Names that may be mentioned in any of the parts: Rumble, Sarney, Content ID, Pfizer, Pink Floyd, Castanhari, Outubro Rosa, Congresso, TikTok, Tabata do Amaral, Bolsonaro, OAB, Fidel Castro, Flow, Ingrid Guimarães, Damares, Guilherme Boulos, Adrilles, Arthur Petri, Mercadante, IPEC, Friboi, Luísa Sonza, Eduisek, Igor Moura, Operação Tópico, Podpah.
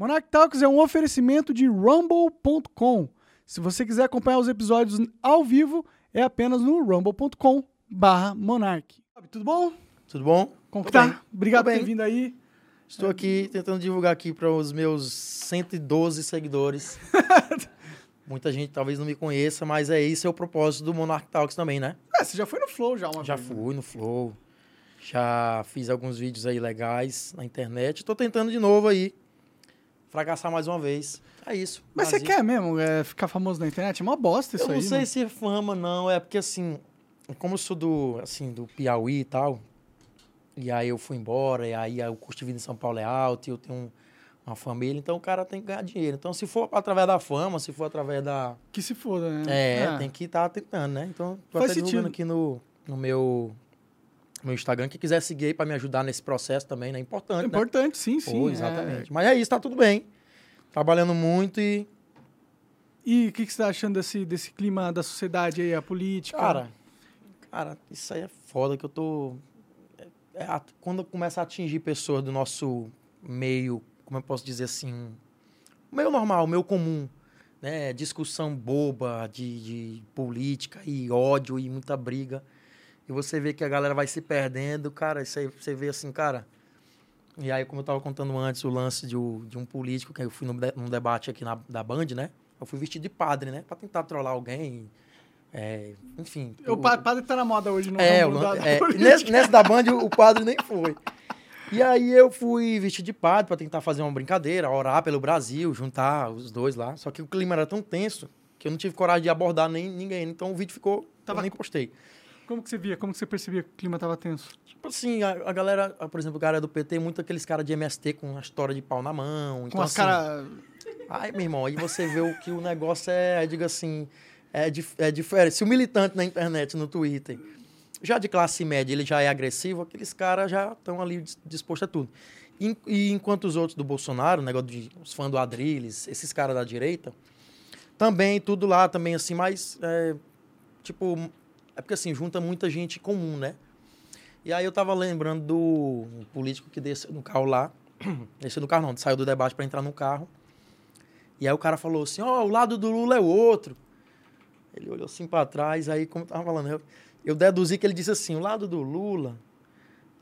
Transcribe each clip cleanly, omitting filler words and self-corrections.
Monark Talks é um oferecimento de rumble.com. Se você quiser acompanhar os episódios ao vivo, é apenas no rumble.com/monark. Tudo bom? Tudo bom? Como que tá? Obrigado por ter vindo aí. Estou aqui tentando divulgar aqui para os meus 112 seguidores. Muita gente talvez não me conheça, mas é esse é o propósito do Monark Talks também, né? É, você já foi no Flow já uma vez. Já fui no Flow. Já fiz alguns vídeos aí legais na internet. Estou tentando de novo aí fracassar mais uma vez. É isso. Mas você quer mesmo ficar famoso na internet? É uma bosta isso aí. Eu não sei se é fama, não. É porque assim, como eu sou do Piauí e tal... E aí eu fui embora, e aí o custo de vida em São Paulo é alto, e eu tenho uma família, então o cara tem que ganhar dinheiro. Então, se for através da fama, se for através da... Que se foda, né? É. Tem que estar tentando, né? Então, tô até divulgando aqui no meu Instagram, quem quiser seguir aí pra me ajudar nesse processo também, né? Importante, importante, né? sim. Pô, exatamente. É. Mas é isso, tá tudo bem. Trabalhando muito e... E o que você tá achando desse clima da sociedade aí, a política? Cara, isso aí é foda que eu tô... Quando começa a atingir pessoas do nosso meio, como eu posso dizer assim, meio normal, meio comum, né? Discussão boba de política e ódio e muita briga. E você vê que a galera vai se perdendo, cara, isso aí você vê assim, cara... E aí, como eu estava contando antes, o lance de um político, que eu fui num debate aqui da Band, né? Eu fui vestido de padre, né? Para tentar trollar alguém... enfim... O padre tá na moda hoje, não é? Nesse da Band, o padre nem foi. E aí eu fui vestido de padre pra tentar fazer uma brincadeira, orar pelo Brasil, juntar os dois lá. Só que o clima era tão tenso que eu não tive coragem de abordar nem ninguém. Então o vídeo ficou... Eu nem postei. Como que você via? Como que você percebia que o clima tava tenso? Tipo assim, a galera... Por exemplo, o cara do PT, muito aqueles caras de MST com a história de pau na mão. Então, com as assim, caras... Ai, meu irmão, aí você vê o que o negócio é, diga assim... É diferente. Se o militante na internet, no Twitter, já de classe média, ele já é agressivo, aqueles caras já estão ali dispostos a tudo. E enquanto os outros do Bolsonaro, o negócio de os fãs do Adrilles, esses caras da direita, também, tudo lá, também assim, mas, porque assim, junta muita gente comum, né? E aí eu tava lembrando do político que desceu no carro lá, desceu no carro não, saiu do debate para entrar no carro, e aí o cara falou assim, ó, o lado do Lula é o outro. Ele olhou assim para trás, aí, como eu estava falando, eu deduzi que ele disse assim, o lado do Lula,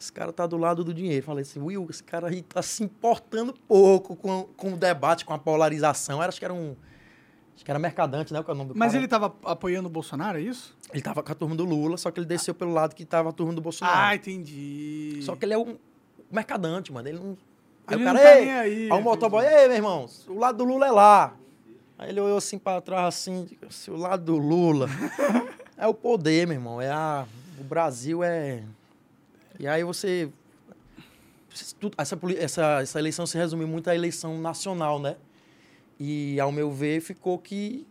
esse cara tá do lado do dinheiro. Eu falei assim, Will, esse cara aí tá se importando pouco com o debate, com a polarização. Acho que era Mercadante, né? O nome do cara. Mas ele estava apoiando o Bolsonaro, é isso? Ele estava com a turma do Lula, só que ele desceu pelo lado que estava a turma do Bolsonaro. Ah, entendi. Só que ele é um Mercadante, mano. Ele não... Aí ele o cara, não tá nem aí. Aí o motoboy, ei, meu irmão, o lado do Lula é lá. Aí ele olhou assim para trás, assim, o lado do Lula é o poder, meu irmão, o Brasil é... E aí você... Essa eleição se resume muito à eleição nacional, né? E, ao meu ver, ficou que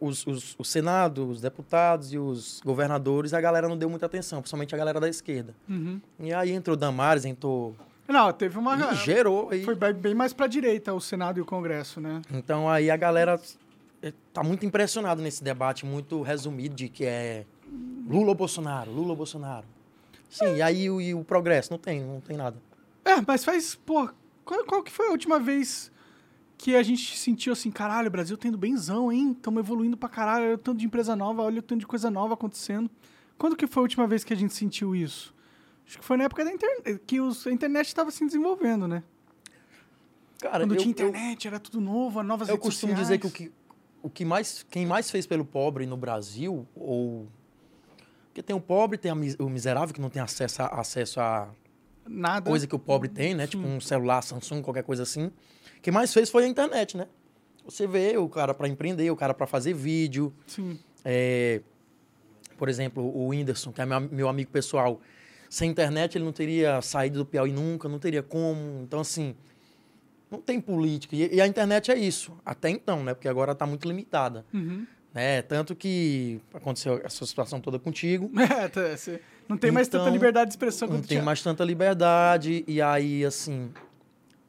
o Senado, os deputados e os governadores, a galera não deu muita atenção, principalmente a galera da esquerda. Uhum. E aí entrou Damares, entrou... Não, teve uma... E gerou. E... Foi bem mais para a direita o Senado e o Congresso, né? Então, aí a galera tá muito impressionada nesse debate, muito resumido de que é Lula ou Bolsonaro, Lula ou Bolsonaro. Sim, é. E aí o progresso? Não tem nada. É, mas faz... Pô, qual que foi a última vez que a gente sentiu assim, caralho, o Brasil tá indo benzão, hein? Estamos evoluindo pra caralho, olha o tanto de empresa nova, olha o tanto de coisa nova acontecendo. Quando que foi a última vez que a gente sentiu isso? Acho que foi na época da que a internet estava se desenvolvendo, né? Cara, quando tinha internet, era tudo novo, novas redes sociais. Eu costumo dizer que quem mais fez pelo pobre no Brasil, ou... Porque tem o pobre, tem o miserável que não tem acesso a nada. Coisa que o pobre tem, né? Sim. Tipo um celular, Samsung, qualquer coisa assim. Quem mais fez foi a internet, né? Você vê o cara para empreender, o cara para fazer vídeo. Sim. Por exemplo, o Whindersson, que é meu amigo pessoal... Sem internet, ele não teria saído do Piauí nunca, não teria como. Então, assim, não tem política. E a internet é isso, até então, né? Porque agora está muito limitada. Uhum. Né? Tanto que aconteceu essa situação toda contigo. Não tem mais tanta liberdade de expressão quanto tinha. Não tem mais tanta liberdade. E aí, assim,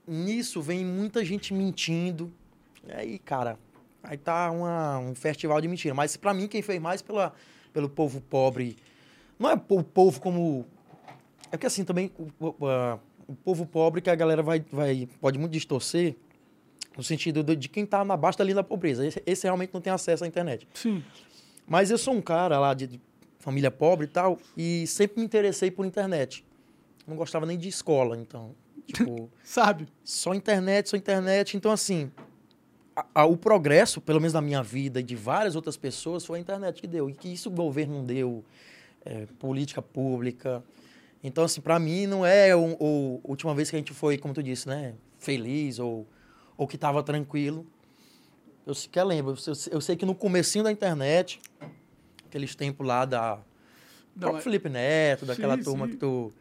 nisso vem muita gente mentindo. E aí, cara, aí tá um festival de mentira. Mas, para mim, quem fez mais pelo povo pobre... Não é o povo como... É porque assim, também, o povo pobre, que a galera pode muito distorcer, No sentido de quem está na baixa ali da pobreza. Esse realmente não tem acesso à internet. Sim. Mas eu sou um cara lá de família pobre e tal, e sempre me interessei por internet. Não gostava nem de escola, então. Tipo, sabe? Só internet. Então, assim, o progresso, pelo menos na minha vida e de várias outras pessoas, foi a internet que deu. E que isso o governo não deu, política pública. Então, assim, para mim, não é a última vez que a gente foi, como tu disse, né? Feliz ou que estava tranquilo. Eu sequer lembro. Eu sei que no comecinho da internet, aqueles tempos lá do Felipe Neto, daquela turma que tu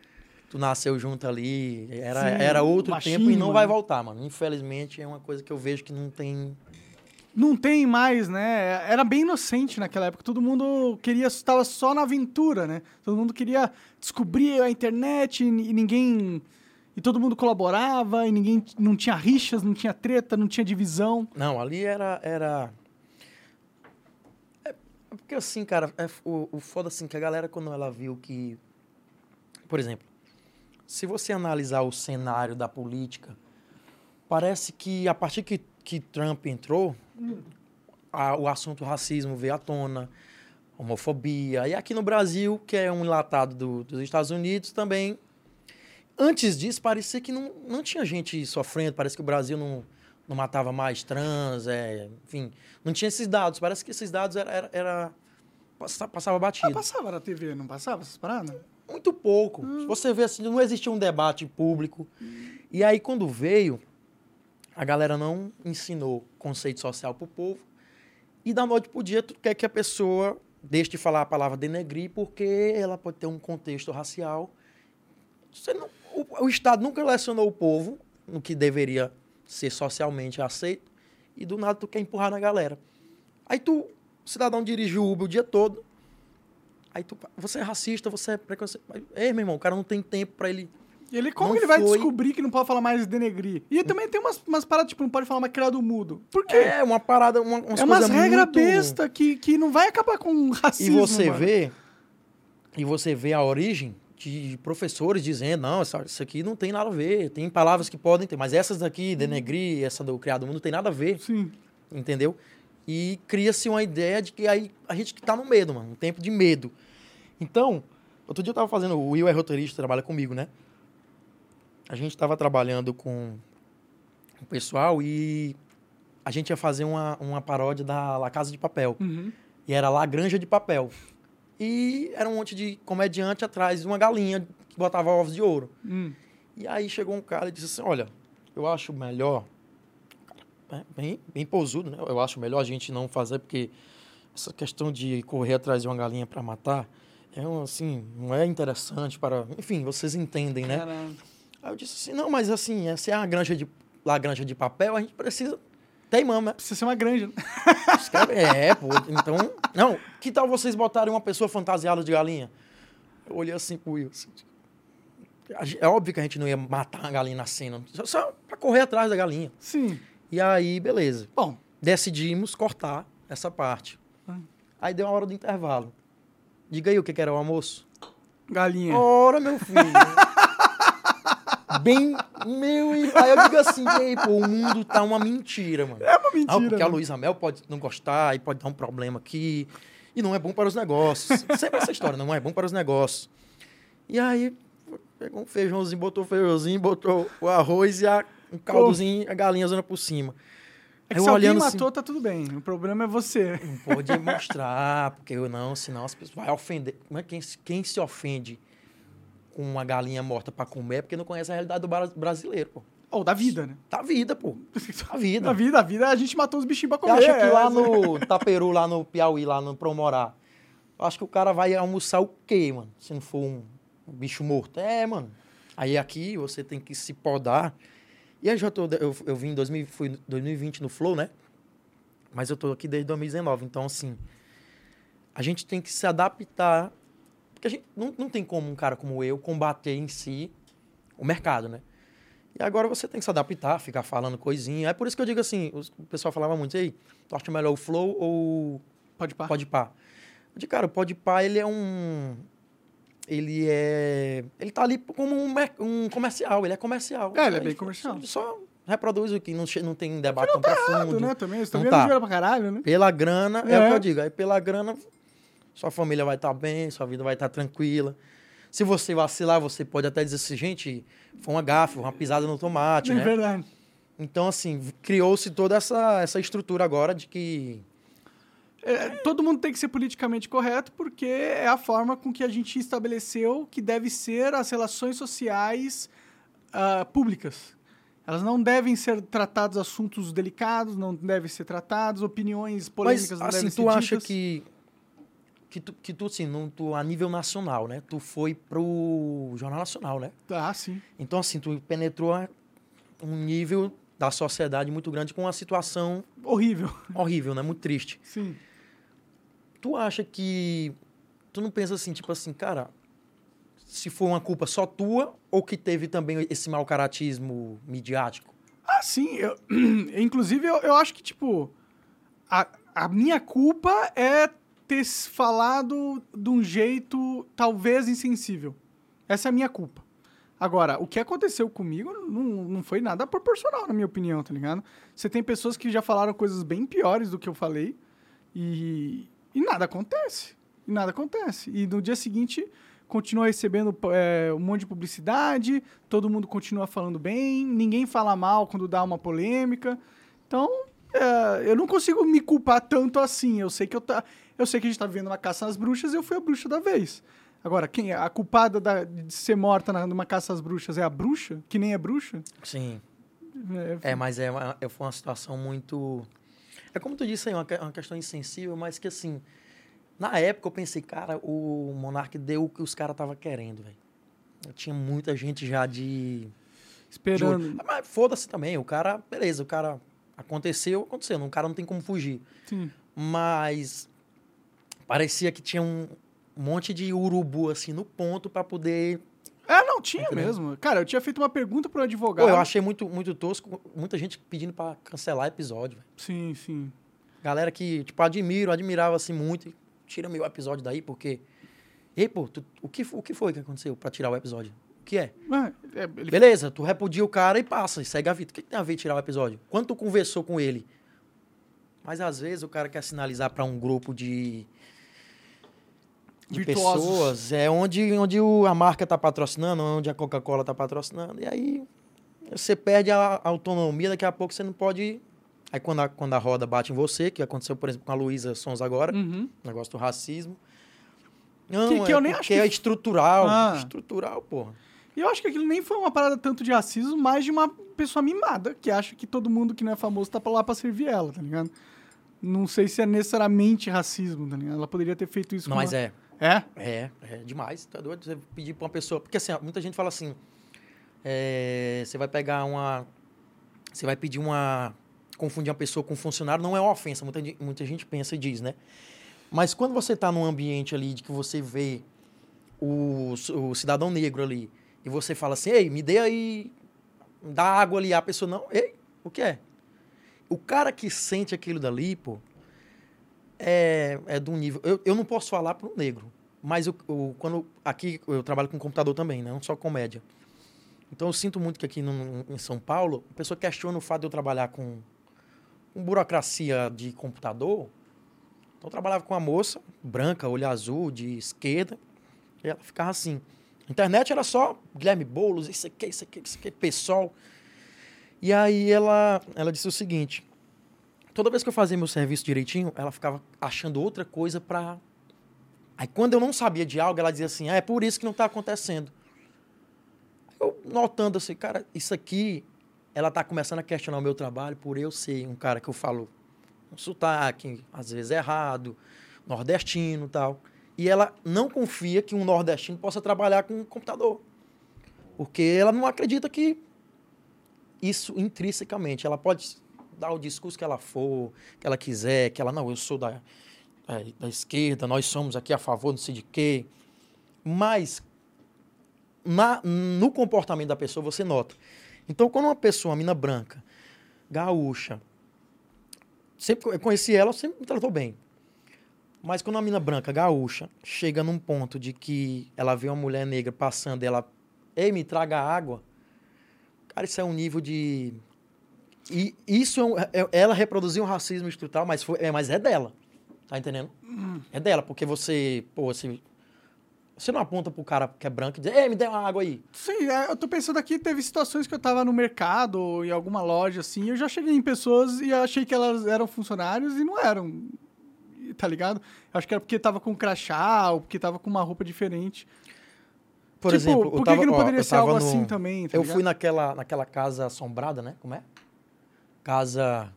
nasceu junto ali, era outro baixinho, tempo e não vai voltar, mano. Infelizmente, é uma coisa que eu vejo que não tem... Não tem mais, né? Era bem inocente naquela época. Todo mundo estava só na aventura, né? Todo mundo queria descobrir a internet e ninguém... E todo mundo colaborava, e ninguém... Não tinha rixas, não tinha treta, não tinha divisão. Não, ali era... Porque assim, cara, o foda assim, que a galera, quando ela viu que... Por exemplo, se você analisar o cenário da política, parece que a partir que Trump entrou, o assunto racismo veio à tona, homofobia. E aqui no Brasil, que é um enlatado dos Estados Unidos, também... Antes disso, parecia que não tinha gente sofrendo, parece que o Brasil não matava mais trans, enfim, não tinha esses dados. Parece que esses dados passava batido. Ah, passava na TV, não passava essas paradas? Muito pouco. Você vê assim, não existia um debate público. E aí, quando veio, a galera não ensinou conceito social pro povo. E da noite pro dia, tu quer que a pessoa deixe de falar a palavra denegrir, porque ela pode ter um contexto racial. O Estado nunca lecionou o povo no que deveria ser socialmente aceito e do nada tu quer empurrar na galera. Aí tu, cidadão, dirige o Uber o dia todo, aí tu, você é racista, você é preconceituoso. Ei, meu irmão, o cara não tem tempo pra ele... Como que ele vai descobrir que não pode falar mais denegrir? E também tem umas paradas, tipo, não pode falar mais criado mudo. Por quê? É, uma parada, umas regras muito... besta que não vai acabar com racismo. E você vê a origem de professores dizendo, não, isso aqui não tem nada a ver, tem palavras que podem ter, mas essas daqui, denegrir, essa do criado mundo, não tem nada a ver. Sim. Entendeu? E cria-se uma ideia de que aí a gente que tá no medo, mano, um tempo de medo. Então, outro dia eu tava fazendo, o Will é roteirista, trabalha comigo, né? A gente tava trabalhando com o pessoal e a gente ia fazer uma paródia da La Casa de Papel. Uhum. E era La Granja de Papel. E era um monte de comediante atrás de uma galinha que botava ovos de ouro. E aí chegou um cara e disse assim, olha, eu acho melhor... Bem pousudo, né? Eu acho melhor a gente não fazer, porque essa questão de correr atrás de uma galinha para matar, assim, não é interessante para... Enfim, vocês entendem, né? Caramba. Aí eu disse assim, não, mas assim, essa é a granja de papel, a gente precisa... Né? Precisa ser uma granja. Pô. Então... Não, que tal vocês botarem uma pessoa fantasiada de galinha? Eu olhei assim pro Will. Assim, é óbvio que a gente não ia matar a galinha na cena. Só pra correr atrás da galinha. Sim. E aí, beleza. Bom, decidimos cortar essa parte. Aí deu uma hora do intervalo. Diga aí o que era o almoço. Galinha. Ora, meu filho. Bem meu... Aí eu digo assim, ei, pô, o mundo tá uma mentira, mano. É uma mentira. Porque a Luísa Mel pode não gostar e pode dar um problema aqui. E não é bom para os negócios. Sempre essa história, não é bom para os negócios. E aí, pegou um feijãozinho, botou o feijãozinho, botou o arroz e um caldozinho, a galinha zona por cima. É que eu se olhando alguém matou, assim, tá tudo bem. O problema é você. Não pode mostrar, porque senão as pessoas vão ofender. Como é que quem se ofende com uma galinha morta pra comer, porque não conhece a realidade do brasileiro, pô. Ou da vida, né? Da vida, pô. Da vida, a gente matou os bichinhos pra comer. Eu acho que lá no Taperu, lá no Piauí, lá no Promorá, eu acho que o cara vai almoçar o quê, mano? Se não for um bicho morto. Mano. Aí aqui você tem que se podar. E aí eu vim em 2020 no Flow, né? Mas eu tô aqui desde 2019. Então, assim, a gente tem que se adaptar. Porque a gente não tem como um cara como eu combater em si o mercado, né? E agora você tem que se adaptar, ficar falando coisinha. É por isso que eu digo assim, o pessoal falava muito, ei, tu acha melhor o Flow ou o Podpah? Eu digo, cara, o Podpah, ele é um... Ele tá ali como um comercial, ele é comercial. Ele é bem comercial. Só reproduz o que não tem debate não tão tá profundo. Errado, né? Também, isso não tá. Pra caralho, né? Pela grana, é o que eu digo. Aí pela grana, sua família vai estar bem, sua vida vai estar tranquila. Se você vacilar, você pode até dizer assim, gente, foi uma gafe, uma pisada no tomate, né? É verdade. Então, assim, criou-se toda essa estrutura agora de que... todo mundo tem que ser politicamente correto, porque é a forma com que a gente estabeleceu que deve ser as relações sociais públicas. Elas não devem ser tratados assuntos delicados, não devem ser tratados, opiniões polêmicas não devem ser ditas. Mas, assim, tu acha que tu, assim, não, tu, a nível nacional, né? Tu foi pro Jornal Nacional, né? Ah, sim. Então, assim, tu penetrou um nível da sociedade muito grande com uma situação... Horrível. Horrível, né? Muito triste. Sim. Tu acha que... Tu não pensa assim, tipo assim, cara... Se foi uma culpa só tua ou que teve também esse mau caratismo midiático? Ah, sim. Inclusive, eu acho que, tipo... A minha culpa é ter falado de um jeito talvez insensível. Essa é a minha culpa. Agora, o que aconteceu comigo não foi nada proporcional, na minha opinião, tá ligado? Você tem pessoas que já falaram coisas bem piores do que eu falei e nada acontece. E nada acontece. E no dia seguinte... continua recebendo um monte de publicidade, todo mundo continua falando bem, ninguém fala mal quando dá uma polêmica. Então, eu não consigo me culpar tanto assim. Eu sei que a gente está vivendo uma caça às bruxas e eu fui a bruxa da vez. Agora, quem é a culpada de ser morta numa caça às bruxas é a bruxa, que nem é bruxa? Sim. Foi uma situação muito... É como tu disse aí, uma questão insensível, mas que assim... Na época eu pensei, cara, o Monark deu o que os caras estavam querendo, velho. Tinha muita gente já de... Esperando. Mas foda-se também, o cara, beleza, o cara aconteceu, o cara não tem como fugir. Sim. Mas parecia que tinha um monte de urubu, assim, no ponto pra poder... Não tinha mesmo. Cara, eu tinha feito uma pergunta pro advogado. Eu achei muito, muito tosco, muita gente pedindo pra cancelar episódio, velho. Sim, sim. Galera que, tipo, admirava, assim, muito... Tira meu episódio daí, porque... Ei, pô, o que foi que aconteceu pra tirar o episódio? O que é? Beleza, tu repudia o cara e passa, e segue a vida. O que tem a ver tirar o episódio? Quando tu conversou com ele? Mas, às vezes, o cara quer sinalizar pra um grupo de pessoas, onde a marca tá patrocinando, onde a Coca-Cola tá patrocinando, e aí você perde a autonomia, daqui a pouco você não pode... Aí quando a roda bate em você, que aconteceu, por exemplo, com a Luísa Sonza agora, negócio do racismo. Não, que eu nem acho que é estrutural. Estrutural, porra. E eu acho que aquilo nem foi uma parada tanto de racismo, mas de uma pessoa mimada, que acha que todo mundo que não é famoso tá lá pra servir ela, tá ligado? Não sei se é necessariamente racismo, tá ligado? Ela poderia ter feito isso. Não, mas é. É? É demais. Tá doido? Você pedir pra uma pessoa... Porque assim, muita gente fala assim, você vai pedir uma... Confundir uma pessoa com um funcionário não é uma ofensa. Muita gente pensa e diz, né? Mas quando você está num ambiente ali de que você vê o cidadão negro ali e você fala assim, ei, me dá água ali, a pessoa não, ei, o que é? O cara que sente aquilo dali, pô, é de um nível... Eu não posso falar para um negro, mas quando aqui eu trabalho com computador também, né? Não só comédia. Então eu sinto muito que aqui em São Paulo, a pessoa questiona o fato de eu trabalhar com burocracia de computador. Então eu trabalhava com uma moça branca, olho azul, de esquerda, e ela ficava assim. A internet era só Guilherme Boulos, isso aqui, pessoal. E aí ela disse o seguinte, toda vez que eu fazia meu serviço direitinho, ela ficava achando outra coisa pra... Aí quando eu não sabia de algo, ela dizia assim, é por isso que não tá acontecendo. Eu notando assim, cara, isso aqui... Ela tá começando a questionar o meu trabalho por eu ser um cara que eu falo um sotaque, às vezes errado, nordestino e tal. E ela não confia que um nordestino possa trabalhar com um computador. Porque ela não acredita que isso intrinsecamente. Ela pode dar o discurso que ela for, que ela quiser, que ela, não, eu sou da esquerda, nós somos aqui a favor, não sei de quê. Mas no comportamento da pessoa você nota. Então, quando uma pessoa, uma mina branca, gaúcha, sempre eu conheci ela, sempre me tratou bem. Mas quando uma mina branca, gaúcha, chega num ponto de que ela vê uma mulher negra passando e ela, ei, me traga água, cara, isso é um nível de E isso ela reproduziu um racismo estrutural, mas é dela. Tá entendendo? É dela, porque você... Pô, você não aponta pro cara que é branco e diz, me dê uma água aí. Sim, eu tô pensando aqui, teve situações que eu tava no mercado ou em alguma loja, assim, eu já cheguei em pessoas e achei que elas eram funcionários e não eram, tá ligado? Acho que era porque tava com crachá ou porque tava com uma roupa diferente. Por tipo, exemplo... Por que não poderia ser algo assim também, tá ligado? Eu fui naquela casa assombrada, né? Como é? Casa...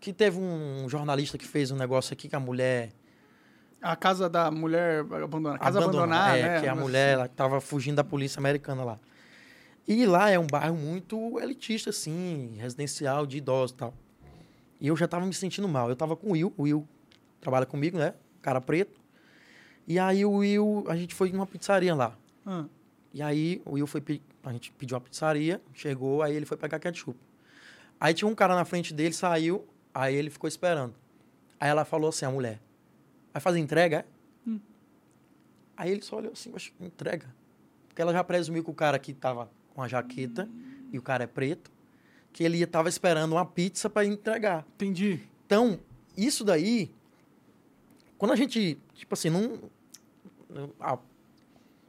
Que teve um jornalista que fez um negócio aqui que a mulher... A casa da mulher abandonada. Casa abandonada, né? Que é a mulher ela, que estava fugindo da polícia americana lá. E lá é um bairro muito elitista, assim, residencial, de idosos e tal. E eu já estava me sentindo mal. Eu estava com o Will trabalha comigo, né? Cara preto. E aí o Will, a gente foi numa pizzaria lá. E aí o Will a gente pediu uma pizzaria, chegou, aí ele foi pegar ketchup. Aí tinha um cara na frente dele, saiu, aí ele ficou esperando. Aí ela falou assim, a mulher... Vai fazer entrega, é? Aí ele só olhou assim, mas entrega. Porque ela já presumiu que o cara aqui tava com a jaqueta e o cara é preto, que ele tava esperando uma pizza para entregar. Entendi. Então, isso daí, quando a gente, tipo assim, há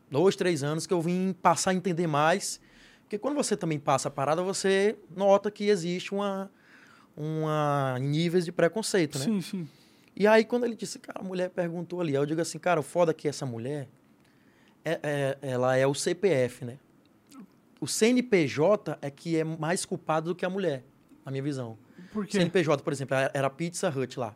2, 3 anos que eu vim passar a entender mais, porque quando você também passa a parada, você nota que existe níveis de preconceito, né? Sim, sim. E aí, quando ele disse, cara, a mulher perguntou ali. Aí eu digo assim, cara, o foda que essa mulher, ela é o CPF, né? O CNPJ é que é mais culpado do que a mulher, na minha visão. Por quê? O CNPJ, por exemplo, era a Pizza Hut lá.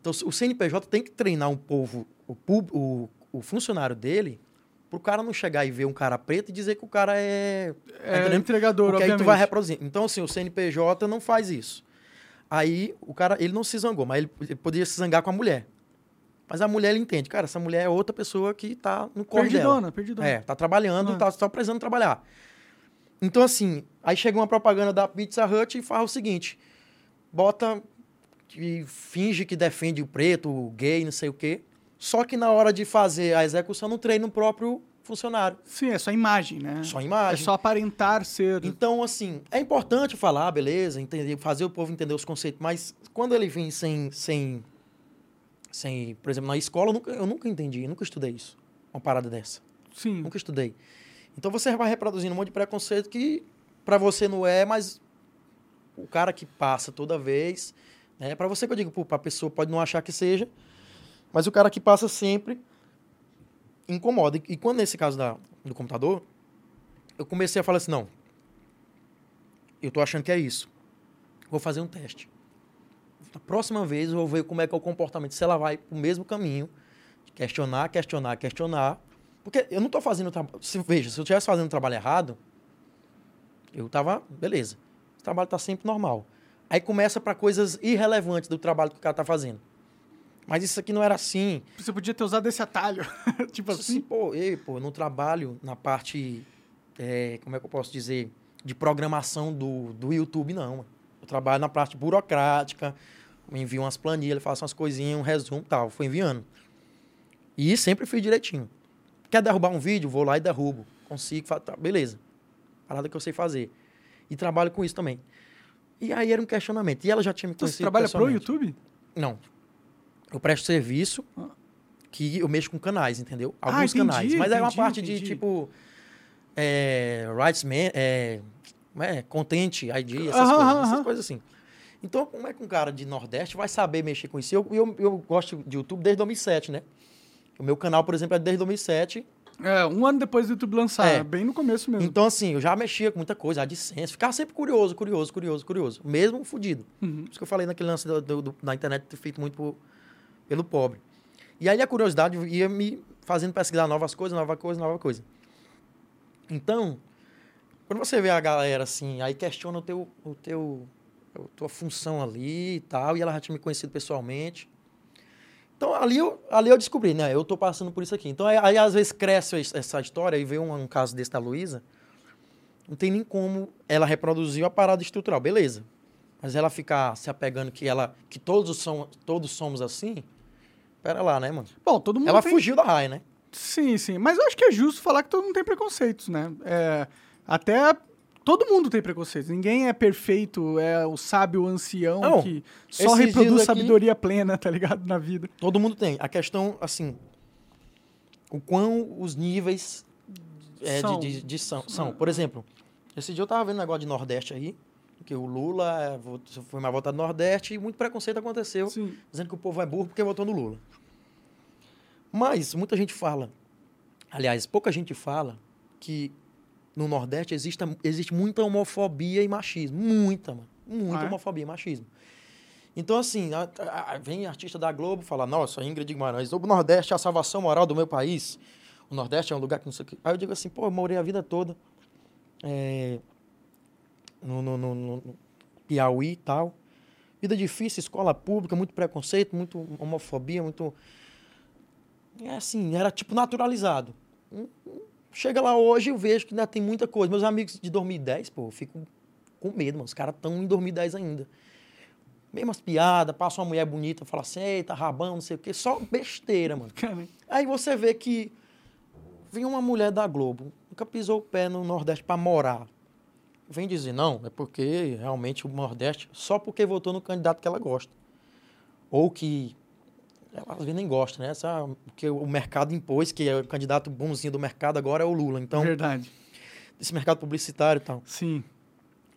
Então, o CNPJ tem que treinar um povo, o funcionário dele, pro cara não chegar e ver um cara preto e dizer que o cara é... É entregador, porque obviamente. Aí tu vai reproduzindo. Então, assim, o CNPJ não faz isso. Aí o cara, ele não se zangou, mas ele poderia se zangar com a mulher. Mas a mulher, ele entende. Cara, essa mulher é outra pessoa que tá no corre dela. Perdidona. É, tá trabalhando, tá só precisando trabalhar. Então, assim, aí chega uma propaganda da Pizza Hut e faz o seguinte, bota e finge que defende o preto, o gay, não sei o quê, só que na hora de fazer a execução não treina o próprio funcionário. Sim, é só imagem, né? Só imagem. É só aparentar ser... Então, assim, é importante falar, beleza, entender, fazer o povo entender os conceitos, mas quando ele vem sem por exemplo, na escola, eu nunca entendi, nunca estudei isso, uma parada dessa. Sim. Nunca estudei. Então, você vai reproduzindo um monte de preconceito que pra você não é, mas o cara que passa toda vez, né? Pra você que eu digo, pô, pra pessoa pode não achar que seja, mas o cara que passa sempre... incomoda. E quando, nesse caso do computador, eu comecei a falar assim, não, eu tô achando que é isso. Vou fazer um teste. Na próxima vez eu vou ver como é que é o comportamento, se ela vai pro mesmo caminho, questionar. Porque eu não tô fazendo trabalho... Veja, se eu estivesse fazendo o trabalho errado, eu tava... Beleza. O trabalho tá sempre normal. Aí começa para coisas irrelevantes do trabalho que o cara tá fazendo. Mas isso aqui não era assim. Você podia ter usado esse atalho. Tipo assim, eu não trabalho na parte, como é que eu posso dizer, de programação do YouTube, não. Eu trabalho na parte burocrática, eu envio umas planilhas, faço umas coisinhas, um resumo e tal. Fui enviando. E sempre fiz direitinho. Quer derrubar um vídeo? Vou lá e derrubo. Consigo, beleza. Parada que eu sei fazer. E trabalho com isso também. E aí era um questionamento. E ela já tinha me conhecido pessoalmente. Você trabalha pro YouTube? Não. Eu presto serviço que eu mexo com canais, entendeu? Alguns canais. Mas é uma parte de, tipo, rights man, content, ID, essas coisas assim. Então, como é que um cara de Nordeste vai saber mexer com isso? Eu gosto de YouTube desde 2007, né? O meu canal, por exemplo, é desde 2007. É, um ano depois do YouTube lançar, bem no começo mesmo. Então, assim, eu já mexia com muita coisa, AdSense, ficava sempre curioso, mesmo fodido. Por isso que eu falei naquele lance da internet ter feito muito pelo pobre. E aí a curiosidade ia me fazendo pesquisar nova coisa. Então, quando você vê a galera assim, aí questiona a tua função ali e tal, e ela já tinha me conhecido pessoalmente. Então, ali eu descobri, né? Eu tô passando por isso aqui. Então, aí às vezes cresce essa história e vê um caso desse da Luísa, não tem nem como ela reproduziu a parada estrutural. Beleza. Mas ela ficar se apegando que todos somos assim, pera lá, né, mano? Bom, todo mundo ela fugiu da raia, né? Sim, sim. Mas eu acho que é justo falar que todo mundo tem preconceitos, né? Até Todo mundo tem preconceito. Ninguém é perfeito, é o sábio ancião não, que só reproduz sabedoria plena, tá ligado? Na vida. Todo mundo tem. A questão, assim, o quão os níveis são. Por exemplo, esse dia eu tava vendo um negócio de Nordeste aí, que o Lula foi mais votado no Nordeste e muito preconceito aconteceu, sim, dizendo que o povo é burro porque votou no Lula. Mas muita gente fala, aliás, pouca gente fala que no Nordeste existe muita homofobia e machismo. Muita, mano. Muita homofobia e machismo. Então, assim, vem artista da Globo falar, nossa, Ingrid Guimarães, o Nordeste é a salvação moral do meu país. O Nordeste é um lugar que não sei o quê. Aí eu digo assim, pô, eu morei a vida toda no Piauí e tal. Vida difícil, escola pública, muito preconceito, muito homofobia, muito... assim, era tipo naturalizado. Chega lá hoje, eu vejo que ainda tem muita coisa. Meus amigos de 2010, pô, eu fico com medo, mano. Os caras estão em 2010 ainda. Mesmas piadas, passa uma mulher bonita, fala assim, eita, rabão, não sei o quê. Só besteira, mano. Caramba. Aí você vê que vem uma mulher da Globo, nunca pisou o pé no Nordeste pra morar. Vem dizer, não, é porque realmente o Nordeste, só porque votou no candidato que ela gosta. Ou que... ela às vezes nem gosta, né? Porque o mercado impôs que é o candidato bonzinho do mercado agora é o Lula. Então, verdade. Esse mercado publicitário e tal. Sim.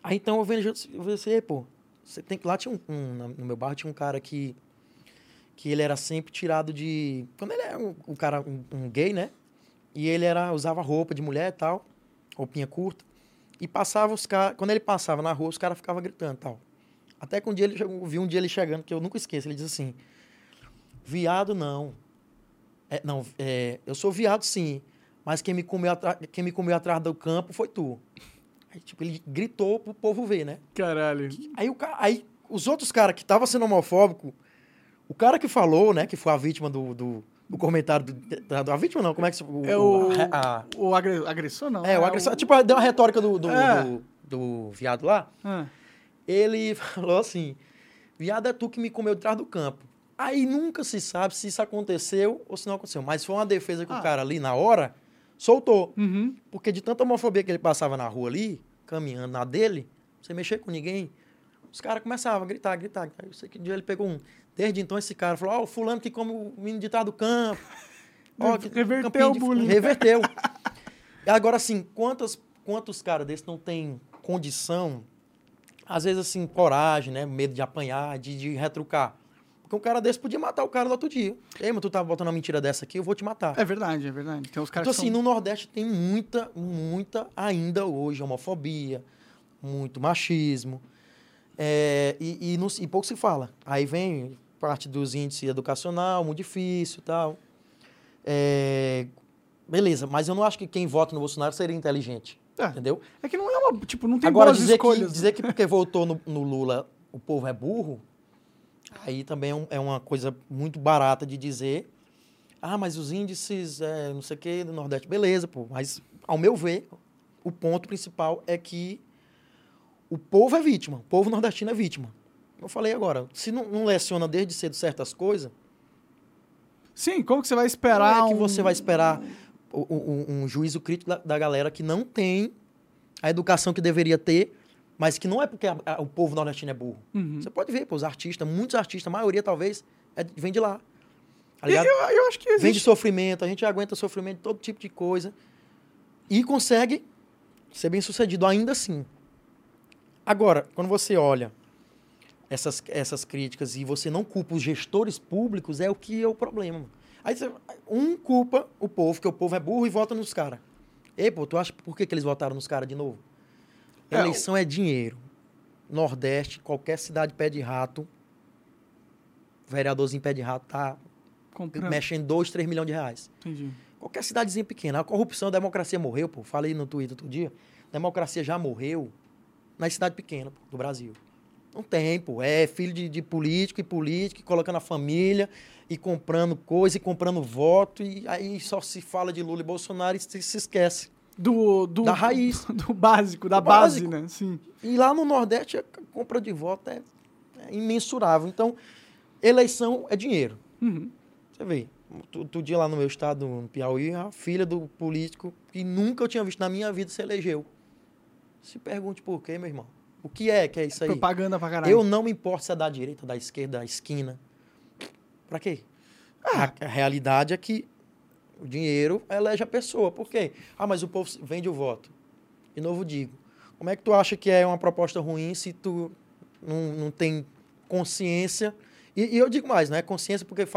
Aí então eu vejo você, pô, você tem que... Lá tinha no meu bairro tinha um cara que ele era sempre tirado de... Quando ele era um cara, um gay, né? E ele usava roupa de mulher e tal, roupinha curta. E passava os caras... Quando ele passava na rua, os caras ficavam gritando e tal. Até que um dia eu vi um dia ele chegando, que eu nunca esqueço, ele diz assim... Viado, não. Eu sou viado, sim. Mas quem me comeu atrás do campo foi tu. Aí, tipo, ele gritou pro povo ver, né? Caralho. Aí os outros caras que estavam sendo homofóbico, o cara que falou, né, que foi a vítima do comentário... A vítima não, como é que... O agressor, não. O agressor. Tipo, deu uma retórica do viado lá. Ele falou assim, viado é tu que me comeu atrás do campo. Aí nunca se sabe se isso aconteceu ou se não aconteceu. Mas foi uma defesa que o cara ali, na hora, soltou. Uhum. Porque de tanta homofobia que ele passava na rua ali, caminhando na dele, sem mexer com ninguém, os caras começavam a gritar. Eu sei que um dia ele pegou um... Desde então esse cara falou, ó, fulano que come o menino de trás do campo. Reverteu o bullying. Reverteu. Agora, assim, quantos caras desses não têm condição, às vezes, assim, coragem, né? Medo de apanhar, de retrucar. Porque um cara desse podia matar o cara no outro dia. Ei, mas tu tá botando uma mentira dessa aqui, eu vou te matar. É verdade. Tem uns caras então, assim, no Nordeste tem muita ainda hoje homofobia, muito machismo. E pouco se fala. Aí vem parte dos índices educacional, muito difícil e tal. Beleza, mas eu não acho que quem vota no Bolsonaro seria inteligente. Entendeu? É que não é uma... Tipo, não tem agora, boas escolhas. Agora, dizer que porque votou no Lula o povo é burro... Aí também é uma coisa muito barata de dizer, mas os índices, não sei o quê, do Nordeste, beleza, pô. Mas, ao meu ver, o ponto principal é que o povo é vítima, o povo nordestino é vítima. Eu falei agora, se não leciona desde cedo certas coisas... Sim, como que você vai esperar... Como é que você vai esperar um juízo crítico da galera que não tem a educação que deveria ter... Mas que não é porque o povo nordestino é burro. Uhum. Você pode ver, pô, os artistas, muitos artistas, a maioria talvez, vem de lá. Eu acho que existe. Vem de sofrimento, a gente aguenta sofrimento, todo tipo de coisa. E consegue ser bem sucedido ainda assim. Agora, quando você olha essas críticas e você não culpa os gestores públicos, é o que é o problema. Mano. Aí um culpa o povo, que o povo é burro e vota nos caras. Ei, pô, tu acha por que eles votaram nos caras de novo? Eleição é dinheiro. Nordeste, qualquer cidade pé de rato, vereadorzinho pé de rato tá comprando, mexendo 2, 3 milhões de reais. Entendi. Qualquer cidadezinha pequena. A corrupção, a democracia morreu, pô. Falei no Twitter outro dia. A democracia já morreu nas cidades pequenas, pô, do Brasil. Não tem, pô. É filho de político e político, colocando a família e comprando coisa e comprando voto. E aí só se fala de Lula e Bolsonaro e se esquece. Da raiz. Do básico, da base, né? Sim. E lá no Nordeste, a compra de voto é imensurável. Então, eleição é dinheiro. Uhum. Você vê, outro dia lá no meu estado, no Piauí, a filha do político que nunca eu tinha visto na minha vida se elegeu. Se pergunte por quê, meu irmão. O que é isso aí? Propaganda pra caralho. Eu não me importo se é da direita, da esquerda, da esquina. Pra quê? A realidade é que o dinheiro elege a pessoa. Por quê? Ah, mas o povo vende o voto. De novo digo, como é que tu acha que é uma proposta ruim se tu não tem consciência? E eu digo mais, não é consciência porque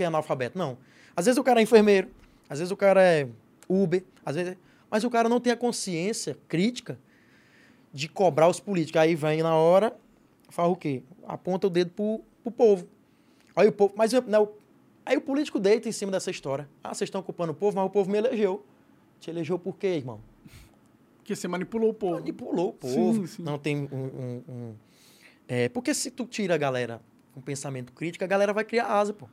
é analfabeto, não. Às vezes o cara é enfermeiro, às vezes o cara é Uber, às vezes... Mas o cara não tem a consciência crítica de cobrar os políticos. Aí vem na hora, fala o quê? Aponta o dedo pro povo. Aí o povo... Mas não, aí o político deita em cima dessa história. Ah, vocês estão culpando o povo, mas o povo me elegeu. Te elegeu por quê, irmão? Porque você manipulou o povo. Manipulou o povo. Sim, sim. Não tem porque se tu tira a galera com pensamento crítico, a galera vai criar asa, pô.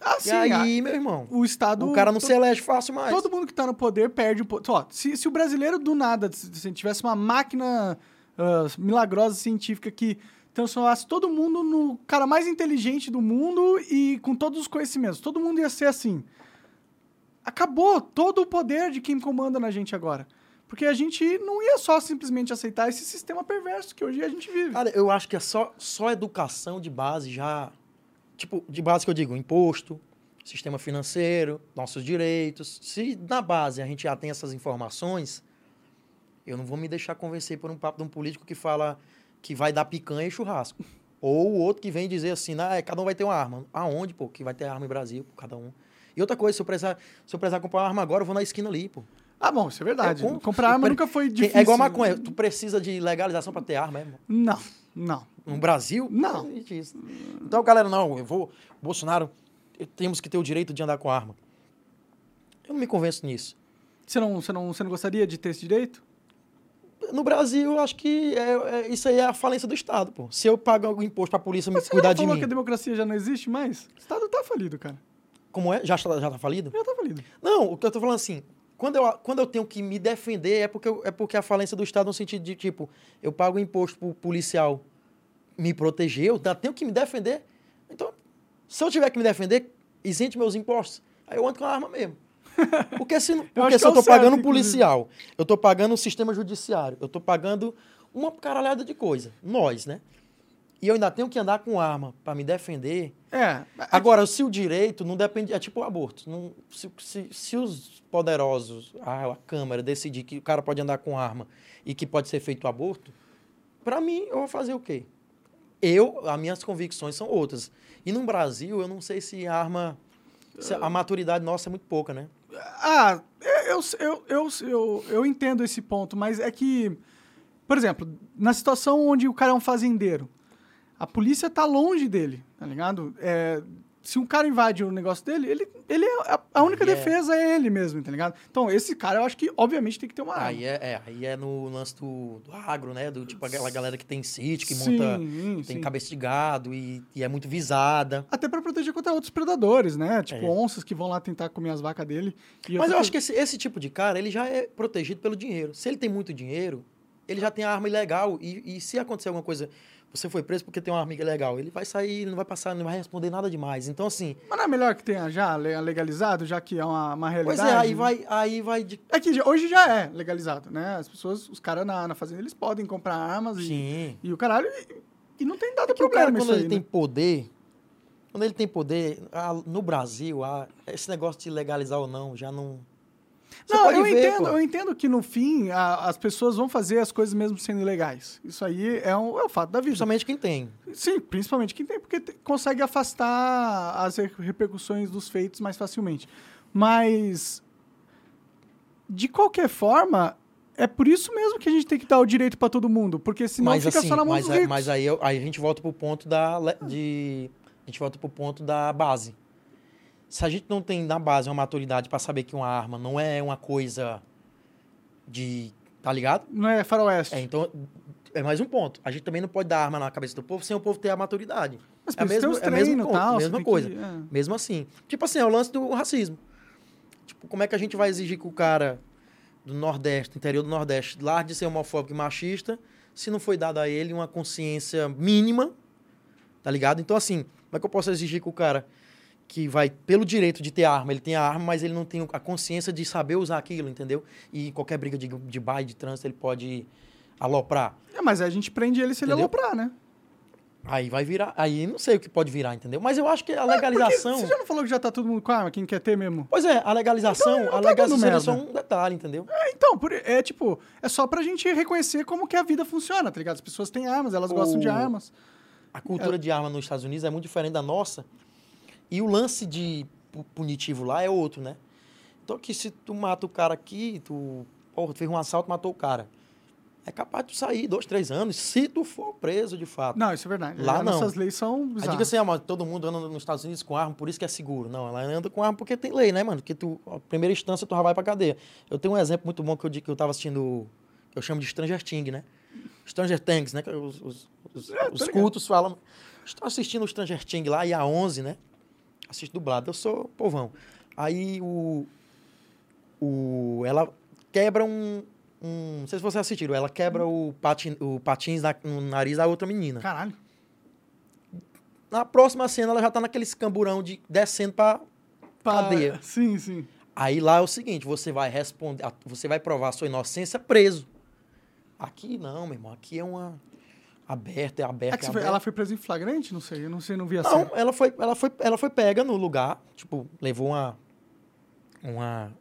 Ah, sim, e aí, meu irmão, o Estado... O cara não se elege fácil mais. Todo mundo que tá no poder perde o poder. Ó, se o brasileiro, do nada, se tivesse uma máquina milagrosa, científica, que transformasse todo mundo no cara mais inteligente do mundo e com todos os conhecimentos, todo mundo ia ser assim. Acabou todo o poder de quem comanda na gente agora. Porque a gente não ia só simplesmente aceitar esse sistema perverso que hoje a gente vive. Cara, eu acho que é só educação de base já... Tipo, de base que eu digo, imposto, sistema financeiro, nossos direitos. Se na base a gente já tem essas informações, eu não vou me deixar convencer por um papo de um político que fala que vai dar picanha e churrasco. Ou o outro que vem dizer assim, cada um vai ter uma arma. Aonde, pô? Que vai ter arma em Brasil, pô, cada um. E outra coisa, se eu precisar comprar uma arma agora, eu vou na esquina ali, pô. Ah, bom, isso é verdade. Comprar arma nunca foi difícil. É igual a maconha. Tu precisa de legalização pra ter arma, é? Não, não. No Brasil? Não. Não existe isso. Então, galera, não, eu vou... Bolsonaro, temos que ter o direito de andar com arma. Eu não me convenço nisso. Você não gostaria de ter esse direito? No Brasil, eu acho que isso aí é a falência do Estado, pô. Se eu pago algum imposto pra polícia me cuidar de mim... Você falou que a democracia já não existe mais? O Estado tá falido, cara. Como é? Já tá falido? Já tá falido. Não, o que eu tô falando assim... Quando eu tenho que me defender é porque a falência do Estado no sentido de, tipo, eu pago imposto pro policial me proteger, eu tenho que me defender. Então, se eu tiver que me defender, isente meus impostos. Aí eu ando com a arma mesmo. Porque se eu tô pagando um policial, eu tô pagando um sistema judiciário, eu tô pagando uma caralhada de coisa. Nós, né? E eu ainda tenho que andar com arma para me defender. É. Agora, se o direito não depende... É tipo o aborto. Não, se os poderosos, a Câmara, decidir que o cara pode andar com arma e que pode ser feito o aborto, para mim, eu vou fazer o quê? As minhas convicções são outras. E no Brasil, eu não sei se arma... Se a maturidade nossa é muito pouca, né? Ah, eu entendo esse ponto, mas é que... Por exemplo, na situação onde o cara é um fazendeiro, a polícia tá longe dele, tá ligado? Se um cara invade o negócio dele, ele é a única defesa é ele mesmo, tá ligado? Então, esse cara, eu acho que, obviamente, tem que ter uma arma. Aí é no lance do agro, né? Do tipo, aquela galera que tem sítio, que monta, tem cabeça de gado e é muito visada. Até pra proteger contra outros predadores, né? Tipo, onças que vão lá tentar comer as vacas dele. Mas eu acho que esse tipo de cara, ele já é protegido pelo dinheiro. Se ele tem muito dinheiro, ele já tem a arma ilegal. E se acontecer alguma coisa... Você foi preso porque tem uma arma ilegal. Ele vai sair, ele não vai passar, não vai responder nada demais. Então, assim... Mas não é melhor que tenha já legalizado, já que é uma realidade? Pois é, aí vai... É que hoje já é legalizado, né? As pessoas, os caras na fazenda, eles podem comprar armas e o caralho... E não tem dado problema isso aí, Quando ele tem poder, no Brasil, esse negócio de legalizar ou não, já não... Não, eu entendo que, no fim, as pessoas vão fazer as coisas mesmo sendo ilegais. Isso aí é um fato da vida. Principalmente quem tem. Sim, principalmente quem tem, porque consegue afastar as repercussões dos feitos mais facilmente. Mas, de qualquer forma, é por isso mesmo que a gente tem que dar o direito para todo mundo, porque senão fica só na mão dos ricos. Mas aí a gente volta pro ponto da base. Se a gente não tem na base uma maturidade para saber que uma arma não é uma coisa de... Tá ligado? Não é faroeste. Então, é mais um ponto. A gente também não pode dar arma na cabeça do povo sem o povo ter a maturidade. Mas é mesmo, tem os treinos e tal. Mesma coisa. Mesmo assim. Tipo assim, é o lance do racismo. Tipo, como é que a gente vai exigir que o cara do Nordeste, do interior do Nordeste, largue de ser homofóbico e machista, se não foi dada a ele uma consciência mínima, tá ligado? Então, assim, como é que eu posso exigir que o cara... que vai pelo direito de ter arma, ele tem a arma, mas ele não tem a consciência de saber usar aquilo, entendeu? E qualquer briga de bairro, de trânsito, ele pode aloprar. É, mas a gente prende ele se ele aloprar, né? Aí vai virar... Aí não sei o que pode virar, entendeu? Mas eu acho que a legalização... Porque você já não falou que já tá todo mundo com arma, quem quer ter mesmo? Pois é, a legalização... Então, a legalização é só um detalhe, entendeu? É, então, é tipo... É só pra gente reconhecer como que a vida funciona, tá ligado? As pessoas têm armas, elas gostam de armas. A cultura de arma nos Estados Unidos é muito diferente da nossa. E o lance de punitivo lá é outro, né? Então, que se tu mata o cara aqui, tu fez um assalto, matou o cara. É capaz de tu sair 2, 3 anos, se tu for preso, de fato. Não, isso é verdade. Lá não. Essas leis são bizarras. Aí diga assim, mas todo mundo anda nos Estados Unidos com arma, por isso que é seguro. Não, ela anda com arma porque tem lei, né, mano? Porque tu, a primeira instância, tu já vai pra cadeia. Eu tenho um exemplo muito bom que eu tava assistindo, que eu chamo de Stranger Things, né? Stranger Things, né? Os cultos falam... Estou assistindo o Stranger Things lá, e a 11, né? Assisto dublado, eu sou povão. Aí ela quebra um... Não sei se vocês assistiram. Ela quebra o patins no nariz da outra menina. Caralho. Na próxima cena, ela já tá naquele escamburão de descendo pra cadeia. Sim, sim. Aí lá é o seguinte, você vai responder... Você vai provar a sua inocência preso. Aqui não, meu irmão. Aqui é uma... Aberta. Ela foi presa em flagrante? Não sei. Eu não sei, não vi a cena. Não, ela foi pega no lugar. Tipo, levou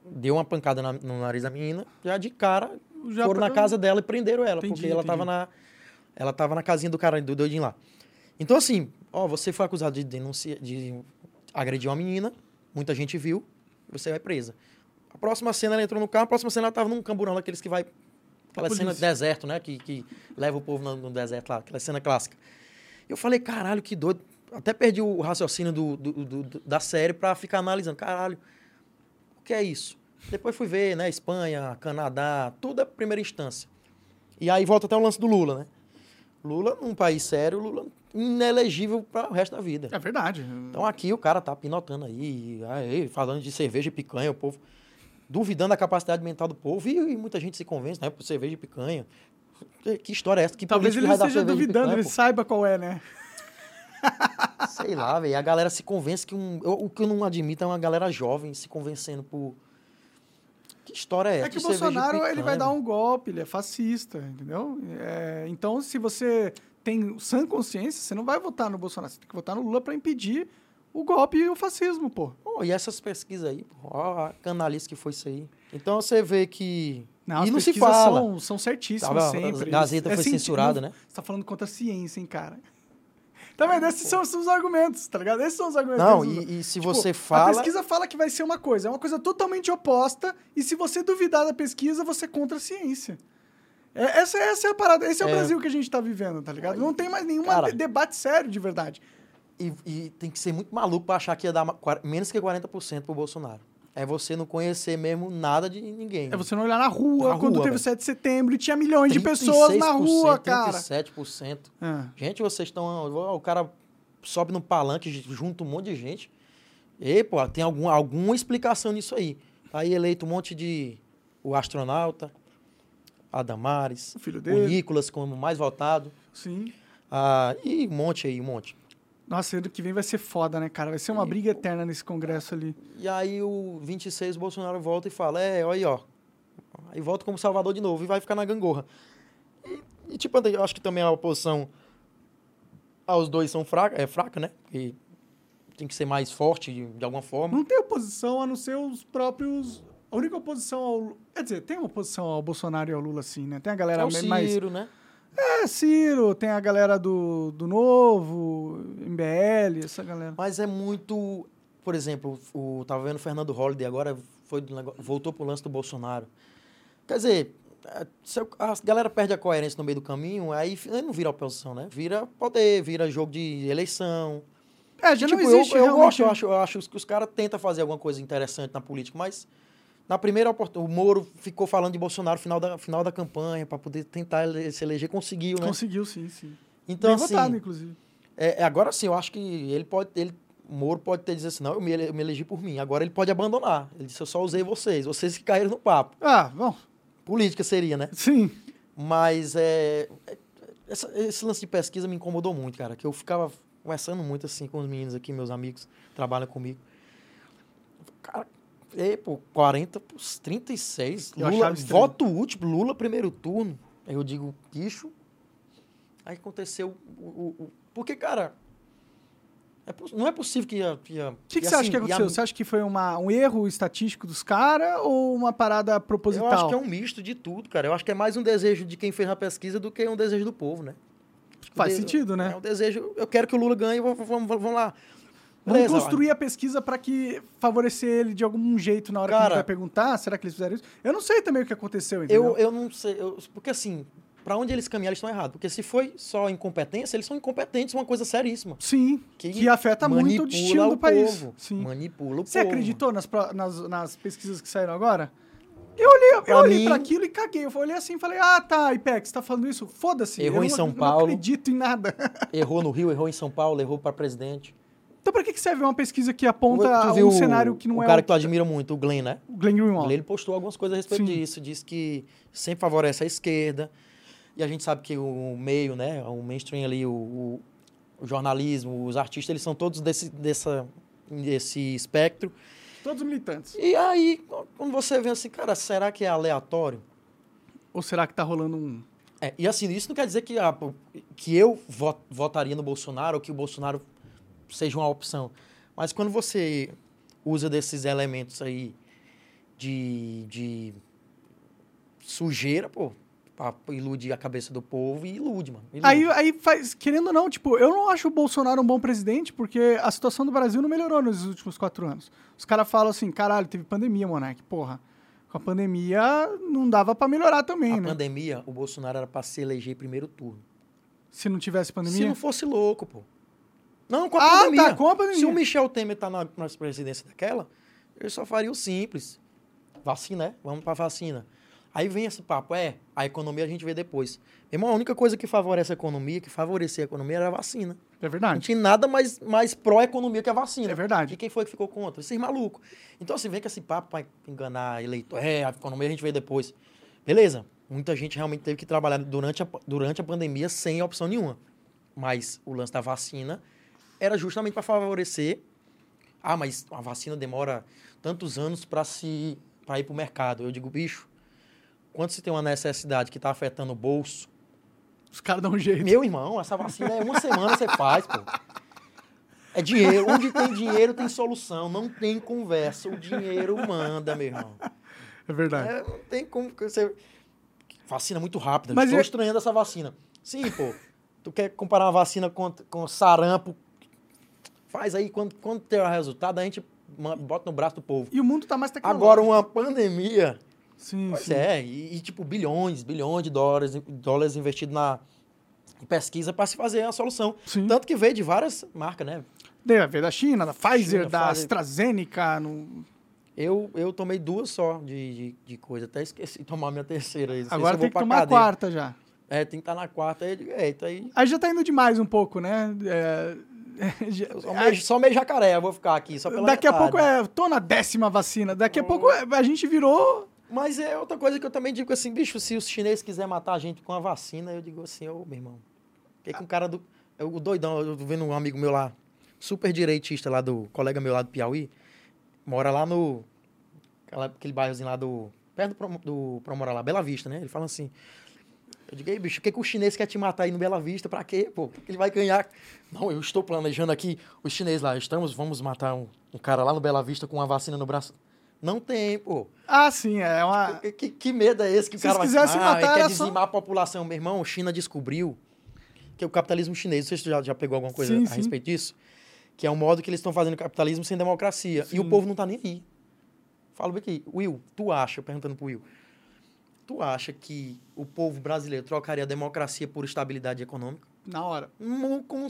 deu uma pancada no nariz da menina, já de cara foram na casa dela e prenderam ela, porque ela tava na casinha do cara, do doidinho lá. Então, assim, você foi acusado de agredir uma menina, muita gente viu, você vai presa. A próxima cena ela entrou no carro, a próxima cena ela tava num camburão daqueles que vai... Aquela cena de deserto, né, que leva o povo no deserto lá, aquela cena clássica. Eu falei, caralho, que doido. Até perdi o raciocínio da série pra ficar analisando, caralho. Que é isso. Depois fui ver, né, Espanha, Canadá, tudo é primeira instância. E aí volta até o lance do Lula, né? Lula, num país sério, Lula inelegível para o resto da vida. É verdade. Então aqui o cara tá pinotando aí falando de cerveja e picanha, o povo duvidando da capacidade mental do povo, e muita gente se convence, né, por cerveja e picanha. Que história é essa? Que talvez ele esteja duvidando, picanha, ele saiba qual é, né? Sei lá, velho. A galera se convence que o que eu não admito é uma galera jovem se convencendo por... Que história é essa? É que o Bolsonaro, ele vai dar um golpe, ele é fascista, entendeu? É, então, se você tem sã consciência, você não vai votar no Bolsonaro, você tem que votar no Lula pra impedir o golpe e o fascismo, pô. E essas pesquisas aí, pô, a canalista que foi isso aí. Então, você vê que... Não, e não se fala. São certíssimas, tá, sempre. A Gazeta foi censurada, né? Você tá falando contra a ciência, hein, cara? Tá vendo? Esses são os argumentos, tá ligado? Esses são os argumentos. Não, e se você fala... A pesquisa fala que vai ser uma coisa, é uma coisa totalmente oposta, e se você duvidar da pesquisa, você é contra a ciência. Essa é a parada, esse é o Brasil que a gente tá vivendo, tá ligado? Não tem mais nenhum debate sério de verdade. E tem que ser muito maluco pra achar que ia dar menos que 40% pro Bolsonaro. É você não conhecer mesmo nada de ninguém. É você não olhar na rua. Quando teve o 7 de setembro e tinha milhões de pessoas na rua, cara. 37%. Gente, vocês estão... O cara sobe no palanque, junta um monte de gente. E, pô, tem alguma explicação nisso aí. Tá aí eleito um monte de... O astronauta, a Damares, o filho dele, o Nicolas como mais votado. Sim. E um monte. Nossa, ano que vem vai ser foda, né, cara? Vai ser uma briga eterna nesse Congresso ali. E aí o 26, o Bolsonaro volta e fala, olha aí, ó. Aí volta como Salvador de novo e vai ficar na gangorra. E tipo, eu acho que também a oposição aos dois é fraca, né? Porque tem que ser mais forte de alguma forma. Não tem oposição a não ser os próprios... A única oposição ao... Quer dizer, tem uma oposição ao Bolsonaro e ao Lula, sim, né? Tem a galera mais... Ciro, né? Ciro, tem a galera do Novo, MBL, essa galera. Mas é muito... Por exemplo, tava vendo o Fernando Holliday agora, voltou pro lance do Bolsonaro. Quer dizer, se a galera perde a coerência no meio do caminho, aí não vira oposição, né? Vira poder, vira jogo de eleição. Já tipo, não existe eu acho que os caras tentam fazer alguma coisa interessante na política, mas... Na primeira oportunidade, o Moro ficou falando de Bolsonaro no final da campanha, para poder tentar se eleger. Conseguiu, né? Conseguiu, sim. Então, bem assim, votado, inclusive. Agora sim, eu acho que o Moro pode ter dizer assim, não, eu me elegi por mim. Agora ele pode abandonar. Ele disse, eu só usei vocês que caíram no papo. Bom. Política seria, né? Sim. Mas esse lance de pesquisa me incomodou muito, cara, que eu ficava conversando muito assim com os meninos aqui, meus amigos, trabalham comigo. Cara, 40, 36, Lula, voto útil, Lula primeiro turno. Eu digo, bicho, aí aconteceu porque, cara, não é possível que ia... O que você acha que aconteceu? Você acha que foi um erro estatístico dos caras ou uma parada proposital? Eu acho que é um misto de tudo, cara. Eu acho que é mais um desejo de quem fez a pesquisa do que um desejo do povo, né? Faz sentido, né? É um desejo... Eu quero que o Lula ganhe, vamos lá. Vamos construir a pesquisa para que favorecer ele de algum jeito na hora que a gente vai perguntar. Será que eles fizeram isso? Eu não sei também o que aconteceu, entendeu? Eu não sei. Porque, assim... Para onde eles caminham, eles estão errados. Porque se foi só incompetência, eles são incompetentes, uma coisa seríssima. Sim, que afeta muito o destino do país. Sim. Manipula o povo. Você acreditou nas pesquisas que saíram agora? Eu olhei para aquilo e caguei. Eu olhei assim e falei, ah, tá, IPEC, você tá falando isso? Foda-se. Errou em São Paulo. Eu não acredito em nada. Errou no Rio, errou em São Paulo, errou para presidente. Então, para que serve uma pesquisa que aponta um cenário que não é... O cara que tu admira muito, o Glenn, né? O Glenn Greenwald. O Glenn postou algumas coisas a respeito disso. Diz que sempre favorece a esquerda. E a gente sabe que o meio, né, o mainstream ali, o jornalismo, os artistas, eles são todos desse espectro. Todos militantes. E aí, quando você vê assim, cara, será que é aleatório? Ou será que tá rolando um... É, e assim, isso não quer dizer que eu votaria no Bolsonaro ou que o Bolsonaro seja uma opção. Mas quando você usa desses elementos aí de sujeira, pô... ilude a cabeça do povo e ilude, mano. Ilude. Aí faz, querendo ou não, tipo, eu não acho o Bolsonaro um bom presidente porque a situação do Brasil não melhorou nos últimos 4 anos. Os caras falam assim, caralho, teve pandemia, Monark, porra. Com a pandemia não dava pra melhorar também, né? A pandemia, o Bolsonaro era pra se eleger primeiro turno. Se não tivesse pandemia? Se não fosse louco, pô. Não, com a pandemia. Ah, tá, com a pandemia. Se o Michel Temer tá na presidência daquela, ele só faria o simples. Vacina, né? Vamos pra vacina. Aí vem esse papo, a economia a gente vê depois. Irmão, a única coisa que favorece a economia, que favorecia a economia, era a vacina. É verdade. Não tinha nada mais pró-economia que a vacina. É verdade. E quem foi que ficou contra? Esses malucos. Então, assim, vem com esse papo para enganar eleitor. A economia a gente vê depois. Beleza, muita gente realmente teve que trabalhar durante a pandemia sem opção nenhuma. Mas o lance da vacina era justamente para favorecer. Ah, mas a vacina demora tantos anos para ir para o mercado. Eu digo, bicho, quando você tem uma necessidade que está afetando o bolso... Os caras dão um jeito. Meu irmão, essa vacina é uma semana você faz, pô. É dinheiro. Onde tem dinheiro, tem solução. Não tem conversa. O dinheiro manda, meu irmão. É verdade. Não tem como... Você... Vacina muito rápida. Mas estou estranhando essa vacina. Sim, pô. Tu quer comparar uma vacina com sarampo? Faz aí. Quando ter o resultado, a gente bota no braço do povo. E o mundo está mais tecnológico. Agora, uma pandemia... Sim, pois sim. Tipo, bilhões de dólares investidos na pesquisa para se fazer a solução. Sim. Tanto que veio de várias marcas, né? Veio da China, da Pfizer, da AstraZeneca. Eu tomei 2 só de coisa, até esqueci de tomar minha terceira. Agora tem que tomar a 4ª já. É, tem que estar na 4ª. Aí já tá indo demais um pouco, né? Só meio jacaré, eu vou ficar aqui, só pela daqui metade. A pouco tô na 10ª vacina, daqui a pouco a gente virou... Mas é outra coisa que eu também digo assim, bicho, se os chineses quiserem matar a gente com a vacina, eu digo assim, meu irmão, que um cara o doidão, eu tô vendo um amigo meu lá, super direitista lá do colega meu lá do Piauí, mora lá no, aquele bairrozinho lá perto do pra morar lá, Bela Vista, né? Ele fala assim, eu digo, ei, bicho, o chinês quer te matar aí no Bela Vista, pra quê, pô? Ele vai ganhar. Não, eu estou planejando aqui, os chineses lá, vamos matar um cara lá no Bela Vista com uma vacina no braço. Não tem, pô. Ah, sim, é uma... Que medo é esse que o cara vai... Se matar, quer dizimar a população. Meu irmão, China descobriu que o capitalismo chinês... Não sei se você já pegou alguma coisa a respeito disso. Que é um modo que eles estão fazendo capitalismo sem democracia. Sim. E o povo não tá nem aí. Fala aqui, Will, perguntando pro Will, tu acha que o povo brasileiro trocaria a democracia por estabilidade econômica? Na hora. Não, com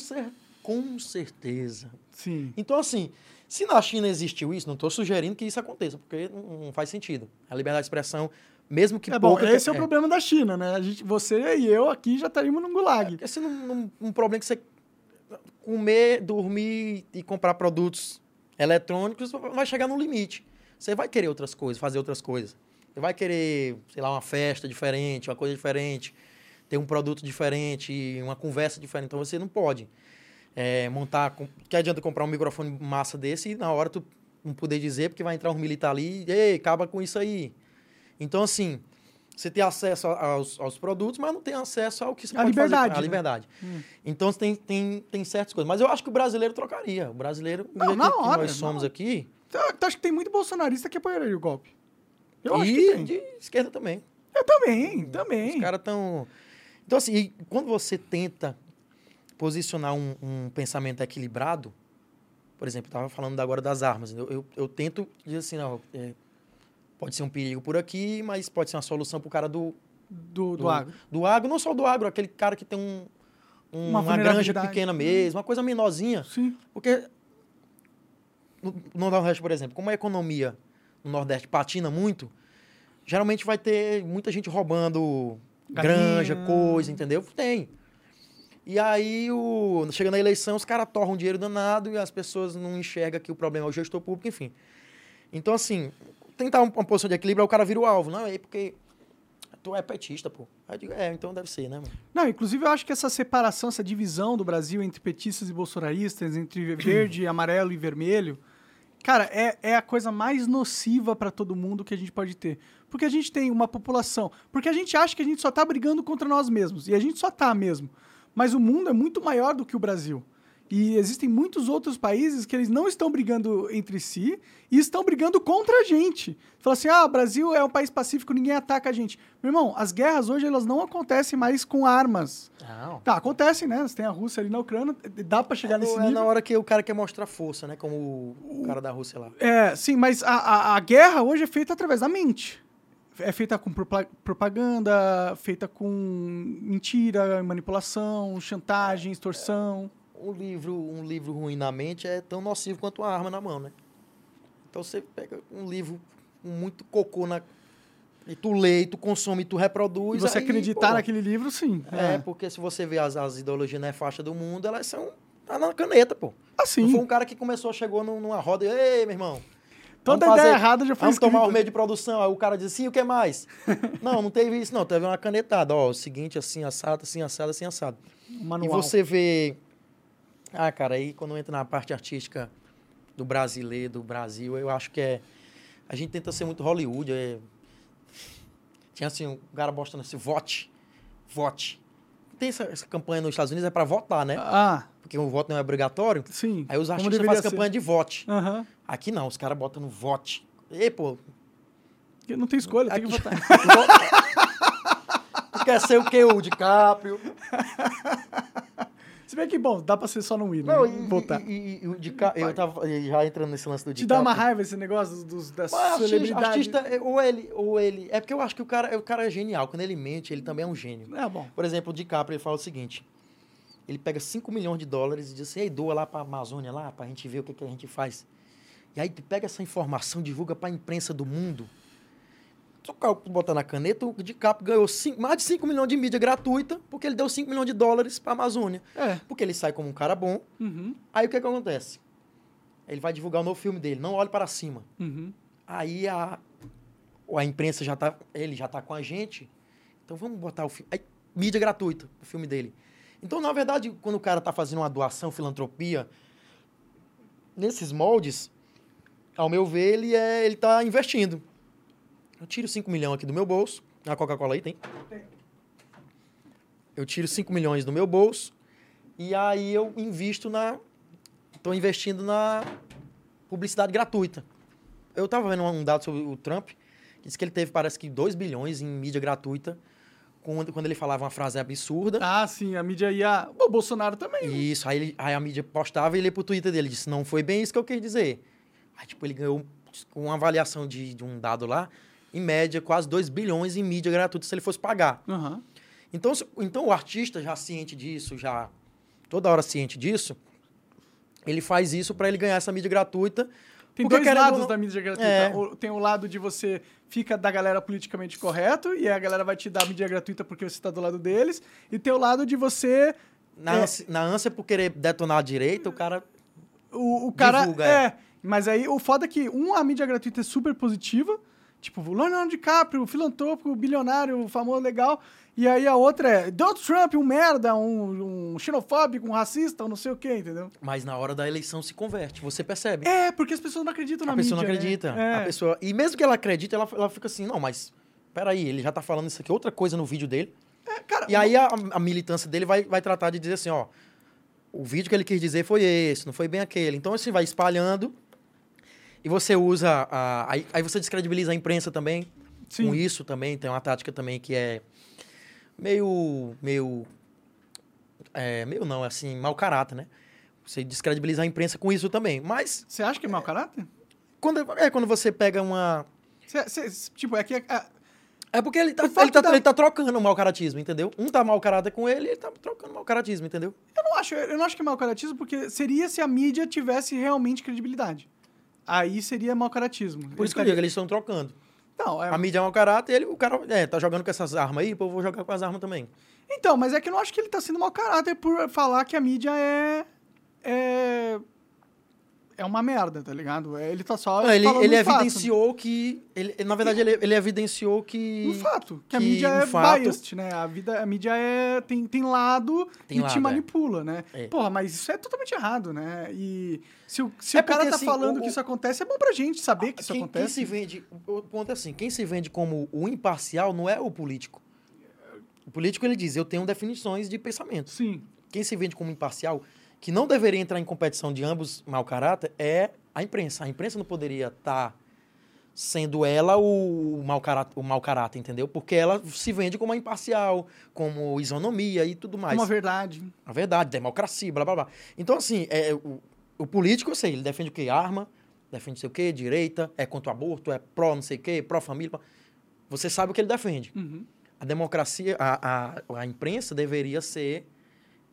certeza. Sim. Então, assim... Se na China existiu isso, não estou sugerindo que isso aconteça, porque não faz sentido. A liberdade de expressão, mesmo que pouca... Bom, esse é o problema da China, né? Você e eu aqui já estaríamos num gulag. Esse é um problema que você comer, dormir e comprar produtos eletrônicos vai chegar no limite. Você vai querer outras coisas, fazer outras coisas. Você vai querer, sei lá, uma festa diferente, uma coisa diferente, ter um produto diferente, uma conversa diferente. Então, você não pode... que adianta comprar um microfone massa desse e na hora tu não poder dizer porque vai entrar um militar ali e acaba com isso aí. Então, assim, Você tem acesso aos produtos, mas não tem acesso ao que você pode fazer. A liberdade. Então, você tem certas coisas. Mas eu acho que o brasileiro trocaria. O brasileiro, não, na hora, nós somos aqui... Eu acho que tem muito bolsonarista que apoiaria o golpe. Eu acho que tem. De esquerda também. Eu também. Os caras estão... Então, assim, quando você tenta posicionar um pensamento equilibrado, por exemplo, eu estava falando agora das armas. Eu tento dizer assim, não, pode ser um perigo por aqui, mas pode ser uma solução para o cara do agro. Do agro, não só do agro, aquele cara que tem uma granja pequena mesmo, uma coisa menorzinha. Sim. Porque no Nordeste, por exemplo, como a economia no Nordeste patina muito, geralmente vai ter muita gente roubando granja, coisa, entendeu? Tem. E aí, chega na eleição, os caras torram dinheiro danado e as pessoas não enxergam que o problema é o gestor público, enfim. Então, assim, tentar uma posição de equilíbrio, aí o cara vira o alvo. Não, é porque tu é petista, pô. Aí eu digo, então deve ser, né, mano? Não, inclusive eu acho que essa separação, essa divisão do Brasil entre petistas e bolsonaristas, entre verde, amarelo e vermelho, cara, é a coisa mais nociva para todo mundo que a gente pode ter. Porque a gente tem uma população... Porque a gente acha que a gente só tá brigando contra nós mesmos. E a gente só tá mesmo. Mas o mundo é muito maior do que o Brasil. E existem muitos outros países que eles não estão brigando entre si e estão brigando contra a gente. Fala assim, o Brasil é um país pacífico, ninguém ataca a gente. Meu irmão, as guerras hoje elas não acontecem mais com armas. Não. Tá, acontecem, né? Você tem a Rússia ali na Ucrânia, dá pra chegar nesse nível. É na hora que o cara quer mostrar força, né? Como o cara da Rússia lá. É, sim, mas a guerra hoje é feita através da mente. É feita com propaganda, feita com mentira, manipulação, chantagem, extorsão. Um livro ruim na mente é tão nocivo quanto uma arma na mão, né? Então você pega um livro com muito cocô e tu lê, tu consome, tu reproduz. E você acreditar naquele livro, sim. Porque se você vê as ideologias nefastas do mundo, elas são na caneta, pô. Assim. Não foi um cara que chegou numa roda e... Ei, meu irmão... Toda ideia errada já foi escrita. Vamos tomar o meio de produção. Aí o cara diz assim, o que mais? Não teve isso, não. Teve uma canetada. O seguinte, assim, assado. Manual. E você vê... cara, aí quando entra na parte artística do brasileiro, do Brasil, eu acho que a gente tenta ser muito Hollywood. Tinha assim, um cara postando assim, vote. Tem essa campanha nos Estados Unidos, é pra votar, né? Porque o voto não é obrigatório. Sim. Aí os artistas fazem campanha de vote. Uhum. Aqui não, os caras botam no vote. Ei, pô. Não tem escolha, tem que votar. Tu quer ser o quê? O DiCaprio? Se bem que, bom, dá pra ser só no Willian. Votar. E o DiCaprio, eu tava já entrando nesse lance do DiCaprio. Te dá uma raiva esse negócio das celebridades? Artista, ou ele... É porque eu acho que o cara é genial. Quando ele mente, ele também é um gênio. É bom. Por exemplo, o DiCaprio, ele fala o seguinte... Ele pega 5 milhões de dólares e diz assim, doa lá para a Amazônia, lá, para a gente ver o que a gente faz. E aí tu pega essa informação, divulga para a imprensa do mundo. Tu bota na caneta, o DiCaprio ganhou mais de 5 milhões de mídia gratuita, porque ele deu 5 milhões de dólares para a Amazônia. Porque ele sai como um cara bom. Uhum. Aí o que acontece? Ele vai divulgar o novo filme dele, Não Olhe Para Cima. Uhum. Aí a imprensa já tá com a gente, então vamos botar o filme. Aí, mídia gratuita, o filme dele. Então, na verdade, quando o cara está fazendo uma doação, filantropia, nesses moldes, ao meu ver, ele está investindo. Eu tiro 5 milhões aqui do meu bolso. A Coca-Cola aí tem? Tem. Eu tiro 5 milhões do meu bolso e aí eu invisto estou investindo na publicidade gratuita. Eu estava vendo um dado sobre o Trump, que disse que ele teve, parece que, 2 bilhões em mídia gratuita, quando ele falava uma frase absurda. Sim, a mídia ia... O Bolsonaro também. Isso, aí a mídia postava e ele ia pro Twitter dele. Disse, não foi bem isso que eu quis dizer. Aí, ele ganhou, com uma avaliação de um dado lá, em média, quase 2 bilhões em mídia gratuita se ele fosse pagar. Uhum. Então, o artista já ciente disso, já toda hora ciente disso, ele faz isso para ele ganhar essa mídia gratuita. Tem dois lados da mídia gratuita. Tem o lado de você fica da galera politicamente correto e a galera vai te dar a mídia gratuita porque você tá do lado deles. E tem o lado de você... Na ânsia por querer detonar a direita, o cara divulga. Mas aí o foda é que a mídia gratuita é super positiva. Tipo, o Leonardo DiCaprio, o filantropo, o bilionário, o famoso legal. E aí a outra é Donald Trump, um merda, um xenofóbico, um racista, um não sei o quê, entendeu? Mas na hora da eleição se converte, você percebe. Porque as pessoas não acreditam na mídia. A pessoa não acredita. E mesmo que ela acredite, ela fica assim, não, mas... peraí, ele já tá falando isso aqui, outra coisa no vídeo dele. É, cara, e aí a militância dele vai tratar de dizer assim, ó, o vídeo que ele quis dizer foi esse, não foi bem aquele. Então, assim, vai espalhando e você usa... Aí você descredibiliza a imprensa também. Sim. Com isso também, tem uma tática também que é meio não, é assim, mau caráter, né? Você descredibiliza a imprensa com isso também, mas... Você acha que é mau caráter? Quando você pega uma... É porque ele tá trocando o mau caratismo, entendeu? Um tá mau caráter com ele e ele tá trocando o mau caratismo, entendeu? Eu não acho que é mau caratismo, porque seria se a mídia tivesse realmente credibilidade. Aí seria mau caratismo. Por isso que eu digo, eles estão trocando. Não, é... A mídia é mau caráter, o cara tá jogando com essas armas aí, pô, eu vou jogar com as armas também. Então, mas é que eu não acho que ele tá sendo mau caráter por falar que a mídia é uma merda, tá ligado? Ele tá só... Não, ele evidenciou que... na verdade, ele evidenciou que... Um fato. Que a mídia é biased, né? A mídia tem lado e te manipula, né? É. Porra, mas isso é totalmente errado, né? E se o cara tá falando que isso acontece, é bom pra gente saber que isso acontece. Quem se vende... O ponto é assim, quem se vende como o imparcial não é o político. O político, ele diz, eu tenho definições de pensamento. Sim. Quem se vende como imparcial... que não deveria entrar em competição de ambos mau caráter, é a imprensa. A imprensa não poderia estar sendo ela o mau caráter, entendeu? Porque ela se vende como a imparcial, como isonomia e tudo mais. Uma verdade. A verdade, democracia, blá, blá, blá. Então, assim, o político, eu sei, ele defende o quê? Arma, defende não sei o quê, direita, é contra o aborto, é pró não sei o quê, pró-família. Você sabe o que ele defende. Uhum. A democracia, a imprensa deveria ser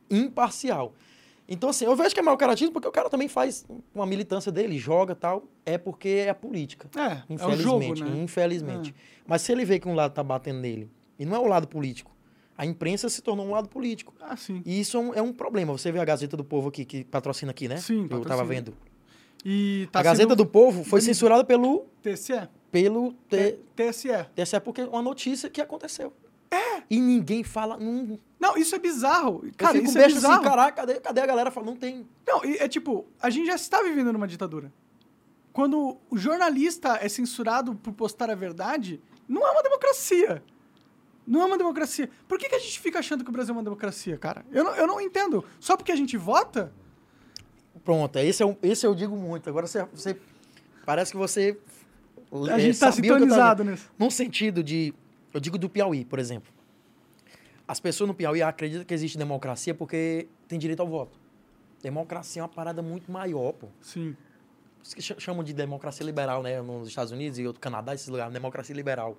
imparcial. Então, assim, eu vejo que é mau caratismo porque o cara também faz uma militância dele, joga e tal. É porque é a política. Infelizmente. É o jogo, né? Infelizmente. É. Mas se ele vê que um lado tá batendo nele, e não é o lado político, a imprensa se tornou um lado político. Ah, sim. E isso é um problema. Você vê a Gazeta do Povo aqui, que patrocina aqui, né? Sim, patrocina. Eu tava vendo. E tá a Gazeta do Povo foi censurada pelo... TSE. Pelo... TSE. TSE porque é uma notícia que aconteceu. É. E ninguém fala... Não, isso é bizarro. Cara, isso é bizarro. Assim, caraca, cadê a galera? Fala, não tem... Não, é tipo, a gente já está vivendo numa ditadura. Quando o jornalista é censurado por postar a verdade, não é uma democracia. Não é uma democracia. Por que a gente fica achando que o Brasil é uma democracia, cara? Eu não entendo. Só porque a gente vota? Pronto, esse eu digo muito. Agora você parece que você... A gente está sintonizado nisso. Num sentido de... Eu digo do Piauí, por exemplo. As pessoas no Piauí acreditam que existe democracia porque tem direito ao voto. Democracia é uma parada muito maior, pô. Sim. Isso que chamam de democracia liberal, né? Nos Estados Unidos e outro Canadá, esses lugares, democracia liberal.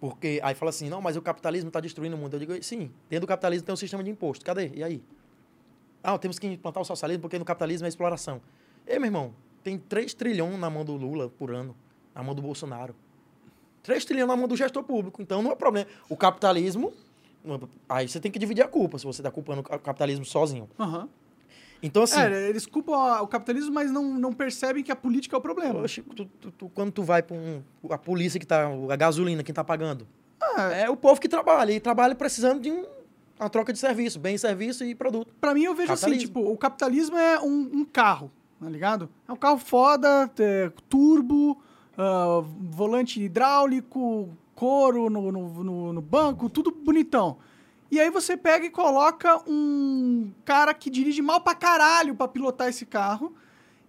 Porque aí fala assim, não, mas o capitalismo está destruindo o mundo. Eu digo, sim, dentro do capitalismo tem um sistema de imposto. Cadê? E aí? Ah, temos que implantar o socialismo porque no capitalismo é exploração. Ei, meu irmão, tem 3 trilhões na mão do Lula por ano, na mão do Bolsonaro. 3 trilhões na mão do gestor público. Então, não é problema. O capitalismo... Aí você tem que dividir a culpa, se você está culpando o capitalismo sozinho. Uhum. Então, assim... eles culpam o capitalismo, mas não percebem que a política é o problema. Oxe, quando tu vai para a polícia que está... A gasolina, quem está pagando? É o povo que trabalha. E trabalha precisando de uma troca de serviço. Bem, serviço e produto. Para mim, eu vejo assim, tipo... O capitalismo é um carro, tá ligado? É um carro foda, turbo... volante hidráulico, couro no banco, tudo bonitão. E aí você pega e coloca um cara que dirige mal pra caralho pra pilotar esse carro.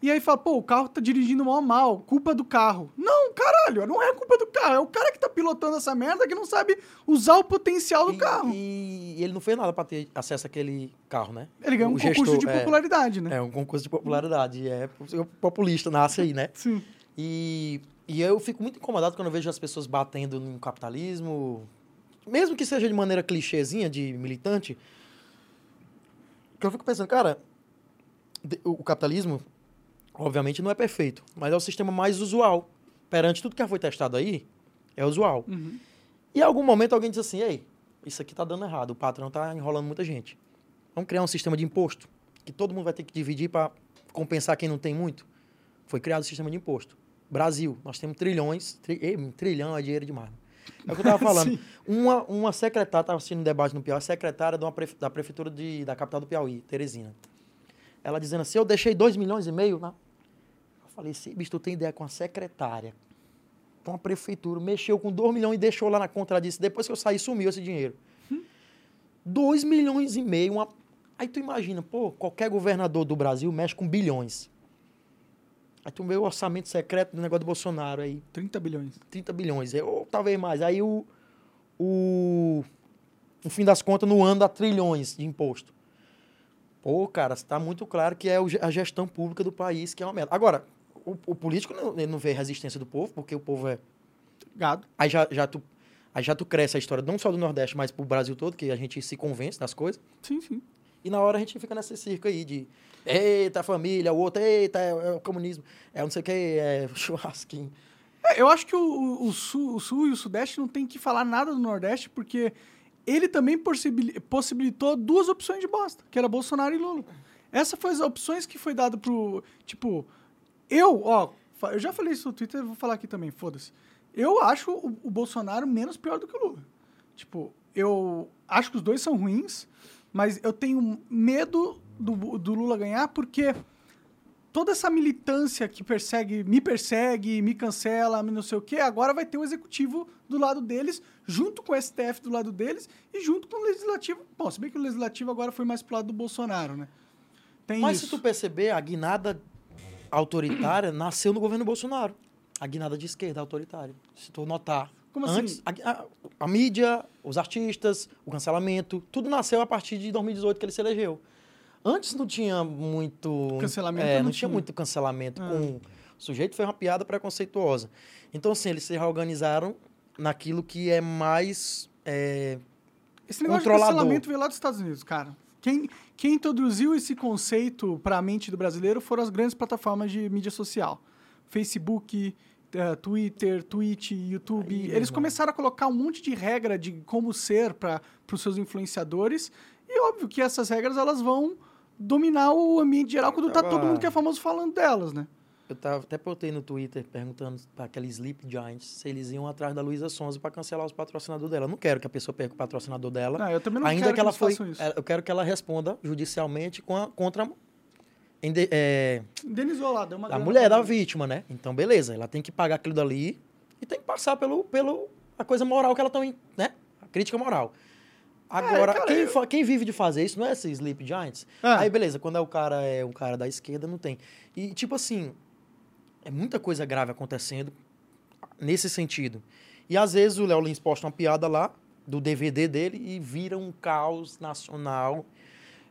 E aí fala, pô, o carro tá dirigindo mal, culpa do carro. Não, caralho, não é culpa do carro. É o cara que tá pilotando essa merda que não sabe usar o potencial do carro. E ele não fez nada pra ter acesso àquele carro, né? Ele ganhou um concurso de popularidade, né? É, um concurso de popularidade. É, o populista nasce aí, né? Sim. E eu fico muito incomodado quando eu vejo as pessoas batendo no capitalismo, mesmo que seja de maneira clichêzinha, de militante, que eu fico pensando, cara, o capitalismo, obviamente, não é perfeito, mas é o sistema mais usual. Perante tudo que já foi testado aí, é usual. Uhum. E em algum momento alguém diz assim, ei, isso aqui tá dando errado, o patrão tá enrolando muita gente. Vamos criar um sistema de imposto, que todo mundo vai ter que dividir para compensar quem não tem muito. Foi criado o sistema de imposto. Brasil, nós temos trilhões, trilhão é dinheiro demais. É o que eu estava falando. Uma secretária, estava assistindo um debate no Piauí, secretária da prefeitura da capital do Piauí, Teresina. Ela dizendo assim, eu deixei 2,5 milhões. Eu falei, sim, bicho, tu tem ideia com a secretária para uma prefeitura, mexeu com 2 milhões e deixou lá na conta disso. Depois que eu saí, sumiu esse dinheiro. 2 milhões e meio. Aí tu imagina, pô, qualquer governador do Brasil mexe com bilhões. Aí tu vê o orçamento secreto do negócio do Bolsonaro aí. 30 bilhões. 30 bilhões, ou talvez mais. Aí no fim das contas, no ano dá trilhões de imposto. Pô, cara, está muito claro que é a gestão pública do país que é uma merda. Agora, o político não vê resistência do povo, porque o povo é gado. Aí já tu cresce a história não só do Nordeste, mas pro Brasil todo, que a gente se convence das coisas. Sim, sim. E na hora a gente fica nesse circo aí de eita, família, o outro, eita, é o comunismo, é não sei o que, é churrasquinho. Eu acho que o Sul e o Sudeste não tem que falar nada do Nordeste, porque ele também possibilitou duas opções de bosta, que era Bolsonaro e Lula. Essas foram as opções que foi dado pro... Tipo, eu já falei isso no Twitter, vou falar aqui também, foda-se. Eu acho o Bolsonaro menos pior do que o Lula. Tipo, eu acho que os dois são ruins, mas eu tenho medo do Lula ganhar, porque toda essa militância que me persegue, me cancela, me não sei o quê, agora vai ter o executivo do lado deles, junto com o STF do lado deles e junto com o legislativo. Bom, se bem que o legislativo agora foi mais pro lado do Bolsonaro, né? Mas se tu perceber, a guinada autoritária nasceu no governo Bolsonaro. A guinada de esquerda autoritária. Se tu notar... Como antes, assim? A mídia, os artistas, o cancelamento, tudo nasceu a partir de 2018 que ele se elegeu. Antes não tinha muito... Cancelamento não tinha muito cancelamento. O sujeito fez uma piada preconceituosa. Então, assim, eles se reorganizaram naquilo que é mais esse negócio controlador. De cancelamento veio lá dos Estados Unidos, cara. Quem introduziu esse conceito para a mente do brasileiro foram as grandes plataformas de mídia social. Facebook... Twitter, Twitch, YouTube. Eles começaram a colocar um monte de regra de como ser para os seus influenciadores. E óbvio que essas regras elas vão dominar o ambiente geral quando todo mundo que é famoso falando delas, né? Eu até botei no Twitter perguntando para aqueles Sleep Giants se eles iam atrás da Luísa Sonza para cancelar os patrocinadores dela. Eu não quero que a pessoa perca o patrocinador dela. Não, eu também não ainda quero que ela façam isso. Eu quero que ela responda judicialmente contra... Indenizou lá, deu uma grana. A mulher da vítima, né? Então, beleza, ela tem que pagar aquilo dali e tem que passar pelo a coisa moral que ela também, né? A crítica moral. Agora, cara, quem vive de fazer isso não é esses Sleep Giants? Aí, beleza, quando é um cara da esquerda, não tem. E, tipo assim, é muita coisa grave acontecendo nesse sentido. E, às vezes, o Léo Lins posta uma piada lá do DVD dele e vira um caos nacional.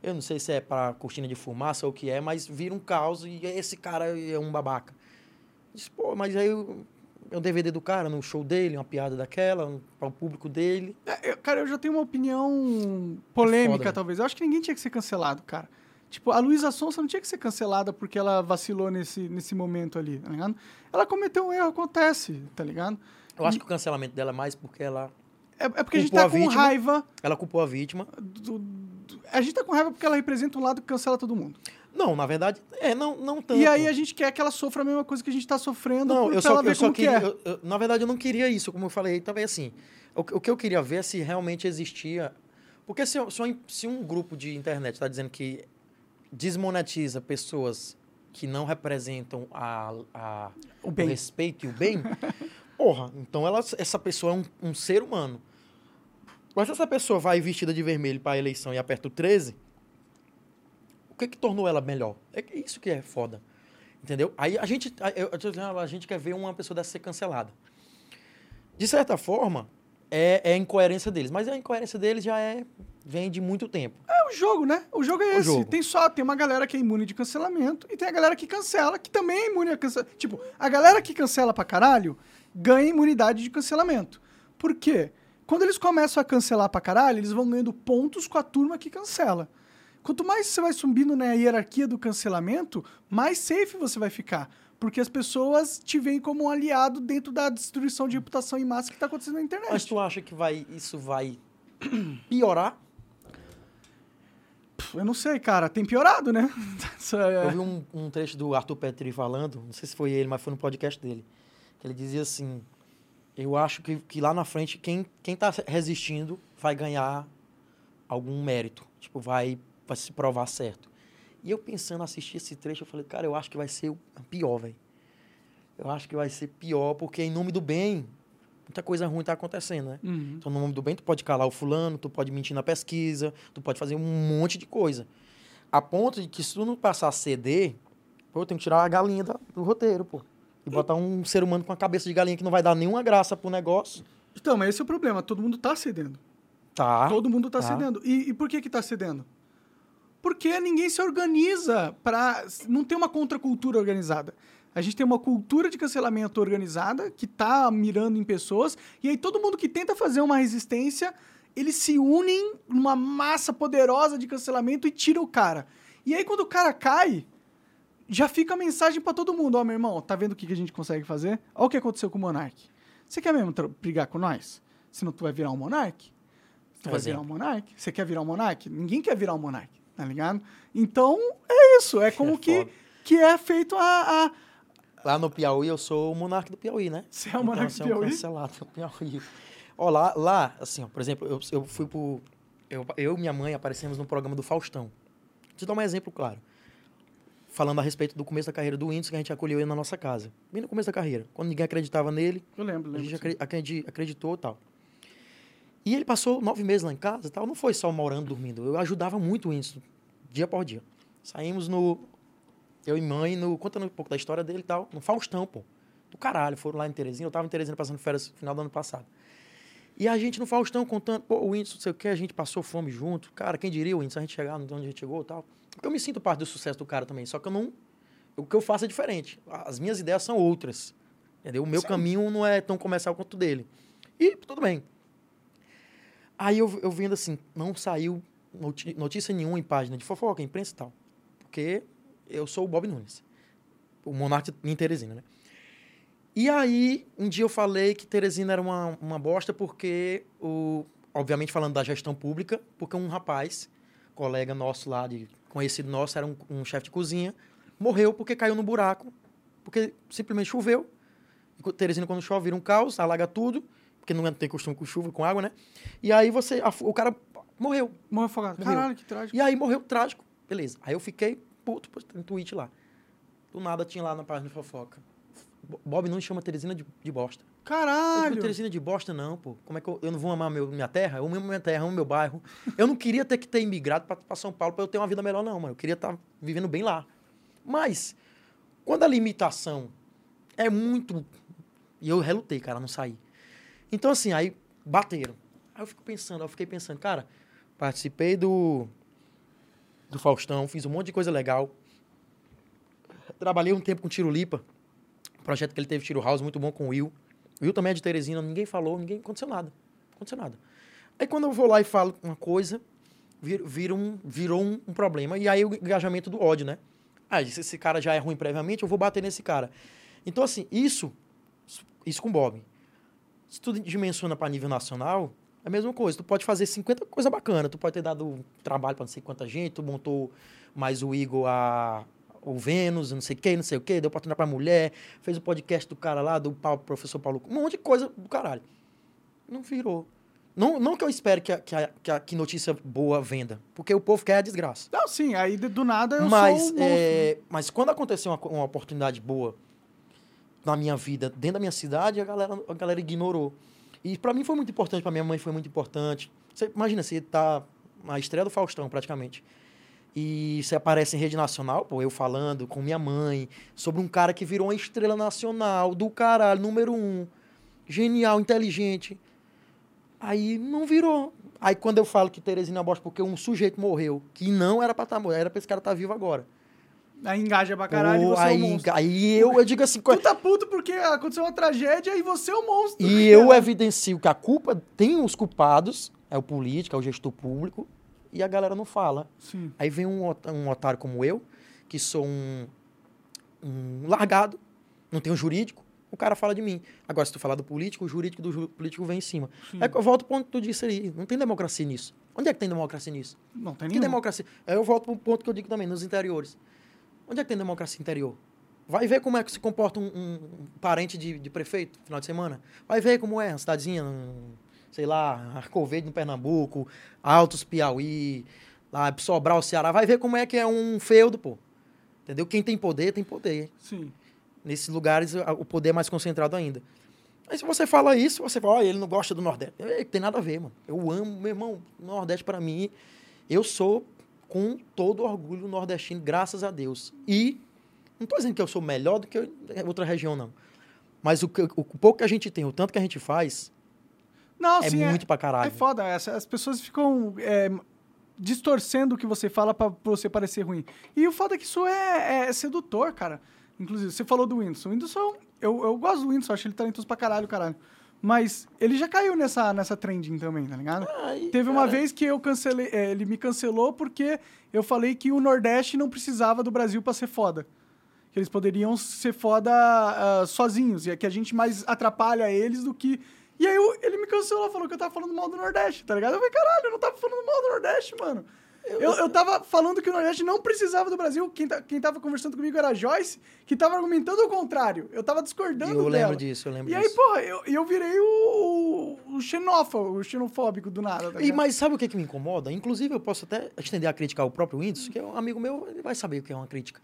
Eu não sei se é para cortina de fumaça ou o que é, mas vira um caos e esse cara é um babaca. Diz, pô, mas aí é um DVD do cara, no show dele, uma piada daquela, para o público dele. Eu já tenho uma opinião polêmica, foda, talvez. Eu acho que ninguém tinha que ser cancelado, cara. Tipo, a Luísa Sonza não tinha que ser cancelada porque ela vacilou nesse momento ali, tá ligado? Ela cometeu um erro, acontece, tá ligado? Eu acho que o cancelamento dela é mais porque ela... É porque a gente tá com raiva... Ela culpou a vítima. A gente tá com raiva porque ela representa um lado que cancela todo mundo. Não, na verdade, não tanto. E aí a gente quer que ela sofra a mesma coisa que a gente tá sofrendo. Não, na verdade, eu não queria isso, como eu falei. Também assim, o que eu queria ver é se realmente existia... Porque se um grupo de internet tá dizendo que desmonetiza pessoas que não representam o respeito e o bem... Porra, então essa pessoa é um ser humano. Mas se essa pessoa vai vestida de vermelho para a eleição e aperta o 13, o que tornou ela melhor? É isso que é foda, entendeu? Aí a gente quer ver uma pessoa dessa ser cancelada. De certa forma, é a incoerência deles. Mas a incoerência deles vem de muito tempo. É o jogo, né? O jogo é esse. Jogo. Tem uma galera que é imune de cancelamento e tem a galera que cancela, que também é imune a cancelamento. Tipo, a galera que cancela pra caralho ganha imunidade de cancelamento. Por quê? Quando eles começam a cancelar pra caralho, eles vão ganhando pontos com a turma que cancela. Quanto mais você vai subindo na hierarquia do cancelamento, mais safe você vai ficar. Porque as pessoas te veem como um aliado dentro da destruição de reputação em massa que tá acontecendo na internet. Mas tu acha que isso vai piorar? Eu não sei, cara. Tem piorado, né? Eu vi um trecho do Arthur Petri falando, não sei se foi ele, mas foi no podcast dele. Ele dizia assim, eu acho que lá na frente quem tá resistindo vai ganhar algum mérito. Tipo, vai se provar certo. E eu pensando, assisti esse trecho, eu falei, cara, eu acho que vai ser o pior, velho. eu acho que vai ser pior, porque em nome do bem, muita coisa ruim está acontecendo, né? Uhum. Então, no nome do bem, tu pode calar o fulano, tu pode mentir na pesquisa, tu pode fazer um monte de coisa. A ponto de que se tu não passar a ceder, pô, eu tenho que tirar a galinha do roteiro, pô. E botar um ser humano com a cabeça de galinha que não vai dar nenhuma graça pro negócio. Então, mas esse é o problema. Todo mundo tá cedendo. Tá. Todo mundo tá cedendo. E por que que tá cedendo? Porque ninguém se organiza pra... Não tem uma contracultura organizada. A gente tem uma cultura de cancelamento organizada que tá mirando em pessoas. E aí todo mundo que tenta fazer uma resistência, eles se unem numa massa poderosa de cancelamento e tira o cara. E aí quando o cara cai... já fica a mensagem pra todo mundo. Ó, meu irmão, tá vendo o que a gente consegue fazer? Ó o que aconteceu com o Monark. Você quer mesmo brigar com nós? Senão tu vai virar um Monark? Tu vai virar um Monark? Você quer virar um Monark? Ninguém quer virar um Monark, tá ligado? Então, é isso. É como que é feito a... Lá no Piauí, eu sou o Monark do Piauí, né? Você é o Monark do Piauí? Cancelado do Piauí. Ó, lá, assim, ó, por exemplo, eu fui pro... Eu e minha mãe aparecemos no programa do Faustão. Vou te dar um exemplo claro. Falando a respeito do começo da carreira do Whindersson, que a gente acolheu ele na nossa casa. Bem no começo da carreira. Quando ninguém acreditava nele, a gente acreditou e tal. E ele passou 9 meses lá em casa e tal. Não foi só morando, dormindo. Eu ajudava muito o Whindersson, dia por dia. Saímos no... Eu e mãe, contando um pouco da história dele e tal, no Faustão, pô. Do caralho, foram lá em Teresina. Eu tava em Teresina passando férias no final do ano passado. E a gente no Faustão contando, pô, o Whindersson, não sei o quê, a gente passou fome junto. Cara, quem diria o Whindersson, a gente chegar onde a gente chegou e tal. Porque eu me sinto parte do sucesso do cara também, só que eu não... O que eu faço é diferente. As minhas ideias são outras, entendeu? O meu caminho não é tão comercial quanto o dele. E tudo bem. Aí eu vendo assim, não saiu notícia nenhuma em página de fofoca, imprensa e tal. Porque eu sou o Bob Nunes, o Monark em Teresina, né? E aí, um dia eu falei que Teresina era uma bosta porque, obviamente falando da gestão pública, porque um rapaz, colega nosso lá de... conhecido nosso, era um chefe de cozinha, morreu porque caiu no buraco, porque simplesmente choveu. E Teresina, quando chove, vira um caos, alaga tudo, porque não tem costume com chuva, com água, né? E aí o cara morreu. Morreu afogado. Caralho, que trágico. E aí morreu trágico. Beleza. Aí eu fiquei puto, tem tweet lá. Do nada tinha lá na página de fofoca. Bob não chama Teresina de bosta. Caralho! Eu não Teresina de bosta, não, pô. Como é que eu não vou amar minha terra? Eu amo minha terra, eu amo meu bairro. Eu não queria ter que ter imigrado pra São Paulo pra eu ter uma vida melhor, não, mano. Eu queria estar vivendo bem lá. Mas, quando a limitação é muito... E eu relutei, cara, não saí. Então, assim, aí bateram. Aí eu fiquei pensando, cara, participei do Faustão, fiz um monte de coisa legal. Trabalhei um tempo com Tiro Lipa. Projeto que ele teve, Tiro House, muito bom com o Will. O Will também é de Teresina, ninguém falou, aconteceu nada. Aí quando eu vou lá e falo uma coisa, virou um problema. E aí o engajamento do ódio, né? Ah, se esse cara já é ruim previamente, eu vou bater nesse cara. Então, assim, isso com o Bob. Se tu dimensiona para nível nacional, é a mesma coisa. Tu pode fazer 50 coisas bacanas. Tu pode ter dado trabalho para não sei quanta gente, tu montou mais o Igor o Vênus, não sei o quê, deu oportunidade pra mulher, fez o podcast do cara lá, do professor Paulo, um monte de coisa do caralho. Não virou. Não que eu espere que notícia boa venda, porque o povo quer a desgraça. Não, sim, aí do nada mas quando aconteceu uma oportunidade boa na minha vida, dentro da minha cidade, a galera ignorou. E pra mim foi muito importante, pra minha mãe foi muito importante. Você imagina, você tá na estreia do Faustão, praticamente. E você aparece em rede nacional, pô, eu falando com minha mãe sobre um cara que virou uma estrela nacional do caralho, número 1, genial, inteligente. Aí não virou. Aí quando eu falo que Teresina é bosta porque um sujeito morreu, que não era pra estar morto, era pra esse cara estar vivo agora. Aí engaja pra caralho e você é um monstro. Aí eu digo assim... Tu tá puto porque aconteceu uma tragédia e você é um monstro. E eu evidencio que a culpa tem os culpados, é o político, é o gestor público, e a galera não fala. Sim. Aí vem um otário como eu, que sou um largado, não tenho jurídico, o cara fala de mim. Agora, se tu falar do político, o jurídico do político vem em cima. Sim. Aí eu volto pro ponto que tu disse aí, não tem democracia nisso. Onde é que tem democracia nisso? Não tem nenhuma. Que democracia? Aí eu volto pro ponto que eu digo também, nos interiores. Onde é que tem democracia interior? Vai ver como é que se comporta um parente de prefeito, final de semana. Vai ver como é uma cidadezinha... sei lá, Arcoverde no Pernambuco, Altos Piauí, lá, Sobral, Ceará, vai ver como é que é um feudo, pô. Entendeu? Quem tem poder, tem poder. Sim. nesses lugares o poder é mais concentrado ainda. Aí se você fala isso, você fala, olha, ele não gosta do Nordeste. Tem nada a ver, mano. Eu amo, meu irmão, o Nordeste para mim, eu sou com todo orgulho nordestino, graças a Deus. E não estou dizendo que eu sou melhor do que outra região, não. Mas o pouco que a gente tem, o tanto que a gente faz, não, é sim, muito pra caralho. É foda essa. As pessoas ficam distorcendo o que você fala pra você parecer ruim. E o foda é que isso é sedutor, cara. Inclusive, você falou do Whindersson. O Whindersson, eu gosto do Whindersson, acho ele talentoso pra caralho. Mas ele já caiu nessa trending também, tá ligado? Ai, teve uma vez que eu cancelei, ele me cancelou porque eu falei que o Nordeste não precisava do Brasil pra ser foda. Que eles poderiam ser foda sozinhos. E é que a gente mais atrapalha eles do que... E aí ele me cancelou, falou que eu tava falando mal do Nordeste, tá ligado? Eu falei, caralho, eu não tava falando mal do Nordeste, mano. Eu tava falando que o Nordeste não precisava do Brasil. Quem tava conversando comigo era a Joyce, que tava argumentando o contrário. Eu tava discordando dela. Eu lembro disso. E aí, porra, eu virei o xenófobo, o xenofóbico do nada. Tá ligado? Mas sabe o que me incomoda? Inclusive, eu posso até estender a criticar o próprio Whindersson, que é um amigo meu, ele vai saber o que é uma crítica.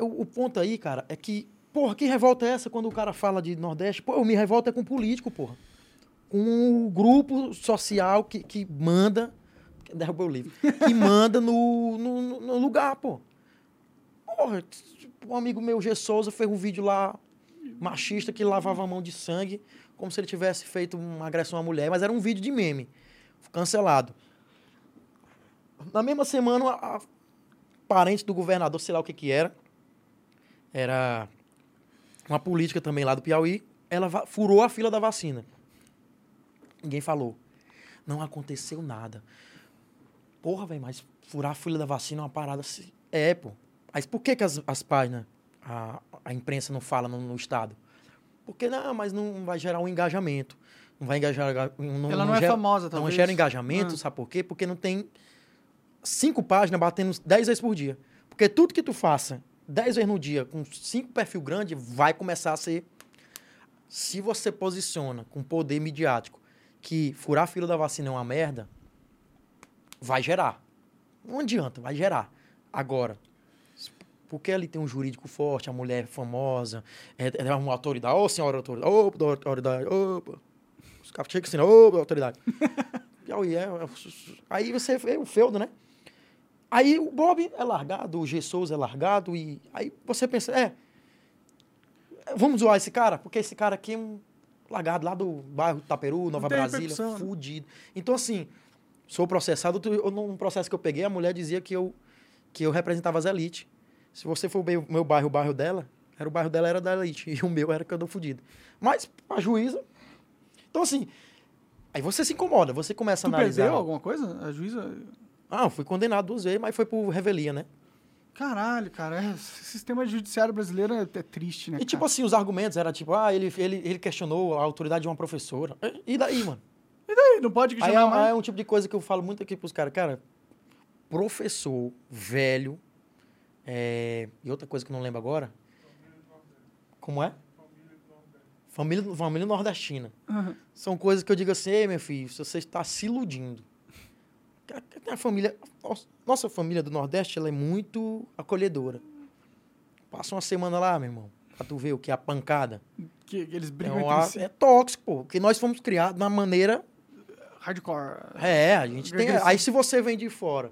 O ponto aí, cara, é que, porra, que revolta é essa quando o cara fala de Nordeste? Pô, eu me revolto com político, porra. Com o grupo social que manda... Derrubou o livro. Que manda no lugar, pô. Porra, um amigo meu, G. Souza, fez um vídeo lá, machista, que lavava a mão de sangue, como se ele tivesse feito uma agressão à mulher, mas era um vídeo de meme. Cancelado. Na mesma semana, a parente do governador, sei lá o que era, era uma política também lá do Piauí, ela furou a fila da vacina. Ninguém falou. Não aconteceu nada. Porra, velho, mas furar a fila da vacina é uma parada assim. É, pô. Mas por que as páginas, a imprensa não fala no Estado? Porque, não, mas não vai gerar um engajamento. Não vai engajar... Ela não é famosa, talvez. Não gera engajamento, sabe por quê? Porque não tem 5 páginas batendo 10 vezes por dia. Porque tudo que tu faça 10 vezes no dia com 5 perfil grande vai começar a ser... Se você posiciona com poder midiático que furar a fila da vacina é uma merda... Vai gerar. Não adianta, vai gerar. Agora, porque ali tem um jurídico forte, a mulher famosa, é uma autoridade, ô senhora autoridade, ô autoridade, ô... Os caras chegam assim, ô autoridade. Aí você é o feudo, né? Aí o Bob é largado, o G. Souza é largado, e aí você pensa, vamos zoar esse cara? Porque esse cara aqui é um largado lá do bairro Itaperu, Nova Brasília, fudido. Então, assim... Sou processado. Num processo que eu peguei, a mulher dizia que eu representava as elites. Se você for ver o meu bairro, o bairro dela, era o bairro dela era da elite. E o meu era que eu dou fudido. Mas a juíza... Então, assim, aí você se incomoda, você começa a analisar... Tu perdeu alguma coisa? A juíza... Ah, eu fui condenado 2 vezes, mas foi por revelia, né? Caralho, cara. Esse sistema judiciário brasileiro é triste, né? E, tipo assim, os argumentos eram tipo, ele questionou a autoridade de uma professora. E daí, mano? E daí? Não pode questionar mais? É um tipo de coisa que eu falo muito aqui pros caras. Cara, professor, velho... E outra coisa que eu não lembro agora... Como é? Família nordestina. Uhum. São coisas que eu digo assim, ei, meu filho, você está se iludindo. A família... Nossa família do Nordeste, ela é muito acolhedora. Passa uma semana lá, meu irmão, pra tu ver o que é a pancada. Que eles brigam entre si. É tóxico, pô. Porque nós fomos criados na maneira... Hardcore. A gente tem... Aí se você vem de fora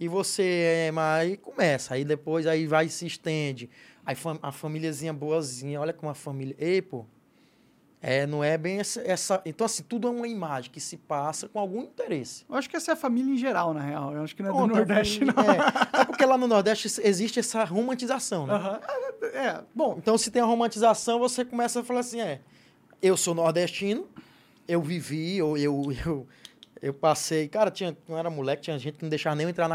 e você... Aí começa, aí depois aí vai e se estende. Aí a famíliazinha boazinha, olha como a família... Ei, pô, não é bem essa... Então, assim, tudo é uma imagem que se passa com algum interesse. Eu acho que essa é a família em geral, na real. Eu acho que não é do Nordeste, não. É porque lá no Nordeste existe essa romantização, né? Uhum. Bom, então se tem a romantização, você começa a falar assim, eu sou nordestino... Eu vivi, ou eu passei... Cara, quando eu era moleque, tinha gente que não deixava nem eu entrar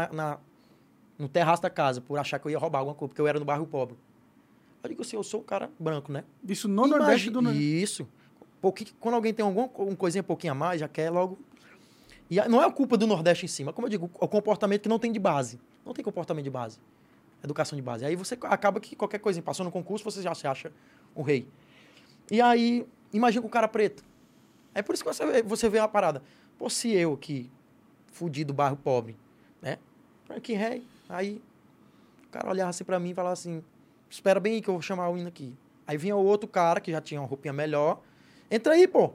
no terraço da casa por achar que eu ia roubar alguma coisa, porque eu era no bairro pobre. Eu digo assim, eu sou um cara branco, né? Isso no Nordeste do Nordeste. Isso. Quando alguém tem alguma coisinha pouquinho a mais, já quer logo... E não é a culpa do Nordeste em si, mas como eu digo, é o comportamento que não tem de base. Não tem comportamento de base. Educação de base. Aí você acaba que qualquer coisinha, passou no concurso, você já se acha um rei. E aí, imagina com o cara preto. É por isso que você vê uma parada. Pô, se eu aqui, fudido, bairro pobre, né? Que rei. Aí o cara olhava assim pra mim e falava assim, Espera bem aí que eu vou chamar o hino aqui. Aí vinha o outro cara, que já tinha uma roupinha melhor. Entra aí, pô.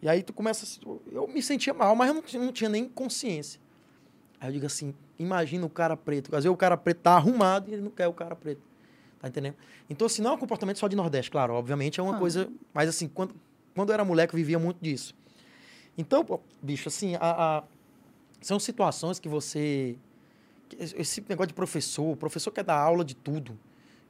E aí tu começa... Eu me sentia mal, mas eu não tinha nem consciência. Aí eu digo assim, imagina o cara preto. Às vezes o cara preto tá arrumado e ele não quer o cara preto. Tá entendendo? Então, assim, não é um comportamento só de Nordeste, claro. Obviamente é uma coisa... Mas, assim, quando eu era moleque, eu vivia muito disso. Então, pô, bicho, assim, são situações que você... Esse negócio de professor, o professor quer dar aula de tudo.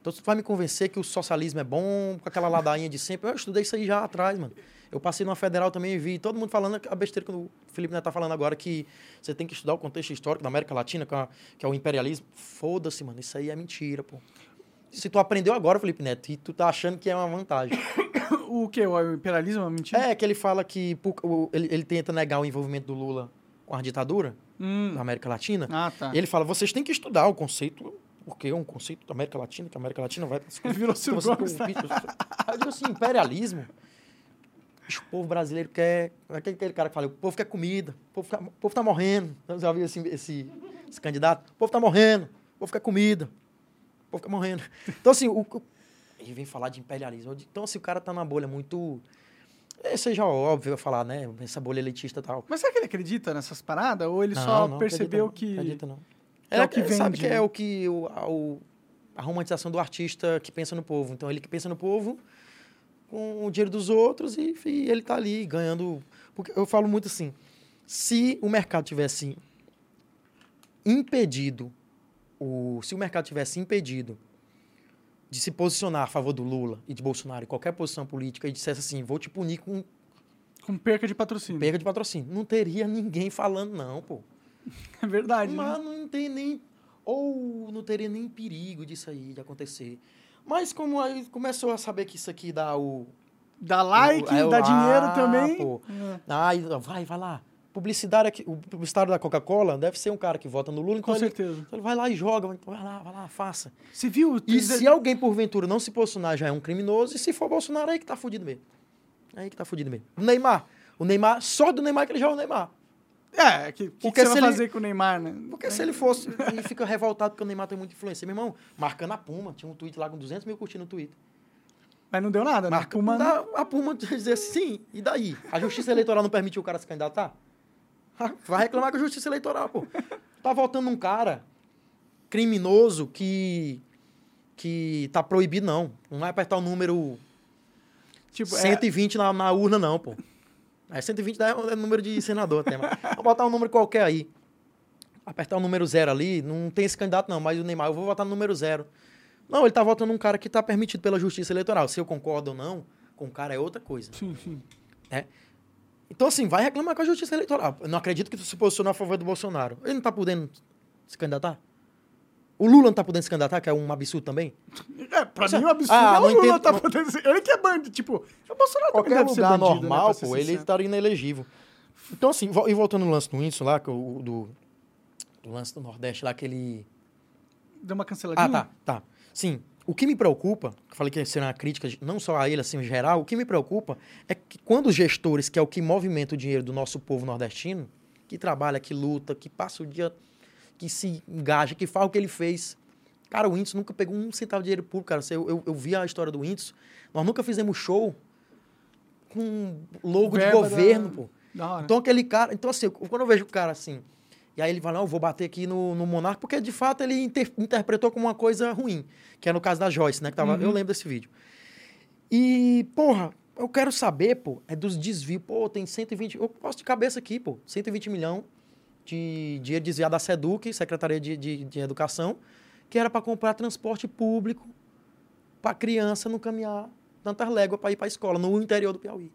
Então, você vai me convencer que o socialismo é bom, com aquela ladainha de sempre. Eu estudei isso aí já atrás, mano. Eu passei numa federal também e vi todo mundo falando a besteira que o Felipe Neto tá falando agora, que você tem que estudar o contexto histórico da América Latina, que é o imperialismo. Foda-se, mano. Isso aí é mentira, pô. Se tu aprendeu agora, Felipe Neto, e tu tá achando que é uma vantagem. O quê? O imperialismo é uma mentira? É, que ele fala que ele tenta negar o envolvimento do Lula com a ditadura da América Latina. Ah, tá. E ele fala, vocês têm que estudar o conceito, porque é um conceito da América Latina, que a América Latina vai... Virou Ciro Gomes. Eu digo assim, imperialismo... O povo brasileiro quer... Aquele cara que fala, o povo quer comida, o povo tá morrendo. Você já viu esse candidato? O povo tá morrendo, o povo quer comida. O povo fica morrendo. Então, assim, ele vem falar de imperialismo. Então, assim, o cara tá numa bolha muito... Seja óbvio eu falar, né? Essa bolha elitista e tal. Mas será que ele acredita nessas paradas? Ou ele não percebeu que... Acredita, não. É o que vende. Sabe que é o que... A romantização do artista que pensa no povo. Então, ele que pensa no povo com o dinheiro dos outros e ele tá ali ganhando... Porque eu falo muito assim, se o mercado tivesse impedido de se posicionar a favor do Lula e de Bolsonaro em qualquer posição política e dissesse assim, vou te punir com... Com perca de patrocínio. Perca de patrocínio. Não teria ninguém falando, não, pô. É verdade, mas, né? Não tem nem... Ou não teria nem perigo disso aí de acontecer. Mas como aí começou a saber que isso aqui dá o... Dá like, dá dinheiro também. Pô. É. Vai lá. O publicitário da Coca-Cola deve ser um cara que vota no Lula. Então certeza. Então ele vai lá e joga. Então vai lá, faça. Você viu? E se alguém, porventura, não se posicionar, já é um criminoso. E se for Bolsonaro, aí que tá fudido mesmo. Neymar. O Neymar, só do Neymar que ele já é o Neymar. É, que você vai fazer com o Neymar, né? Porque se ele fosse... Ele fica revoltado porque o Neymar tem muita influência. Meu irmão, marcando a Puma. Tinha um tweet lá com 200 mil curtindo no Twitter. Mas não deu nada, né? A Puma dizer sim, e daí? A justiça eleitoral não permitiu o cara se candidatar? Vai reclamar com a justiça eleitoral, pô. Tá voltando um cara criminoso que tá proibido, não. Não vai apertar o número 120 na urna, não, pô. Aí 120 é o número de senador até. Vou botar um número qualquer aí. Apertar o número 0 ali, não tem esse candidato, não. Mas o Neymar, eu vou votar no número 0. Não, ele tá votando um cara que tá permitido pela justiça eleitoral. Se eu concordo ou não, com o cara é outra coisa. Sim, sim. É. Então, assim, vai reclamar com a justiça eleitoral. Eu não acredito que tu se posicionou a favor do Bolsonaro. Ele não tá podendo se candidatar? O Lula não tá podendo se candidatar, que é um absurdo também? É, pra mim é um absurdo. Ah, não, o Lula entendo, tá podendo se... Ele que é bandido, tipo... O Bolsonaro também deve ser bandido, normal, né, pô, ele estaria inelegível. Então, assim, e voltando no lance do Whindersson lá, que do lance do Nordeste lá, que ele... Deu uma canceladinha? Tá. Sim. O que me preocupa, eu falei que ia ser uma crítica não só a ele, assim, em geral, o que me preocupa é que quando os gestores, que é o que movimenta o dinheiro do nosso povo nordestino, que trabalha, que luta, que passa o dia, que se engaja, que faz o que ele fez. Cara, o Whindersson nunca pegou um centavo de dinheiro público, cara. Eu vi a história do Whindersson, nós nunca fizemos show com logo verba de governo, pô. Não, né? Então, aquele cara... Então, assim, quando eu vejo o cara, assim... E aí ele fala, não, eu vou bater aqui no Monark, porque de fato ele interpretou como uma coisa ruim, que é no caso da Joyce, né? Que tava, eu lembro desse vídeo. E, porra, eu quero saber, pô, é dos desvios. Pô, tem 120... Eu posso de cabeça aqui, pô. 120 milhões de dinheiro desviado da SEDUC, Secretaria de Educação, que era para comprar transporte público para criança não caminhar tantas léguas para ir para a escola, no interior do Piauí.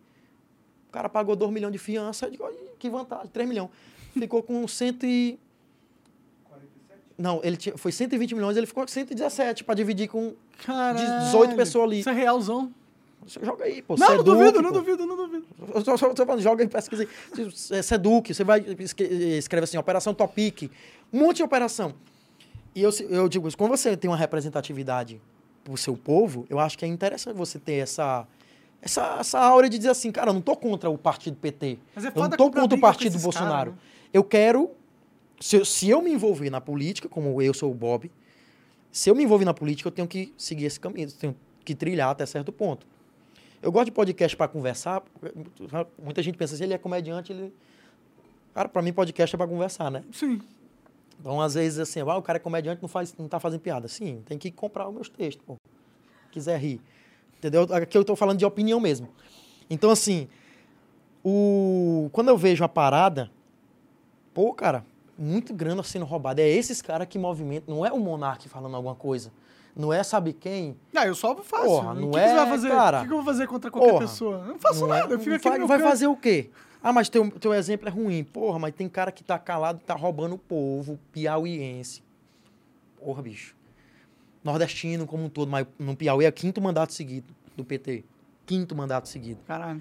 O cara pagou 2 milhões de fiança, eu digo, que vantagem, 3 milhões. Ficou com 147? Não, ele foi 120 milhões, ele ficou com 117 para dividir com 18 pessoas ali. Isso é realzão. Você joga aí, pô. Não, Seduc, não duvido. Eu só falando, joga aí, pesquisa aí. Seduc, você vai escreve assim, Operação Topic. Um monte de operação. E eu digo isso, como você tem uma representatividade pro seu povo, eu acho que é interessante você ter essa aura de dizer assim, cara, eu não tô contra o partido PT. Mas é foda, eu não tô contra o partido Bolsonaro. Cara, né? Eu quero, se eu me envolver na política, como eu sou o Bob, se eu me envolver na política, eu tenho que seguir esse caminho, eu tenho que trilhar até certo ponto. Eu gosto de podcast para conversar. Muita gente pensa assim, ele é comediante, ele... Cara, para mim podcast é para conversar, né? Sim. Então, às vezes, assim, ah, o cara é comediante, não tá fazendo piada. Sim, tem que comprar os meus textos, pô. Se quiser rir. Entendeu? Aqui eu tô falando de opinião mesmo. Então, assim, quando eu vejo a parada, pô, cara, muito grana sendo roubada. É esses caras que movimentam, não é o Monark falando alguma coisa. Não é sabe quem... Ah, eu só faço. Porra, não é, cara... O que eu vou fazer contra qualquer pessoa? Eu não faço nada, eu fico aqui no meu canto. Vai fazer o quê? Ah, mas teu exemplo é ruim. Porra, mas tem cara que tá calado e tá roubando o povo piauiense. Porra, bicho. Nordestino como um todo, mas no Piauí é o 5º mandato seguido do PT. 5º mandato seguido. Caralho.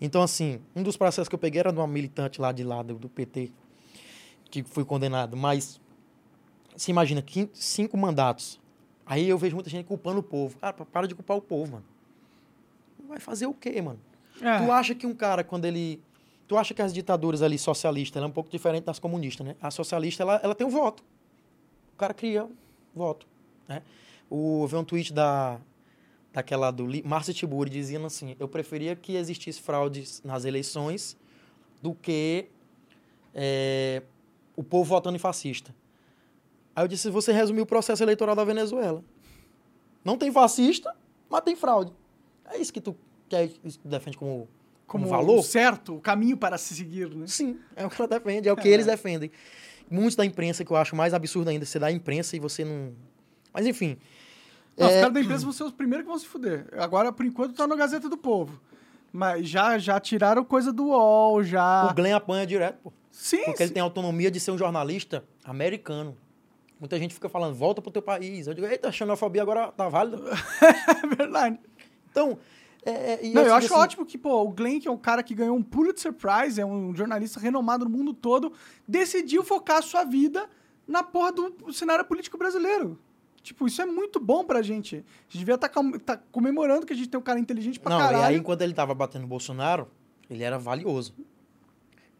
Então, assim, um dos processos que eu peguei era de uma militante lá de lá, do PT, que foi condenado. Mas, você imagina, 5 mandatos... Aí eu vejo muita gente culpando o povo. Cara, para de culpar o povo, mano. Vai fazer o quê, mano? É. Tu acha que um cara, quando ele... Tu acha que as ditaduras ali, socialistas, ela é um pouco diferente das comunistas, né? A socialista, ela tem um voto. O cara cria um voto, né? Eu vi um tweet daquela do Márcio Tiburi dizendo assim, eu preferia que existisse fraudes nas eleições do que o povo votando em fascista. Aí eu disse, você resumiu o processo eleitoral da Venezuela. Não tem fascista, mas tem fraude. É isso que tu quer, isso que tu defende como valor? Certo, o caminho para se seguir, né? Sim, é o que ela defende, é o que eles defendem. Muitos da imprensa, que eu acho mais absurdo ainda, você dá a imprensa e você não... Mas enfim... Não, os caras da imprensa vão ser os primeiros que vão se fuder. Agora, por enquanto, tá no Gazeta do Povo. Mas já tiraram coisa do UOL, já... O Glenn apanha direto, pô. Sim. Porque ele tem a autonomia de ser um jornalista americano. Muita gente fica falando, volta pro teu país. Eu digo, eita, a xenofobia agora tá válida. É verdade. Então... eu acho assim, ótimo que, pô, o Glenn, que é um cara que ganhou um Pulitzer Prize, é um jornalista renomado no mundo todo, decidiu focar a sua vida na porra do cenário político brasileiro. Tipo, isso é muito bom pra gente. A gente devia tá comemorando que a gente tem um cara inteligente pra caralho. E aí, enquanto ele tava batendo no Bolsonaro, ele era valioso.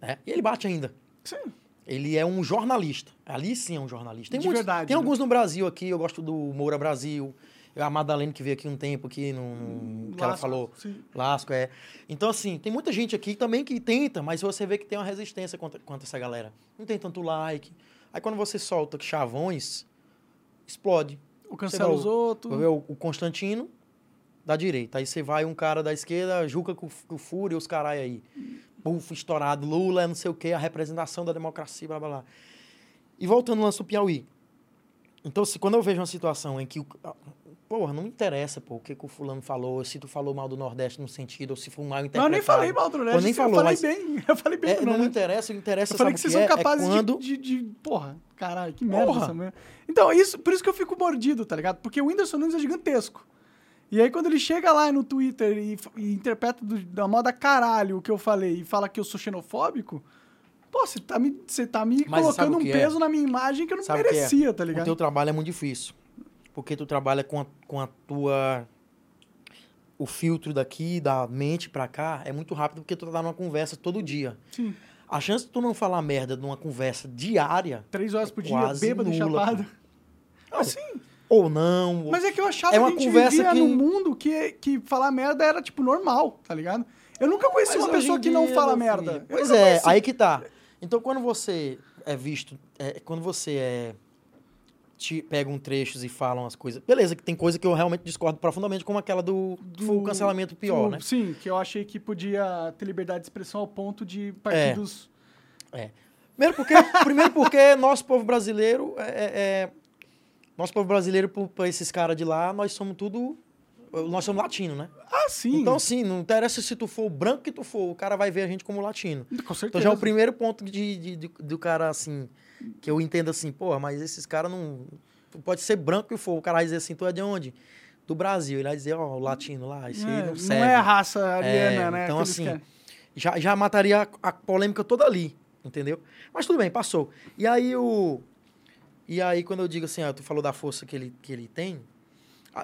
Né? E ele bate ainda. Sim. Ele é um jornalista. Ali sim é um jornalista. Tem muitos, verdade. Tem alguns no Brasil aqui. Eu gosto do Moura Brasil. A Madalena que veio aqui um tempo, aqui no que ela falou. Sim. Lasco, é. Então, assim, tem muita gente aqui também que tenta, mas você vê que tem uma resistência contra essa galera. Não tem tanto like. Aí, quando você solta chavões, explode. O cancela os outros. O Constantino da direita. Aí você vai um cara da esquerda, Juca com o Fúria, os caralho aí. Bufo, estourado, Lula, não sei o quê, a representação da democracia, blá, blá, blá. E voltando ao lance do Piauí. Então, se quando eu vejo uma situação em que... Porra, não me interessa, pô, o que o fulano falou, se tu falou mal do Nordeste no sentido, ou se foi mal interpretado. Não, eu nem falei mal do Nordeste, eu nem falou, eu falei bem do Nordeste. Não interessa, eu falei que vocês são capazes de... Porra, caralho, que merda essa merda. Então, por isso que eu fico mordido, tá ligado? Porque o Whindersson Nunes é gigantesco. E aí, quando ele chega lá no Twitter e interpreta da moda caralho o que eu falei e fala que eu sou xenofóbico, pô, você tá me mas colocando um peso na minha imagem que eu não merecia, tá ligado? O teu trabalho é muito difícil, porque tu trabalha com a tua... O filtro daqui, da mente pra cá, é muito rápido porque tu tá numa conversa todo dia. Sim. A chance de tu não falar merda numa conversa diária... 3 horas por dia, bêbado e chapado. Assim... Ou não. Mas é que eu achava que a gente vivia num mundo que falar merda era, tipo, normal, tá ligado? Eu nunca conheci uma pessoa que não fala merda. Pois é, aí que tá. Então, quando você é visto... quando você te pegam trechos e falam as coisas... Beleza, que tem coisa que eu realmente discordo profundamente, como aquela do cancelamento pior, né? Sim, que eu achei que podia ter liberdade de expressão ao ponto de partidos... Primeiro porque nosso povo brasileiro Nosso povo brasileiro, para esses caras de lá, nós somos latino, né? Ah, sim. Então, sim, não interessa se tu for o branco que tu for, o cara vai ver a gente como latino. Com certeza. Então já é o primeiro ponto do cara, assim, que eu entendo assim, porra, mas esses caras não... Tu pode ser branco que for, o cara vai dizer assim, tu é de onde? Do Brasil. Ele vai dizer, ó, o latino lá, esse aí não serve. Não é a raça ariana, né? Então, aqueles assim, já mataria a polêmica toda ali, entendeu? Mas tudo bem, passou. E aí, quando eu digo assim, tu falou da força que ele tem,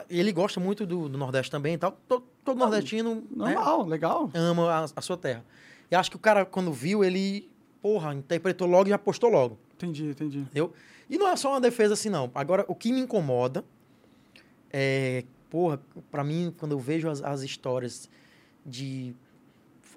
ele gosta muito do Nordeste também e tal. Todo nordestino... Normal, né, legal. Ama a sua terra. E acho que o cara, quando viu, ele, porra, interpretou logo e apostou logo. Entendi, entendi. E não é só uma defesa assim, não. Agora, o que me incomoda é... Porra, pra mim, quando eu vejo as histórias de...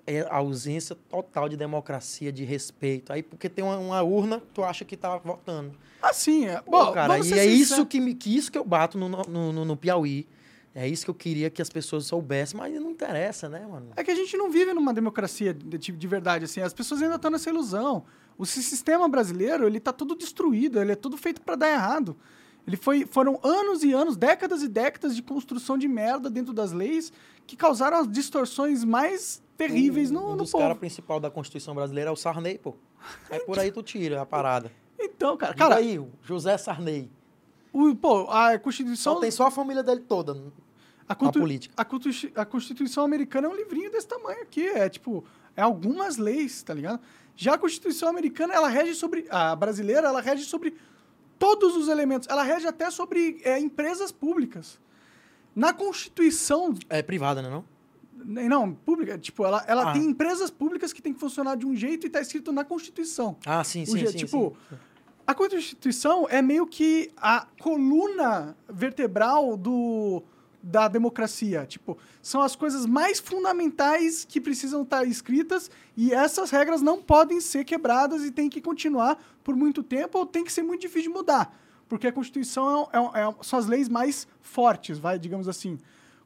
É a ausência total de democracia, de respeito. Aí, porque tem uma urna, tu acha que tá votando. Assim, é. Pô, bom, cara, e é isso que eu bato no Piauí. É isso que eu queria que as pessoas soubessem, mas não interessa, né, mano? É que a gente não vive numa democracia de verdade, assim. As pessoas ainda estão nessa ilusão. O sistema brasileiro, ele tá todo destruído, ele é tudo feito pra dar errado. Foram anos e anos, décadas e décadas de construção de merda dentro das leis que causaram as distorções mais terríveis no povo. Um dos caras principal da Constituição brasileira é o Sarney, pô. É por aí tu tira a parada. Então, cara... Diga aí, José Sarney. A Constituição... Só tem só a família dele toda na política. A Constituição americana é um livrinho desse tamanho aqui. É algumas leis, tá ligado? Já a Constituição americana, ela rege sobre... A brasileira, ela rege sobre... Todos os elementos. Ela rege até sobre empresas públicas. Na Constituição... É privada, né, não? Não, pública. Ela tem empresas públicas que tem que funcionar de um jeito e tá escrito na Constituição. Ah, sim, sim, jeito, sim. A Constituição é meio que a coluna vertebral da democracia. São as coisas mais fundamentais que precisam estar escritas e essas regras não podem ser quebradas e tem que continuar por muito tempo ou tem que ser muito difícil de mudar, porque a Constituição são as leis mais fortes, digamos assim.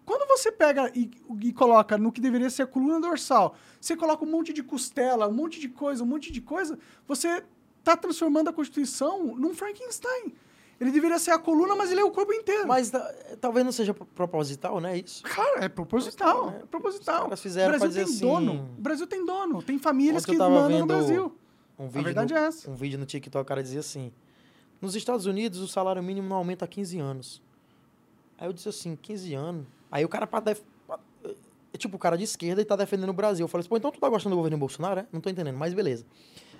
Quando você pega e coloca no que deveria ser a coluna dorsal, você coloca um monte de costela, um monte de coisa, você está transformando a Constituição num Frankenstein. Ele deveria ser a coluna, mas ele é o corpo inteiro. Mas talvez não seja proposital, né? Isso. Cara, é proposital. Né? É proposital. Os fizeram o Brasil tem assim... dono. O Brasil tem dono. Tem famílias que mandam no Brasil. A verdade é essa. Um vídeo no TikTok, o cara dizia assim: nos Estados Unidos, o salário mínimo não aumenta há 15 anos. Aí eu disse assim: 15 anos? Aí o cara... o cara de esquerda e tá defendendo o Brasil. Eu falei assim: pô, então tu tá gostando do governo Bolsonaro, é? Não tô entendendo, mas beleza.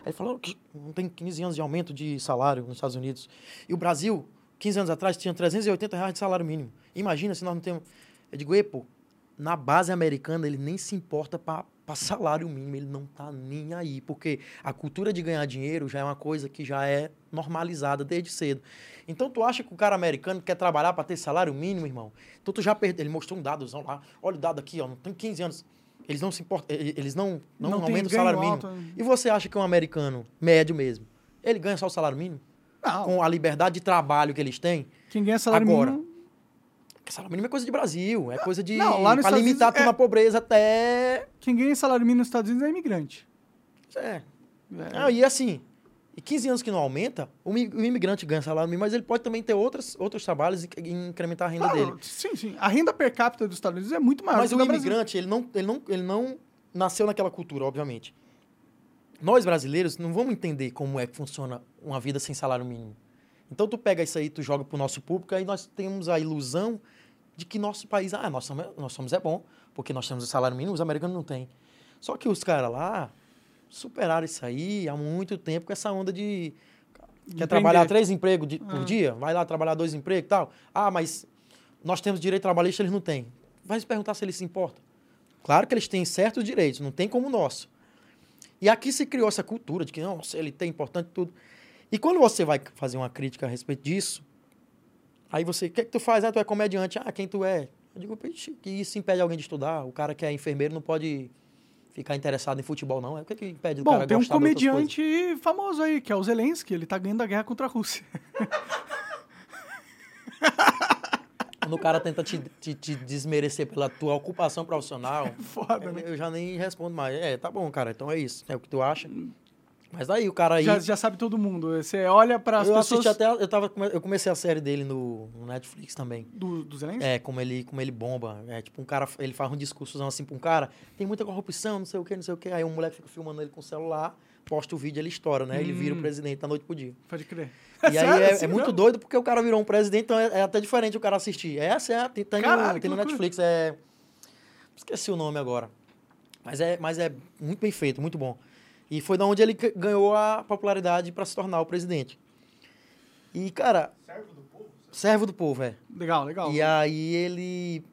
Aí ele falou que não tem 15 anos de aumento de salário nos Estados Unidos. E o Brasil, 15 anos atrás, tinha R$380 de salário mínimo. Imagina se nós não temos... Eu digo, na base americana ele nem se importa para salário mínimo, ele não tá nem aí, porque a cultura de ganhar dinheiro já é uma coisa que já é normalizada desde cedo. Então tu acha que o cara americano quer trabalhar para ter salário mínimo, irmão? Então tu já perdeu... Ele mostrou um dadozão lá, olha o dado aqui, ó, não tem 15 anos... Eles não se importam, eles não aumentam o salário mínimo. E você acha que um americano médio mesmo, ele ganha só o salário mínimo? Não. Com a liberdade de trabalho que eles têm? Quem ganha salário mínimo... Salário mínimo é coisa de Brasil, é coisa de... Não, lá nos Estados Unidos... Pra limitar a pobreza até... Quem ganha salário mínimo nos Estados Unidos é imigrante. E assim, 15 anos que não aumenta, o imigrante ganha salário mínimo, mas ele pode também ter outros trabalhos e incrementar a renda dele. Sim, sim. A renda per capita dos Estados Unidos é muito maior. Mas o imigrante, ele não nasceu naquela cultura, obviamente. Nós, brasileiros, não vamos entender como é que funciona uma vida sem salário mínimo. Então, tu pega isso aí, tu joga pro nosso público, aí nós temos a ilusão de que nosso país... Ah, nós somos é bom, porque nós temos o salário mínimo, os americanos não têm. Só que os caras lá... superaram isso aí há muito tempo com essa onda de... Quer trabalhar 3 empregos por dia? Vai lá trabalhar 2 empregos e tal. Ah, mas nós temos direito trabalhista, eles não têm. Vai se perguntar se eles se importam. Claro que eles têm certos direitos, não tem como o nosso. E aqui se criou essa cultura de que, não, ele tem importante tudo. E quando você vai fazer uma crítica a respeito disso, aí você, o que é que tu faz? Ah, tu é comediante. Ah, quem tu é? Eu digo, que isso impede alguém de estudar. O cara que é enfermeiro não pode... ficar interessado em futebol, não. É o que impede do cara gostar de outras coisas? Bom, tem um comediante famoso aí, que é o Zelensky. Ele tá ganhando a guerra contra a Rússia. Quando o cara tenta te desmerecer pela tua ocupação profissional... É foda, né? Eu já nem respondo mais. Tá bom, cara. Então é isso. É o que tu acha. Mas daí o cara aí... Já sabe todo mundo. Você olha para as pessoas... Eu comecei a série dele no Netflix também. Do Zelensky? É, como ele bomba. Um cara... Ele faz um discursozão assim para um cara. Tem muita corrupção, não sei o quê. Aí um moleque fica filmando ele com o celular, posta o vídeo, ele estoura, né? Ele vira o presidente da noite pro dia. Pode crer. E aí é muito doido porque o cara virou um presidente, então é até diferente o cara assistir. Tem no Netflix. Esqueci o nome agora. Mas é muito bem feito, muito bom. E foi da onde ele ganhou a popularidade para se tornar o presidente. E, cara... Servo do povo? Servo do povo, é. Legal, legal. E aí ele...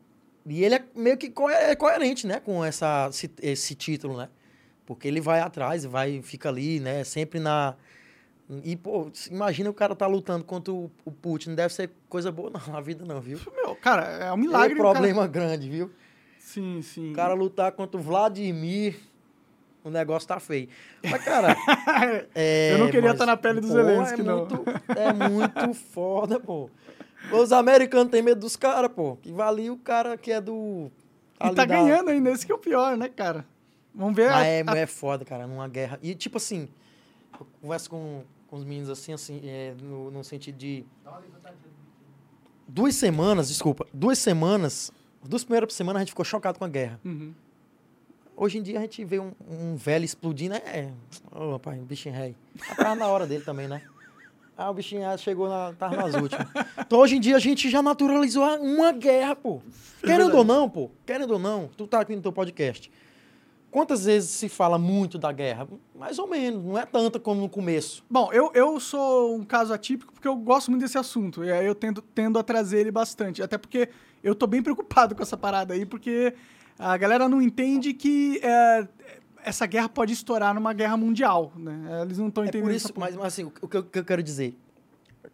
E ele é meio que coerente, né? Com esse título, né? Porque ele vai atrás, fica ali, né? Sempre na... E, pô, imagina o cara tá lutando contra o Putin. Não deve ser coisa boa, não, a vida não, viu? Meu, cara, é um milagre. É um problema grande, viu? Sim, sim. O cara lutar contra o Vladimir, o negócio tá feio. Mas, cara... Eu não queria estar na pele do Zelensky, não. É muito foda, pô. Os americanos têm medo dos caras, pô. Que valia o cara que é do... E tá ganhando ainda, esse que é o pior, né, cara? Vamos ver... É foda, cara, numa guerra. E, tipo assim, eu converso com os meninos assim no sentido de... 2 semanas, desculpa, 2 semanas... As 2 primeiras semanas a gente ficou chocado com a guerra. Uhum. Hoje em dia a gente vê um velho explodindo, Ô, rapaz, um bichinho rei. Tava na hora dele também, né? Ah, o bichinho chegou, tava nas últimas. Então hoje em dia a gente já naturalizou uma guerra, pô. Querendo ou não, pô. Querendo ou não, tu tá aqui no teu podcast. Quantas vezes se fala muito da guerra? Mais ou menos, não é tanta como no começo. Bom, eu sou um caso atípico porque eu gosto muito desse assunto. E aí eu tendo a trazer ele bastante. Até porque eu tô bem preocupado com essa parada aí, porque a galera não entende que essa guerra pode estourar numa guerra mundial, né? Eles não estão entendendo por isso. Mas assim, o que eu quero dizer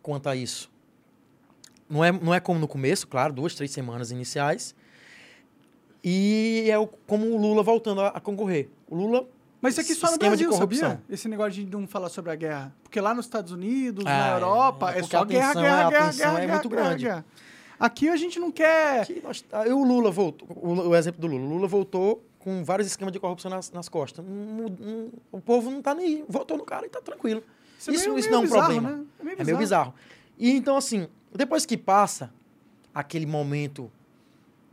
quanto a isso? Não é como no começo, claro, 2, 3 semanas iniciais. E é como o Lula voltando a concorrer. O Lula... Mas isso aqui só no Brasil, sabia? Esse negócio de não falar sobre a guerra. Porque lá nos Estados Unidos, na Europa, é só guerra, guerra, guerra, guerra, é muito grande. Aqui a gente não quer... O Lula voltou... O exemplo do Lula. O Lula voltou com vários esquemas de corrupção nas costas. O povo não tá nem aí. Votou no cara e tá tranquilo. Isso não é um problema. Né? É meio bizarro. E então, assim, depois que passa aquele momento...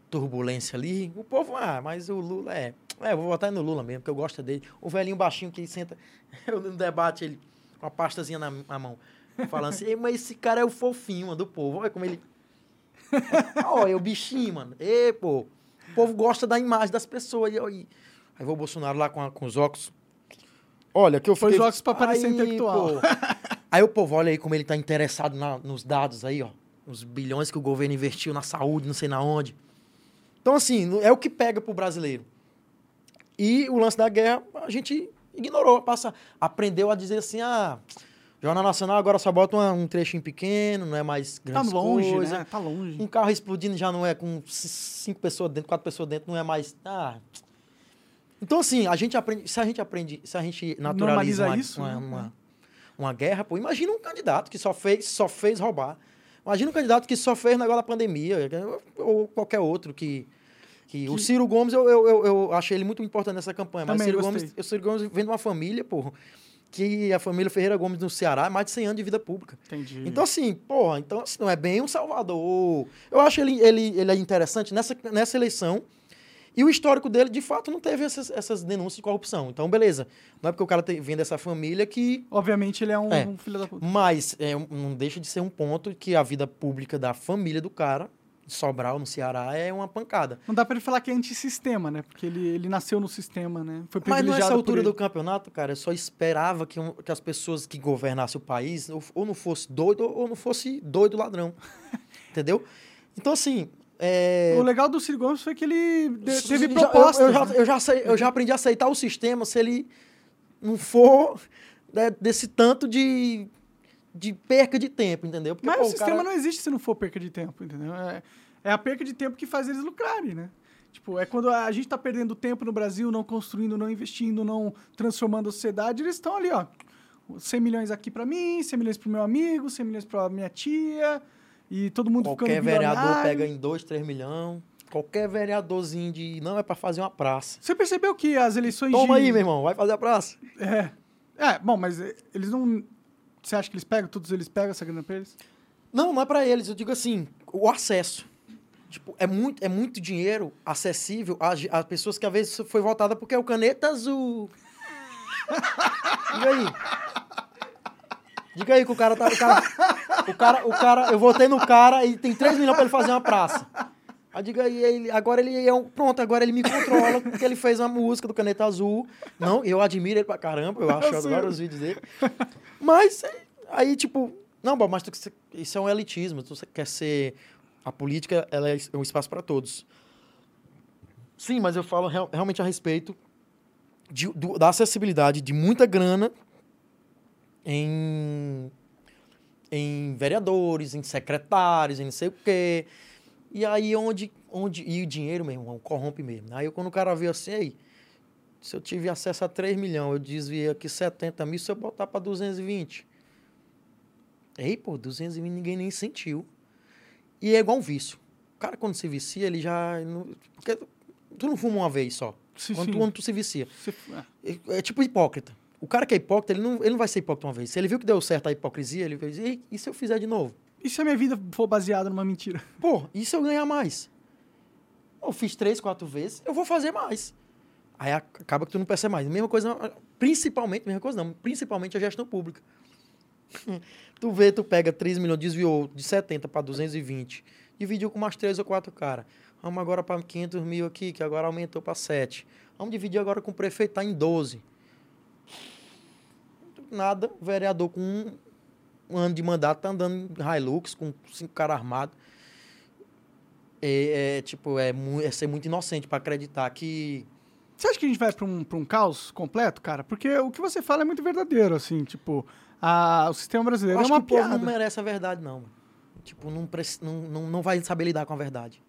turbulência ali, o povo, mas o Lula eu vou votar no Lula mesmo, porque eu gosto dele. O velhinho baixinho que ele senta no debate, ele com a pastazinha na mão, falando assim, mas esse cara é o fofinho, mano, do povo, olha como ele... Olha, o bichinho, mano. Pô, o povo gosta da imagem das pessoas. Aí vou o Bolsonaro lá com os óculos. Olha, que eu fiquei... Foi os óculos pra parecer intelectual. Pô. Aí o povo, olha aí como ele tá interessado nos dados aí, ó, os bilhões que o governo investiu na saúde, não sei na onde. Então, assim, é o que pega pro brasileiro. E o lance da guerra, a gente ignorou, aprendeu a dizer assim, Jornal Nacional agora só bota um trechinho pequeno, não é mais grande coisa. Tá longe, coisa, né? Tá longe. Um carro explodindo já não é com 4 pessoas dentro, não é mais... Então, assim, a gente aprende... Se a gente naturaliza uma guerra, pô, imagina um candidato que só fez roubar. Imagina um candidato que só fez negócio da pandemia, ou qualquer outro que... O Ciro Gomes, eu achei ele muito importante nessa campanha. Mas o Ciro Gomes vem de uma família, pô, que a família Ferreira Gomes no Ceará, mais de 100 anos de vida pública. Entendi. Então, assim, não é bem um salvador. Eu acho ele é interessante nessa eleição. E o histórico dele, de fato, não teve essas denúncias de corrupção. Então, beleza. Não é porque o cara vem dessa família que... Obviamente, ele é um filho da puta. Mas não deixa de ser um ponto que a vida pública da família do cara, Sobral, no Ceará, é uma pancada. Não dá pra ele falar que é antissistema, né? Porque ele nasceu no sistema, né? Foi privilegiado. Mas nessa altura do campeonato, cara, eu só esperava que as pessoas que governassem o país ou não fosse doido ou não fosse doido ladrão. Entendeu? Então, assim... O legal do Ciro Gomes foi que ele teve proposta. Eu já aprendi a aceitar o sistema se ele não for desse tanto de perca de tempo, entendeu? Porque, o sistema não existe se não for perca de tempo, entendeu? É a perca de tempo que faz eles lucrarem, né? Tipo, é quando a gente tá perdendo tempo no Brasil, não construindo, não investindo, não transformando a sociedade, eles estão ali, ó, 100 milhões aqui pra mim, 100 milhões pro meu amigo, 100 milhões pra minha tia... E todo mundo qualquer vereador pega em 2, 3 milhões. Qualquer vereadorzinho não é pra fazer uma praça. Você percebeu que as eleições aí, meu irmão, vai fazer a praça. Bom, mas eles não... Você acha que todos eles pegam essa grana pra eles? Não é pra eles. Eu digo assim, o acesso. Tipo, é muito dinheiro acessível a pessoas que, às vezes, foi votada porque é o caneta azul. E aí? Diga aí que o cara tá... O cara, eu votei no cara e tem 3 milhões pra ele fazer uma praça. Aí diga aí, agora ele me controla porque ele fez uma música do Caneta Azul. Não, eu admiro ele pra caramba, eu adoro os vídeos dele. Mas aí, tipo, não, Bob, mas isso é um elitismo, você quer ser... A política, ela é um espaço pra todos. Sim, mas eu falo realmente a respeito da acessibilidade de muita grana em vereadores, em secretários, em não sei o quê. E aí e o dinheiro, meu irmão, corrompe mesmo. Aí quando o cara viu assim, aí, se eu tive acesso a 3 milhões, eu desviei aqui 70 mil, se eu botar para 220. Ei, pô, 220 ninguém nem sentiu. E é igual um vício. O cara, quando se vicia, ele já... Porque tu não fuma uma vez só. Sim, quando tu se vicia. É tipo hipócrita. O cara que é hipócrita, ele não vai ser hipócrita uma vez. Se ele viu que deu certo a hipocrisia, ele vai dizer, ei, e se eu fizer de novo? E se a minha vida for baseada numa mentira? Pô, e se eu ganhar mais? Eu fiz 3, 4 vezes, eu vou fazer mais. Aí acaba que tu não percebe mais. Principalmente a gestão pública. Tu pega 3 milhões, desviou de 70 para 220, dividiu com mais 3 ou 4 caras. Vamos agora para 500 mil aqui, que agora aumentou para 7. Vamos dividir agora com o prefeito, tá em 12. Nada, o vereador com um ano de mandato tá andando em Hilux, com 5 caras armados. É ser muito inocente para acreditar que... Você acha que a gente vai para um caos completo, cara? Porque o que você fala é muito verdadeiro, assim, tipo... o sistema brasileiro é uma piada. O povo não merece a verdade, não. Tipo, não vai saber lidar com a verdade.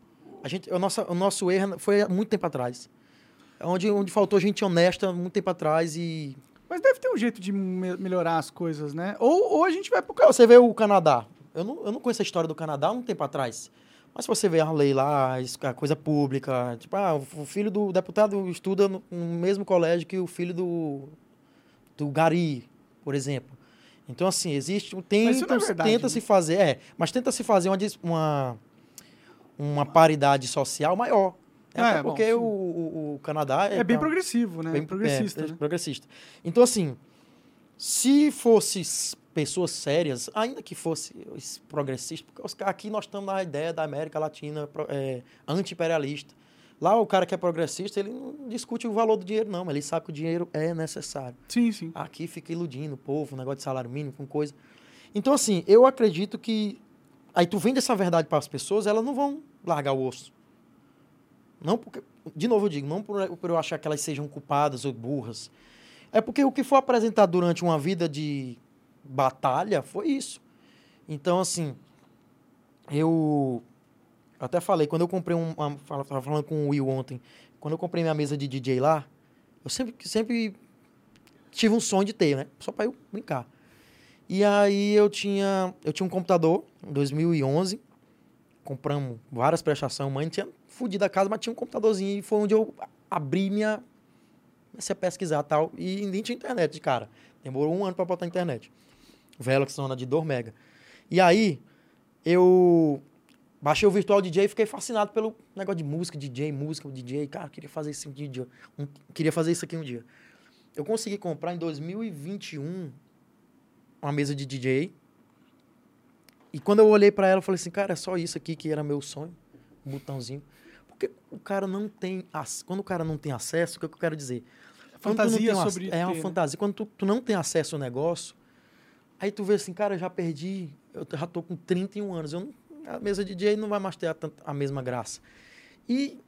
O nosso erro foi há muito tempo atrás. Onde faltou gente honesta há muito tempo atrás e... Mas deve ter um jeito de melhorar as coisas, né? Ou a gente vai pro... Você vê o Canadá. Eu não conheço a história do Canadá há um tempo atrás. Mas se você vê a lei lá, a coisa pública... Tipo, o filho do deputado estuda no mesmo colégio que o filho do Gari, por exemplo. Então, assim, existe... Tenta-se fazer uma paridade social maior. Porque o Canadá... É bem progressivo, né? Bem progressista. Né? Progressista. Então, assim, se fossem pessoas sérias, ainda que fosse progressista, porque aqui nós estamos na ideia da América Latina anti-imperialista. Lá o cara que é progressista, ele não discute o valor do dinheiro, não, mas ele sabe que o dinheiro é necessário. Sim, sim. Aqui fica iludindo o povo, negócio de salário mínimo, com coisa. Então, assim, eu acredito que... Aí tu vende essa verdade para as pessoas, elas não vão largar o osso. Não porque... De novo eu digo, não por eu achar que elas sejam culpadas ou burras. É porque o que foi apresentado durante uma vida de batalha foi isso. Então, assim, eu... Até falei, quando eu comprei Estava falando com o Will ontem. Quando eu comprei minha mesa de DJ lá, eu sempre tive um sonho de ter, né? Só para eu brincar. E aí eu tinha um computador, em 2011. Compramos várias prestações. Mãe tinha fudido a casa, mas tinha um computadorzinho. E foi onde eu abri minha... Comecei a pesquisar e tal. E nem tinha internet, cara. Demorou 1 ano para botar internet. Veloxona de 2 mega. E aí, eu... Baixei o Virtual DJ e fiquei fascinado pelo negócio de música, DJ. Cara, queria fazer isso aqui um dia. Queria fazer isso aqui um dia. Eu consegui comprar em 2021 uma mesa de DJ. E quando eu olhei pra ela, eu falei assim, cara, é só isso aqui que era meu sonho. Um botãozinho. Porque o cara não tem... Quando o cara não tem acesso, o que eu quero dizer? Fantasia sobre... É uma fantasia. Quando tu não tem acesso ao negócio, aí tu vê assim, cara, eu já perdi... Eu já tô com 31 anos, eu não... A mesa de DJ não vai mais ter a mesma graça. E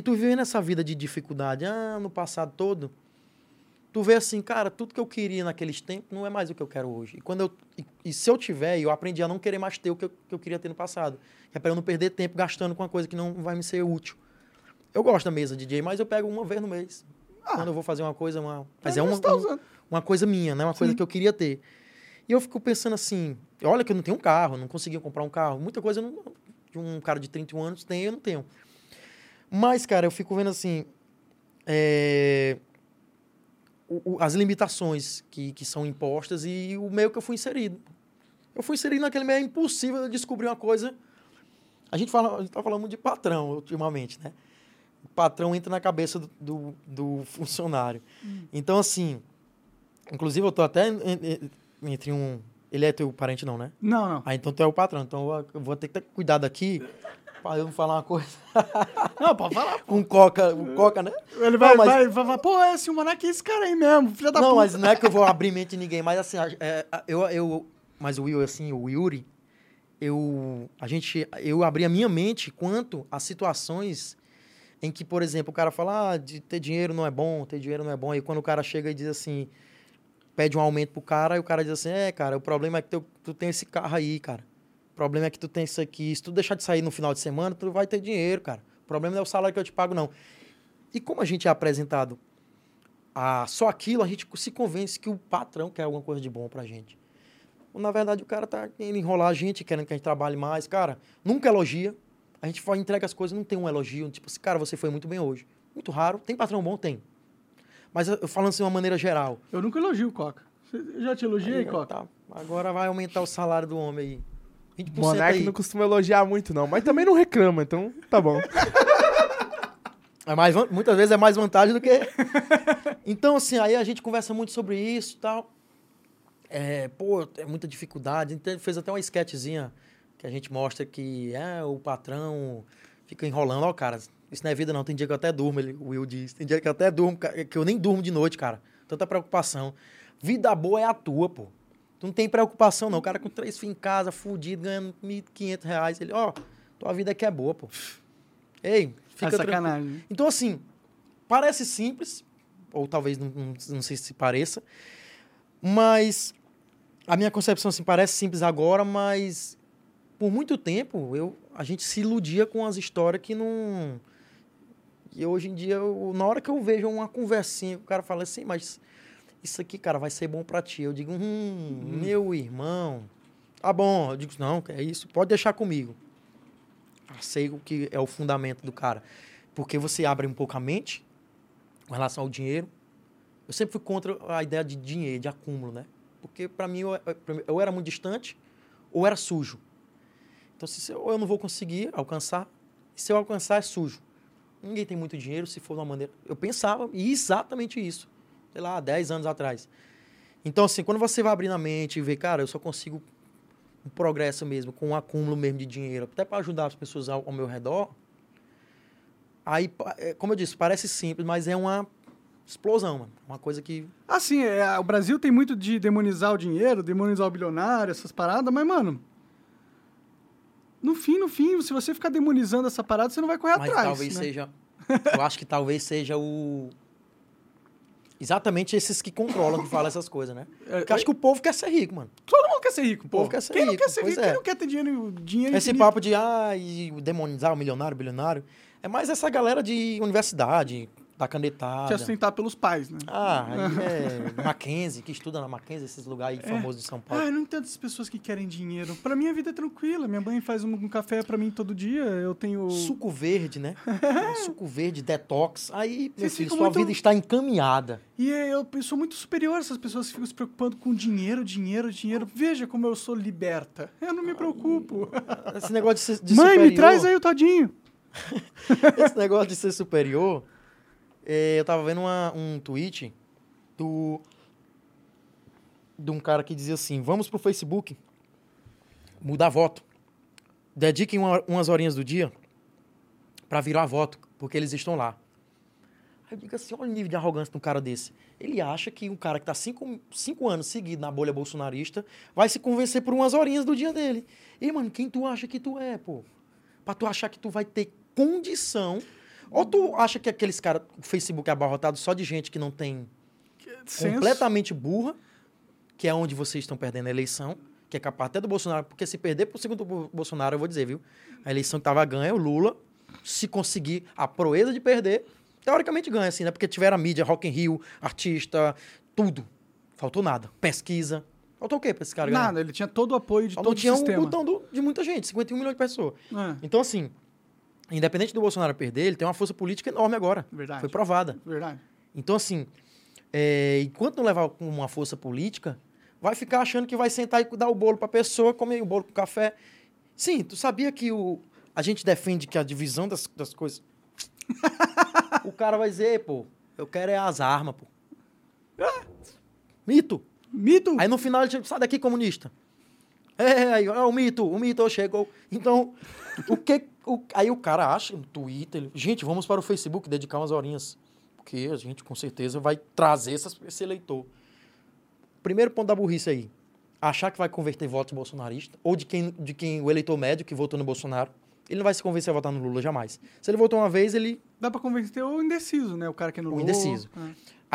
tu vivendo essa vida de dificuldade, no passado todo, tu vê assim, cara, tudo que eu queria naqueles tempos não é mais o que eu quero hoje. E se eu tiver, eu aprendi a não querer mais ter o que eu queria ter no passado. É para eu não perder tempo gastando com uma coisa que não vai me ser útil. Eu gosto da mesa de DJ, mas eu pego uma vez no mês. Quando eu vou fazer uma coisa, mas é uma coisa minha, né? Uma coisa que eu queria ter. E eu fico pensando assim, olha que eu não tenho um carro, não conseguia comprar um carro. Muita coisa eu não, um cara de 31 anos tem, eu não tenho. Mas, cara, eu fico vendo assim, as limitações que são impostas e o meio que eu fui inserido. Eu fui inserido naquele meio impossível de descobrir uma coisa. A gente tá falando muito de patrão ultimamente, né? O patrão entra na cabeça do funcionário. Então, assim, inclusive eu tô até... Entre um... Ele é teu parente não, né? Não. Ah, então tu é o patrão. Então eu vou ter que ter cuidado aqui pra eu não falar uma coisa. Não, pode falar. Um coca, né? Ele vai falar, pô, esse Monark é esse cara aí mesmo, filha da puta. Não, mas não é que eu vou abrir mente de ninguém, mas assim, mas o Will, assim, o Yuri, eu abri a minha mente quanto a situações em que, por exemplo, o cara fala, ter dinheiro não é bom, e quando o cara chega e diz assim... pede um aumento pro cara e o cara diz assim, cara, o problema é que tu tem esse carro aí, cara. O problema é que tu tem isso aqui. Se tu deixar de sair no final de semana, tu vai ter dinheiro, cara. O problema não é o salário que eu te pago, não. E como a gente é apresentado a só aquilo, a gente se convence que o patrão quer alguma coisa de bom pra gente. Na verdade, o cara tá querendo enrolar a gente, querendo que a gente trabalhe mais. Cara, nunca elogia. A gente entrega as coisas, não tem um elogio. Tipo assim, cara, você foi muito bem hoje. Muito raro. Tem patrão bom? Tem. Mas eu falando assim de uma maneira geral. Eu nunca elogio, Coca. Eu já te elogiei, aí, Coca? Tá. Agora vai aumentar o salário do homem aí. 20% Monark aí. Não costuma elogiar muito, não. Mas também não reclama, então tá bom. É mais, muitas vezes é mais vantagem do que... Então, assim, aí a gente conversa muito sobre isso e tal. É muita dificuldade. Então, fez até uma sketchzinha que a gente mostra que o patrão fica enrolando. Ó, cara... Isso não é vida, não. Tem dia que eu até durmo, o Will diz. Tem dia que eu até durmo, que eu nem durmo de noite, cara. Tanta preocupação. Vida boa é a tua, pô. Tu não tem preocupação, não. O cara com 3 filhos em casa, fudido, ganhando R$1.500. Ele, tua vida aqui é boa, pô. Ei, fica tranquilo. Então, assim, parece simples, ou talvez não sei se pareça, mas a minha concepção, assim, parece simples agora, mas por muito tempo a gente se iludia com as histórias que não... E hoje em dia, na hora que eu vejo uma conversinha, o cara fala assim, mas isso aqui, cara, vai ser bom pra ti. Eu digo, meu irmão, tá bom. Eu digo, não, é isso, pode deixar comigo. Eu sei o que é o fundamento do cara. Porque você abre um pouco a mente com relação ao dinheiro. Eu sempre fui contra a ideia de dinheiro, de acúmulo, né? Porque pra mim, eu era muito distante ou era sujo. Então, se eu não vou conseguir alcançar, se eu alcançar, é sujo. Ninguém tem muito dinheiro, se for de uma maneira... Eu pensava exatamente isso, sei lá, 10 anos atrás. Então, assim, quando você vai abrir na mente e ver, cara, eu só consigo um progresso mesmo, com um acúmulo mesmo de dinheiro, até para ajudar as pessoas ao meu redor, aí, como eu disse, parece simples, mas é uma explosão, mano. Uma coisa que... Assim, o Brasil tem muito de demonizar o dinheiro, demonizar o bilionário, essas paradas, mas, mano... No fim, se você ficar demonizando essa parada, você não vai correr atrás. Mas talvez, né? Seja... Eu acho que talvez seja o... Exatamente esses que controlam, que falam essas coisas, né? Porque acho que o povo quer ser rico, mano. Todo mundo quer ser rico, pô. Quem não quer ser rico, quem não quer ter dinheiro esse papo de, demonizar o milionário, o bilionário, é mais essa galera de universidade, da canetada. Se assentar pelos pais, né? Mackenzie, que estuda na Mackenzie, esses lugares famosos de São Paulo. Eu não entendo essas pessoas que querem dinheiro. Pra mim, a vida é tranquila. Minha mãe faz um café pra mim todo dia, eu tenho... Suco verde, né? Suco verde, detox. Aí, meu filho, sua vida está encaminhada. E eu sou muito superior a essas pessoas que ficam se preocupando com dinheiro. Veja como eu sou liberta. Eu não me preocupo. Esse negócio de ser superior... Mãe, me traz aí o todinho. Esse negócio de ser superior... Eu tava vendo um tweet de um cara que dizia assim, vamos pro Facebook mudar voto. Dediquem umas horinhas do dia pra virar voto, porque eles estão lá. Aí eu digo assim, olha o nível de arrogância de um cara desse. Ele acha que um cara que tá 5 anos seguido na bolha bolsonarista vai se convencer por umas horinhas do dia dele. E, mano, quem tu acha que tu é, pô? Pra tu achar que tu vai ter condição... Ou tu acha que aqueles caras, o Facebook é abarrotado só de gente que não tem completamente burra, que é onde vocês estão perdendo a eleição, que é capaz até do Bolsonaro, porque se perder pro segundo Bolsonaro, eu vou dizer, viu? A eleição que tava ganha, o Lula, se conseguir a proeza de perder, teoricamente ganha, assim, né? Porque tiveram a mídia, Rock in Rio, artista, tudo. Faltou nada. Pesquisa. Faltou o quê pra esse cara ganhar? Nada, ele tinha todo o apoio de todo o sistema. Não tinha um botão de muita gente, 51 milhões de pessoas. Então, assim... Independente do Bolsonaro perder, ele tem uma força política enorme agora. Verdade. Foi provada. Verdade. Então, assim, enquanto não levar uma força política, vai ficar achando que vai sentar e dar o bolo para a pessoa, comer o bolo com café. Sim, tu sabia que a gente defende que a divisão das coisas... O cara vai dizer, pô, eu quero as armas, pô. Mito. Aí no final ele sai daqui, comunista. O mito chegou. Então, aí o cara acha no Twitter, gente, vamos para o Facebook dedicar umas horinhas, porque a gente com certeza vai trazer esse eleitor. Primeiro ponto da burrice aí, achar que vai converter voto bolsonarista, ou de quem o eleitor médio que votou no Bolsonaro, ele não vai se convencer a votar no Lula jamais. Se ele votou uma vez, ele... Dá para convencer o indeciso, né? O cara que é no Lula. O indeciso.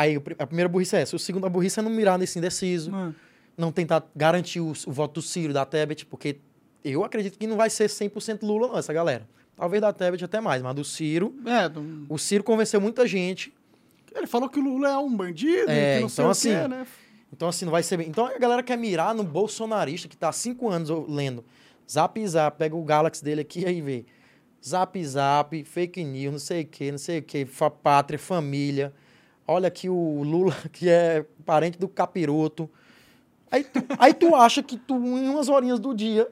Aí a primeira burrice é essa. A segunda burrice é não mirar nesse indeciso. Não tentar garantir o voto do Ciro, da Tebet, porque eu acredito que não vai ser 100% Lula, não, essa galera. Talvez da Tebet até mais, mas do Ciro... O Ciro convenceu muita gente. Ele falou que o Lula é um bandido, que não então, sei assim, o que é, né? Então, assim, não vai ser bem... Então, a galera quer mirar no bolsonarista, que está há 5 anos lendo Zap Zap, pega o Galaxy dele aqui e aí vê. Zap Zap, fake news, não sei o que, pátria, família. Olha aqui o Lula, que é parente do capiroto. Aí tu acha que tu, em umas horinhas do dia...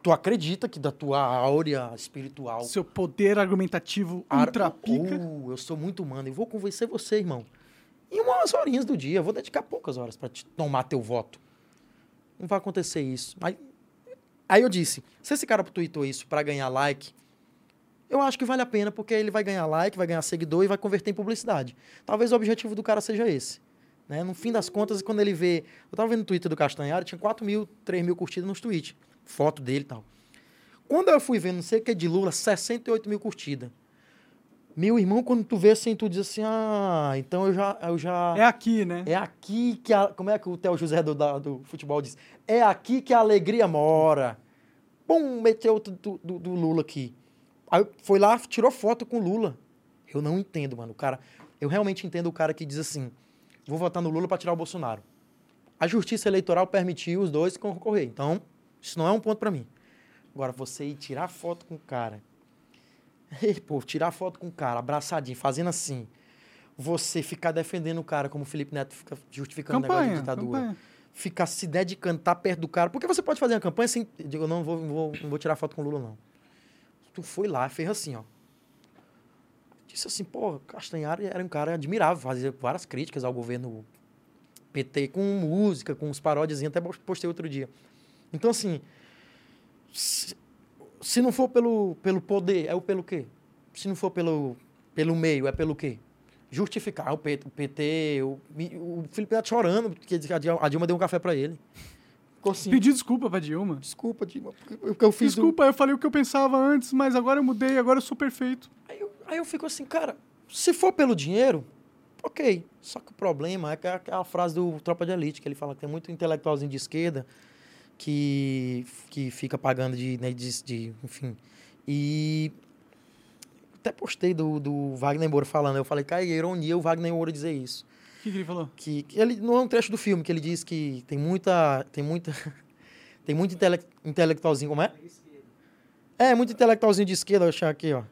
Tu acredita que da tua áurea espiritual... Seu poder argumentativo ultrapica. Eu sou muito humano. Eu vou convencer você, irmão. Em umas horinhas do dia. Eu vou dedicar poucas horas para te tomar teu voto. Não vai acontecer isso. Aí eu disse, se esse cara tweetou isso para ganhar like, eu acho que vale a pena, porque ele vai ganhar like, vai ganhar seguidor e vai converter em publicidade. Talvez o objetivo do cara seja esse. Né? No fim das contas, quando ele vê... Eu tava vendo o Twitter do Castanhari, tinha 3 mil curtidas nos tweets. Foto dele e tal. Quando eu fui vendo, não sei o que, de Lula, 68 mil curtidas. Meu irmão, quando tu vê assim, tu diz assim, então eu já... É aqui, né? É aqui que a... Como é que o Theo José do futebol diz? É aqui que a alegria mora. Bom, meteu do Lula aqui. Aí foi lá, tirou foto com o Lula. Eu não entendo, mano. O cara... Eu realmente entendo o cara que diz assim, vou votar no Lula para tirar o Bolsonaro. A justiça eleitoral permitiu os dois concorrer, então... Isso não é um ponto pra mim. Agora, você ir tirar foto com o cara. Ei, pô, tirar foto com o cara, abraçadinho, fazendo assim. Você ficar defendendo o cara, como o Felipe Neto fica justificando campanha, o negócio de ditadura. Campanha. Ficar se dedicando, estar perto do cara. Porque você pode fazer uma campanha sem... Digo, não vou tirar foto com o Lula, não. Tu foi lá, fez assim, ó. Disse assim, pô, Castanhari era um cara admirável. Fazia várias críticas ao governo PT, com música, com uns paródias. Até postei outro dia. Então, assim, se não for pelo poder, é o pelo quê? Se não for pelo meio, é pelo quê? Justificar o PT, o Felipe Neto chorando, porque a Dilma deu um café para ele. Assim, pedi desculpa para Dilma. Desculpa, Dilma. Porque eu fiz desculpa, eu falei o que eu pensava antes, mas agora eu mudei, agora eu sou perfeito. Aí eu fico assim, cara, se for pelo dinheiro, ok. Só que o problema é que é a frase do Tropa de Elite, que ele fala que tem muito intelectualzinho de esquerda, que fica pagando de enfim. E até postei do Wagner Moura falando, eu falei, cara, ironia o Wagner Moura dizer isso. O que ele falou? Que ele, não é um trecho do filme, que ele diz que tem muito intelectualzinho, como é? É, muito intelectualzinho de esquerda, eu achar aqui, ó.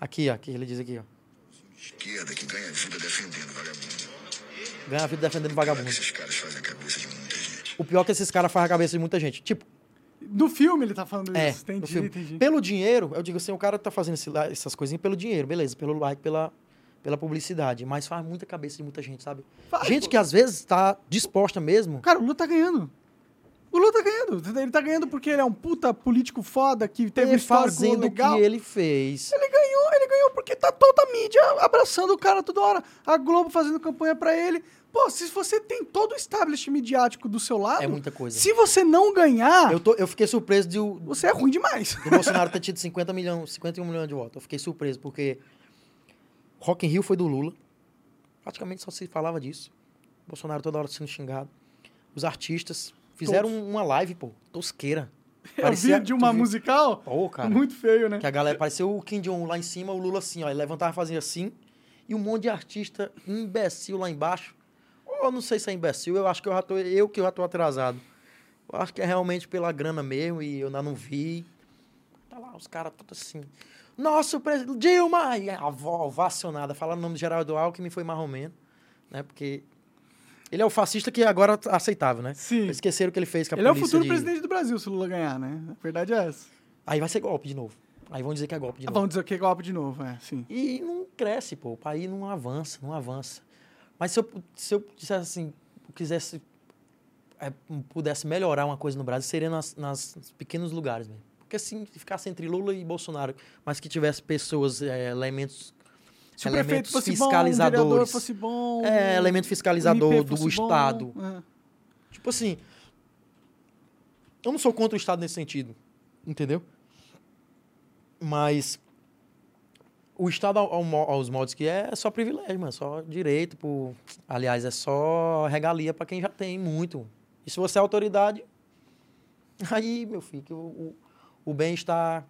Aqui, ele diz aqui, ó. Esquerda que ganha vida defendendo vagabundo. Ganha vida defendendo vagabundo. Esses caras fazem a cabeça de O pior é que esses caras fazem a cabeça de muita gente. Tipo... No filme ele tá falando isso. Entendi. Pelo dinheiro, eu digo assim, o cara tá fazendo essas coisinhas pelo dinheiro, beleza. Pelo like, pela publicidade. Mas faz muita cabeça de muita gente, sabe? Gente que às vezes tá disposta mesmo... Cara, o Lula tá ganhando. O Lula tá ganhando. Ele tá ganhando porque ele é um puta político foda que teve um histórico legal. Ele fazendo o que ele fez. Ele ganhou porque tá toda a mídia abraçando o cara toda hora. A Globo fazendo campanha pra ele. Pô, se você tem todo o establishment midiático do seu lado... É muita coisa. Se você não ganhar... Eu fiquei surpreso de... Você é ruim demais. O Bolsonaro ter tido 51 milhões de votos. Eu fiquei surpreso, porque... Rock in Rio foi do Lula. Praticamente só se falava disso. O Bolsonaro toda hora sendo xingado. Os artistas fizeram uma live, pô. Tosqueira. Parecia de uma musical? Pô, cara. Muito feio, né? Que a galera... Pareceu o Kim Jong lá em cima, o Lula assim, ó. Ele levantava e fazia assim. E um monte de artista imbecil lá embaixo. Eu não sei se é imbecil, eu acho que eu já tô atrasado. Eu acho que é realmente pela grana mesmo e eu ainda não vi. Tá lá, os caras todos assim. Nossa, Dilma! E a avó vacionada. Falar o nome do Geraldo Alckmin foi mais ou menos, né? Porque ele é o fascista que agora é aceitável, né? Sim. Esqueceram o que ele fez com a polícia. Ele é o futuro presidente do Brasil se o Lula ganhar, né? A verdade é essa. Aí vai ser golpe de novo. Aí vão dizer que é golpe de novo. Vão dizer que é golpe de novo, é, sim. E não cresce, pô. O país não avança. Mas se eu dissesse assim, quisesse, pudesse melhorar uma coisa no Brasil, seria nos pequenos lugares mesmo. Porque assim, ficasse entre Lula e Bolsonaro, mas que tivesse pessoas, elementos fiscalizadores. Se o prefeito fosse bom, o vereador fosse bom... Elemento fiscalizador do Estado. É. Tipo assim, eu não sou contra o Estado nesse sentido, entendeu? Mas O Estado, aos modos que é, é só privilégio, mano, é só direito. Por... Aliás, é só regalia para quem já tem muito. E se você é autoridade, aí, meu filho, que o bem está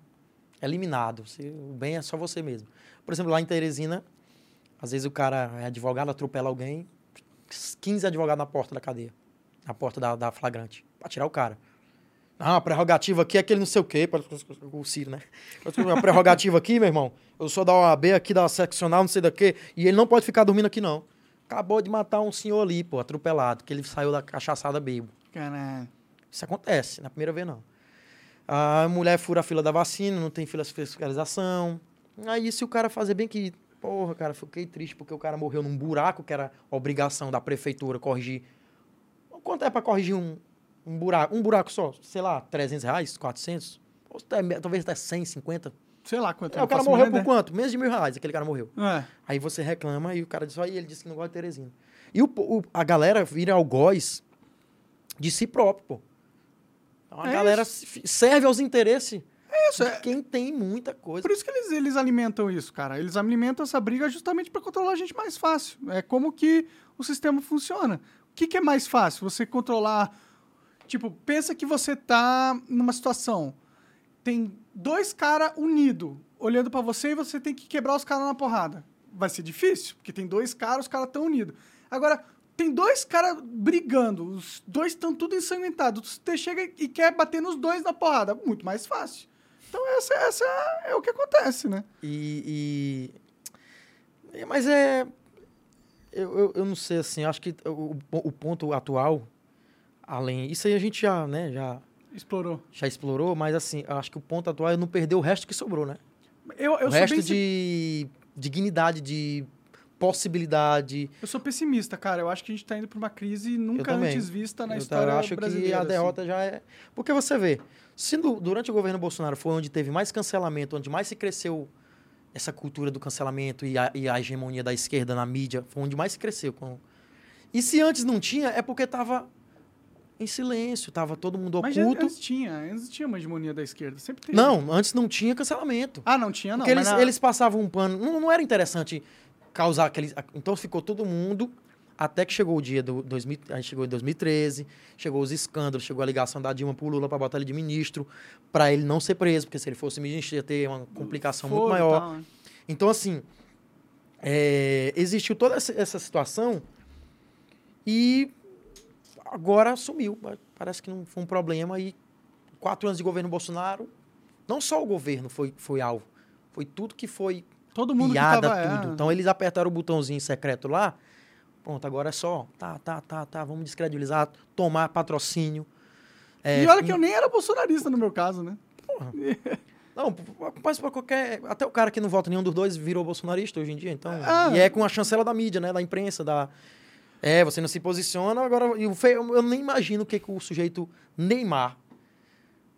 eliminado. O bem é só você mesmo. Por exemplo, lá em Teresina, às vezes o cara é advogado, atropela alguém, 15 advogados na porta da cadeia, na porta da flagrante, para tirar o cara. Ah, a prerrogativa aqui é aquele não sei o quê, o Ciro, né? A prerrogativa aqui, meu irmão, eu sou da OAB aqui, da seccional, não sei da quê, e ele não pode ficar dormindo aqui, não. Acabou de matar um senhor ali, pô, atropelado, que ele saiu da cachaçada bêbado. Caralho. Isso acontece, na primeira vez não. A mulher fura a fila da vacina, não tem fila de fiscalização. Aí se o cara fazer bem que... Porra, cara, fiquei triste porque o cara morreu num buraco que era obrigação da prefeitura corrigir. Quanto é pra corrigir um buraco? Um buraco só, sei lá, R$300, 400? Ou até, talvez até 150. Sei lá quanto. É, o cara morreu por quanto? Menos de R$1.000, aquele cara morreu. É. Aí você reclama e o cara diz, aí ele disse que não gosta de Teresina. E a galera vira algoz de si próprio, pô. Então a galera serve aos interesses. É isso, é. Quem tem muita coisa. Por isso que eles alimentam isso, cara. Eles alimentam essa briga justamente para controlar a gente mais fácil. É como que o sistema funciona. O que é mais fácil? Você controlar... Tipo, pensa que você tá numa situação. Tem dois caras unidos, olhando para você e você tem que quebrar os caras na porrada. Vai ser difícil, porque tem dois caras, os caras estão unidos. Agora, tem dois caras brigando, os dois estão tudo ensanguentados. Você chega e quer bater nos dois na porrada. Muito mais fácil. Então, essa é o que acontece, né? Mas é... Eu não sei, assim, acho que o ponto atual, além... Isso aí a gente já, né, já... Explorou. Já explorou, mas, assim, acho que o ponto atual é não perder o resto que sobrou, né? O resto de dignidade, de possibilidade... Eu sou pessimista, cara. Eu acho que a gente tá indo pra uma crise nunca antes vista na história brasileira. Eu acho que a derrota já é... Porque você vê... Se durante o governo Bolsonaro foi onde teve mais cancelamento, onde mais se cresceu essa cultura do cancelamento e a hegemonia da esquerda na mídia, foi onde mais se cresceu. E se antes não tinha, é porque estava em silêncio, estava todo mundo oculto. Mas antes tinha uma hegemonia da esquerda, sempre teve. Não, antes não tinha cancelamento. Ah, não tinha, não. Porque eles passavam um pano, não era interessante causar aqueles... Então ficou todo mundo... Até que chegou o dia a gente chegou em 2013, chegou os escândalos, chegou a ligação da Dilma pro Lula para botar ele de ministro, para ele não ser preso, porque se ele fosse ministro ia ter uma complicação muito maior. Tá, né? Então, assim, existiu toda essa situação e agora sumiu. Parece que não foi um problema. E 4 anos de governo Bolsonaro, não só o governo foi alvo, foi tudo que foi todo mundo piada, que tava, tudo. Então, eles apertaram o botãozinho secreto lá. Pronto, agora é só, vamos descredibilizar, tomar patrocínio. E olha que eu nem era bolsonarista no meu caso, né? Porra. Não, mas pra qualquer... Até o cara que não vota nenhum dos dois virou bolsonarista hoje em dia, então... E é com a chancela da mídia, né? Da imprensa, você não se posiciona, agora... Eu nem imagino o que o sujeito Neymar,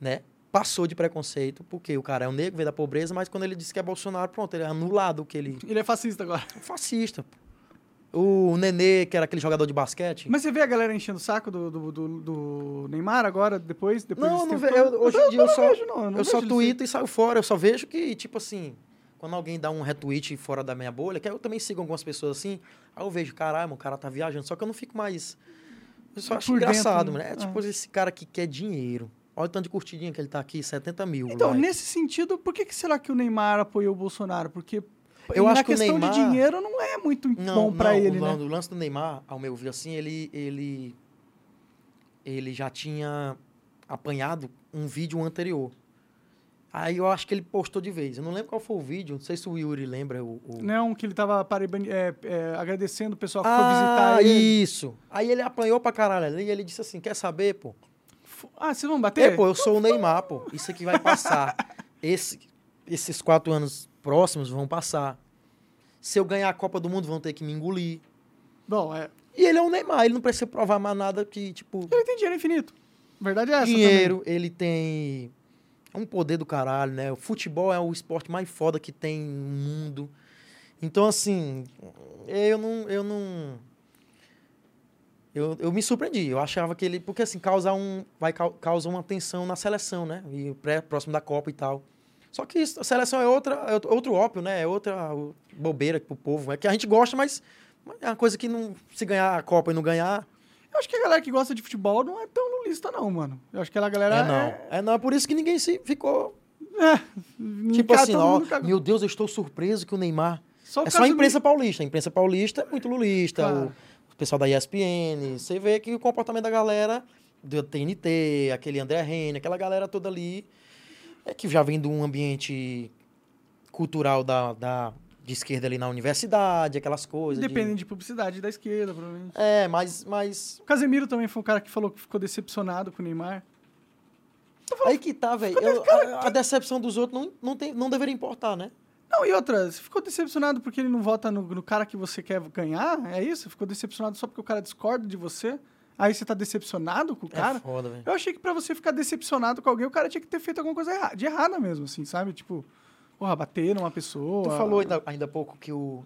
né? Passou de preconceito, porque o cara é um negro, veio da pobreza, mas quando ele disse que é Bolsonaro, pronto, ele é anulado o que ele... Ele é fascista agora. É fascista, pô. O Nenê, que era aquele jogador de basquete. Mas você vê a galera enchendo o saco do Neymar agora, depois não, não vejo. Hoje em dia eu só tweeto e saio fora. Eu só vejo que, tipo assim, quando alguém dá um retweet fora da minha bolha, que eu também sigo algumas pessoas assim, aí eu vejo, caralho, o cara tá viajando, só que eu não fico mais... Eu só acho engraçado, né? É tipo esse cara que quer dinheiro. Olha o tanto de curtidinha que ele tá aqui, 70 mil. Então, nesse sentido, por que será que o Neymar apoiou o Bolsonaro? Porque... Eu acho que o Neymar... Na questão de dinheiro não é muito bom para ele, né? O lance do Neymar, ao meu ver, assim, ele já tinha apanhado um vídeo anterior. Aí eu acho que ele postou de vez. Eu não lembro qual foi o vídeo, não sei se o Yuri lembra. Não, que ele tava agradecendo o pessoal que foi visitar ele. Ah, isso! Aí ele apanhou pra caralho. E ele disse assim, quer saber, pô? Vocês vão bater? Eu sou o Neymar, pô. Isso aqui vai passar. Esses 4 anos... próximos vão passar. Se eu ganhar a Copa do Mundo, vão ter que me engolir. Bom, E ele é um Neymar, ele não precisa provar mais nada que, tipo... Ele tem dinheiro infinito. A verdade é essa também. Ele tem um poder do caralho, né? O futebol é o esporte mais foda que tem no mundo. Então, assim, eu me surpreendi. Eu achava que ele... Porque, assim, causa uma tensão na seleção, né? E próximo da Copa e tal. Só que a seleção é outro ópio, né? É outra bobeira pro povo. É que a gente gosta, mas é uma coisa que não, se ganhar a Copa e não ganhar... Eu acho que a galera que gosta de futebol não é tão lulista, não, mano. Eu acho que a galera... É por isso que ninguém se ficou... Tipo assim, ó, meu Deus, eu estou surpreso que o Neymar... Só a imprensa paulista. A imprensa paulista é muito lulista. Claro. O pessoal da ESPN. Você vê que o comportamento da galera do TNT, aquele André Rene, aquela galera toda ali, é que já vem de um ambiente cultural de esquerda ali na universidade, aquelas coisas. Depende de publicidade da esquerda, provavelmente. É, mas... O Casemiro também foi um cara que falou que ficou decepcionado com o Neymar. Aí que tá, velho. A decepção dos outros não deveria importar, né? Não, e outra, você ficou decepcionado porque ele não vota no cara que você quer ganhar? É isso? Ficou decepcionado só porque o cara discorda de você? Aí você tá decepcionado com o cara? É foda, velho. Eu achei que pra você ficar decepcionado com alguém, o cara tinha que ter feito alguma coisa de errada mesmo, assim, sabe? Tipo, porra, bater numa pessoa... Tu falou ainda há pouco que o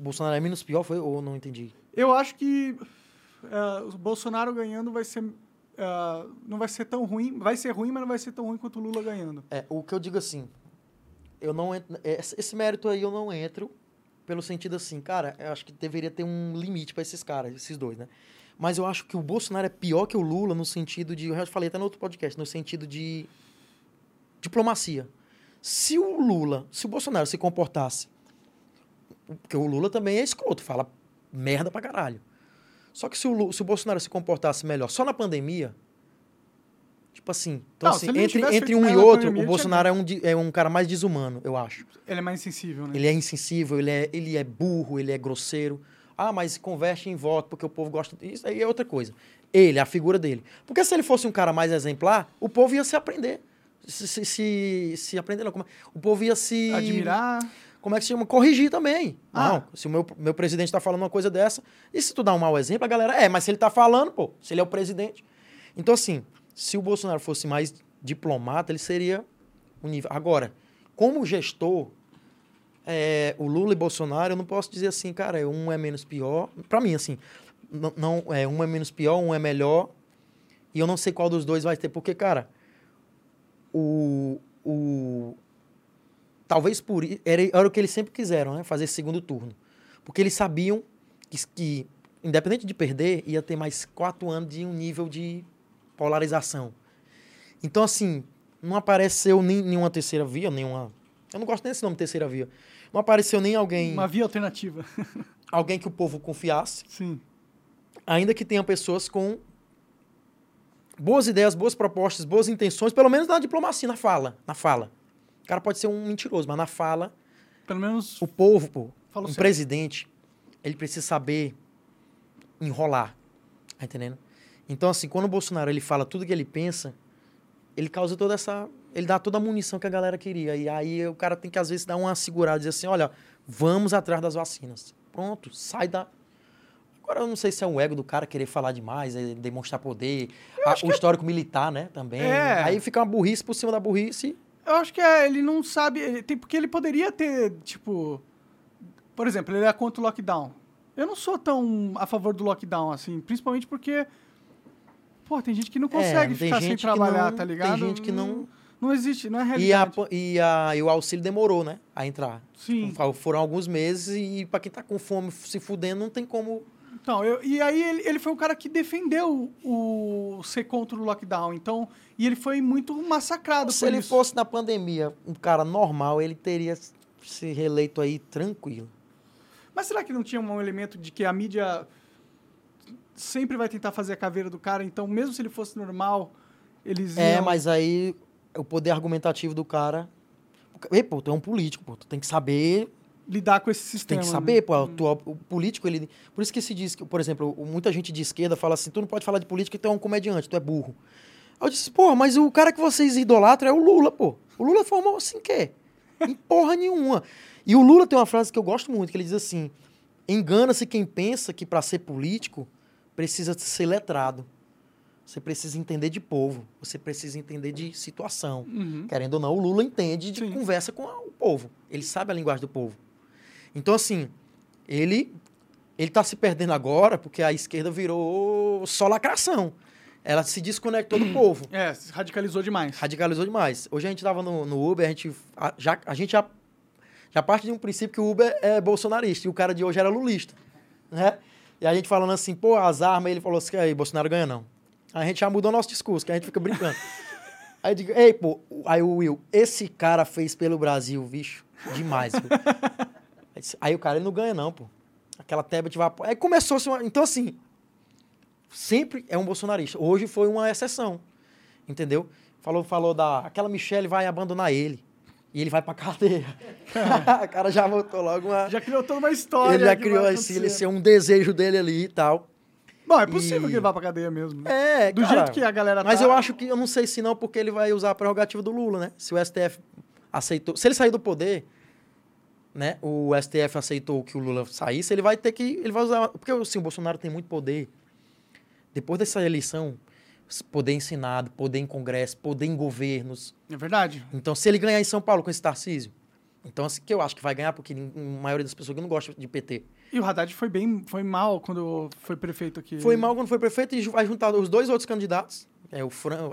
Bolsonaro é menos pior, foi? Ou não entendi? Eu acho que o Bolsonaro ganhando vai ser... não vai ser tão ruim. Vai ser ruim, mas não vai ser tão ruim quanto o Lula ganhando. É, o que eu digo assim... Eu não entro, esse mérito aí eu não entro, pelo sentido assim, cara, eu acho que deveria ter um limite para esses caras, esses dois, né? Mas eu acho que o Bolsonaro é pior que o Lula no sentido de, eu já falei até no outro podcast, no sentido de diplomacia. Se o Bolsonaro se comportasse, porque o Lula também é escroto, fala merda pra caralho. Só que se o Bolsonaro se comportasse melhor só na pandemia... Tipo assim, então não, assim, entre um e outro, o Bolsonaro é um cara mais desumano, eu acho. Ele é mais insensível, né? Ele é insensível, ele é burro, ele é grosseiro. Ah, mas converte em voto porque o povo gosta disso, aí é outra coisa. Ele, a figura dele. Porque se ele fosse um cara mais exemplar, o povo ia se aprender. Se aprender, não. O povo ia se... Admirar. Como é que se chama? Corrigir também. Ah. Não, se o meu presidente tá falando uma coisa dessa, e se tu dá um mau exemplo, a galera... mas se ele tá falando, pô, se ele é o presidente. Então, assim... Se o Bolsonaro fosse mais diplomata, ele seria um nível... Agora, como gestor, o Lula e Bolsonaro, eu não posso dizer assim, cara, um é menos pior. Para mim, assim, um é menos pior, um é melhor. E eu não sei qual dos dois vai ter, porque, cara, talvez por isso... Era o que eles sempre quiseram, né? Fazer segundo turno. Porque eles sabiam que independente de perder, ia ter mais 4 anos de um nível de... polarização. Então, assim, não apareceu nenhuma terceira via, nenhuma... Eu não gosto nem desse nome, terceira via. Não apareceu nem alguém... Uma via alternativa. Alguém que o povo confiasse. Sim. Ainda que tenha pessoas com boas ideias, boas propostas, boas intenções, pelo menos na diplomacia, na fala. O cara pode ser um mentiroso, mas na fala... Pelo menos... O povo, pô, um presidente, ele precisa saber enrolar. Tá entendendo? Então, assim, quando o Bolsonaro ele fala tudo que ele pensa, ele causa toda essa... Ele dá toda a munição que a galera queria. E aí o cara tem que, às vezes, dar uma segurada e dizer assim, olha, vamos atrás das vacinas. Pronto, sai da... Agora, eu não sei se é o ego do cara querer falar demais, demonstrar poder, o histórico militar, né, também. É. Aí fica uma burrice por cima da burrice. Eu acho que ele não sabe... Porque ele poderia ter, tipo... Por exemplo, ele é contra o lockdown. Eu não sou tão a favor do lockdown, assim, principalmente porque... Pô, tem gente que não consegue ficar sem trabalhar, tá ligado? Tem gente que não... Não existe, não é realidade. E o auxílio demorou, né? A entrar. Sim. Foram alguns meses e pra quem tá com fome, se fudendo, não tem como... Então, e aí ele foi o cara que defendeu o ser contra o lockdown, então... E ele foi muito massacrado por isso. Se ele fosse na pandemia um cara normal, ele teria se reeleito aí tranquilo. Mas será que não tinha um elemento de que a mídia... sempre vai tentar fazer a caveira do cara, então mesmo se ele fosse normal, eles iam... mas aí o poder argumentativo do cara... Ei, pô, tu é um político, pô, tu tem que saber... Lidar com esse sistema. Tem que saber, né? Pô, o político, ele... Por isso que se diz, que, por exemplo, muita gente de esquerda fala assim, tu não pode falar de política, tu é um comediante, tu é burro. Aí eu disse, pô, mas o cara que vocês idolatram é o Lula, pô. O Lula formou assim, quê? Em porra nenhuma. E o Lula tem uma frase que eu gosto muito, que ele diz assim, engana-se quem pensa que pra ser político... precisa ser letrado. Você precisa entender de povo. Você precisa entender de situação. Uhum. Querendo ou não, o Lula entende de conversa com o povo. Ele sabe a linguagem do povo. Então, assim, ele está se perdendo agora porque a esquerda virou só lacração. ela se desconectou do povo. É, se radicalizou demais. Radicalizou demais. Hoje a gente estava no Uber, a gente já parte de um princípio que o Uber é bolsonarista e o cara de hoje era lulista, né? E a gente falando assim, pô, as armas, ele falou assim, aí, Bolsonaro ganha não. Aí a gente já mudou nosso discurso, que a gente fica brincando. Aí eu digo, ei, pô, aí o Will, esse cara fez pelo Brasil, bicho, demais. Aí o cara, ele não ganha não, pô. Aquela teba de vapor. Aí começou, então assim, sempre é um bolsonarista. Hoje foi uma exceção, entendeu? Falou da, aquela Michelle vai abandonar ele. E ele vai pra cadeia. O cara já voltou logo uma... Já criou toda uma história. Ele já criou esse um desejo dele ali e tal. Bom, é possível que ele vá pra cadeia mesmo. Né? É, do cara, jeito que a galera tá... Mas eu acho que... Eu não sei se não, porque ele vai usar a prerrogativa do Lula, né? Se o STF aceitou... Se ele sair do poder, né? O STF aceitou que o Lula saísse, ele vai ter que... Ele vai usar... Porque, assim, o Bolsonaro tem muito poder. Depois dessa eleição... Poder em Senado, poder em Congresso, poder em governos. É verdade. Então, se ele ganhar em São Paulo com esse Tarcísio, então, assim, que eu acho que vai ganhar, porque a maioria das pessoas não gosta de PT. E o Haddad foi mal quando foi prefeito aqui. Foi mal quando foi prefeito e vai juntar os dois outros candidatos,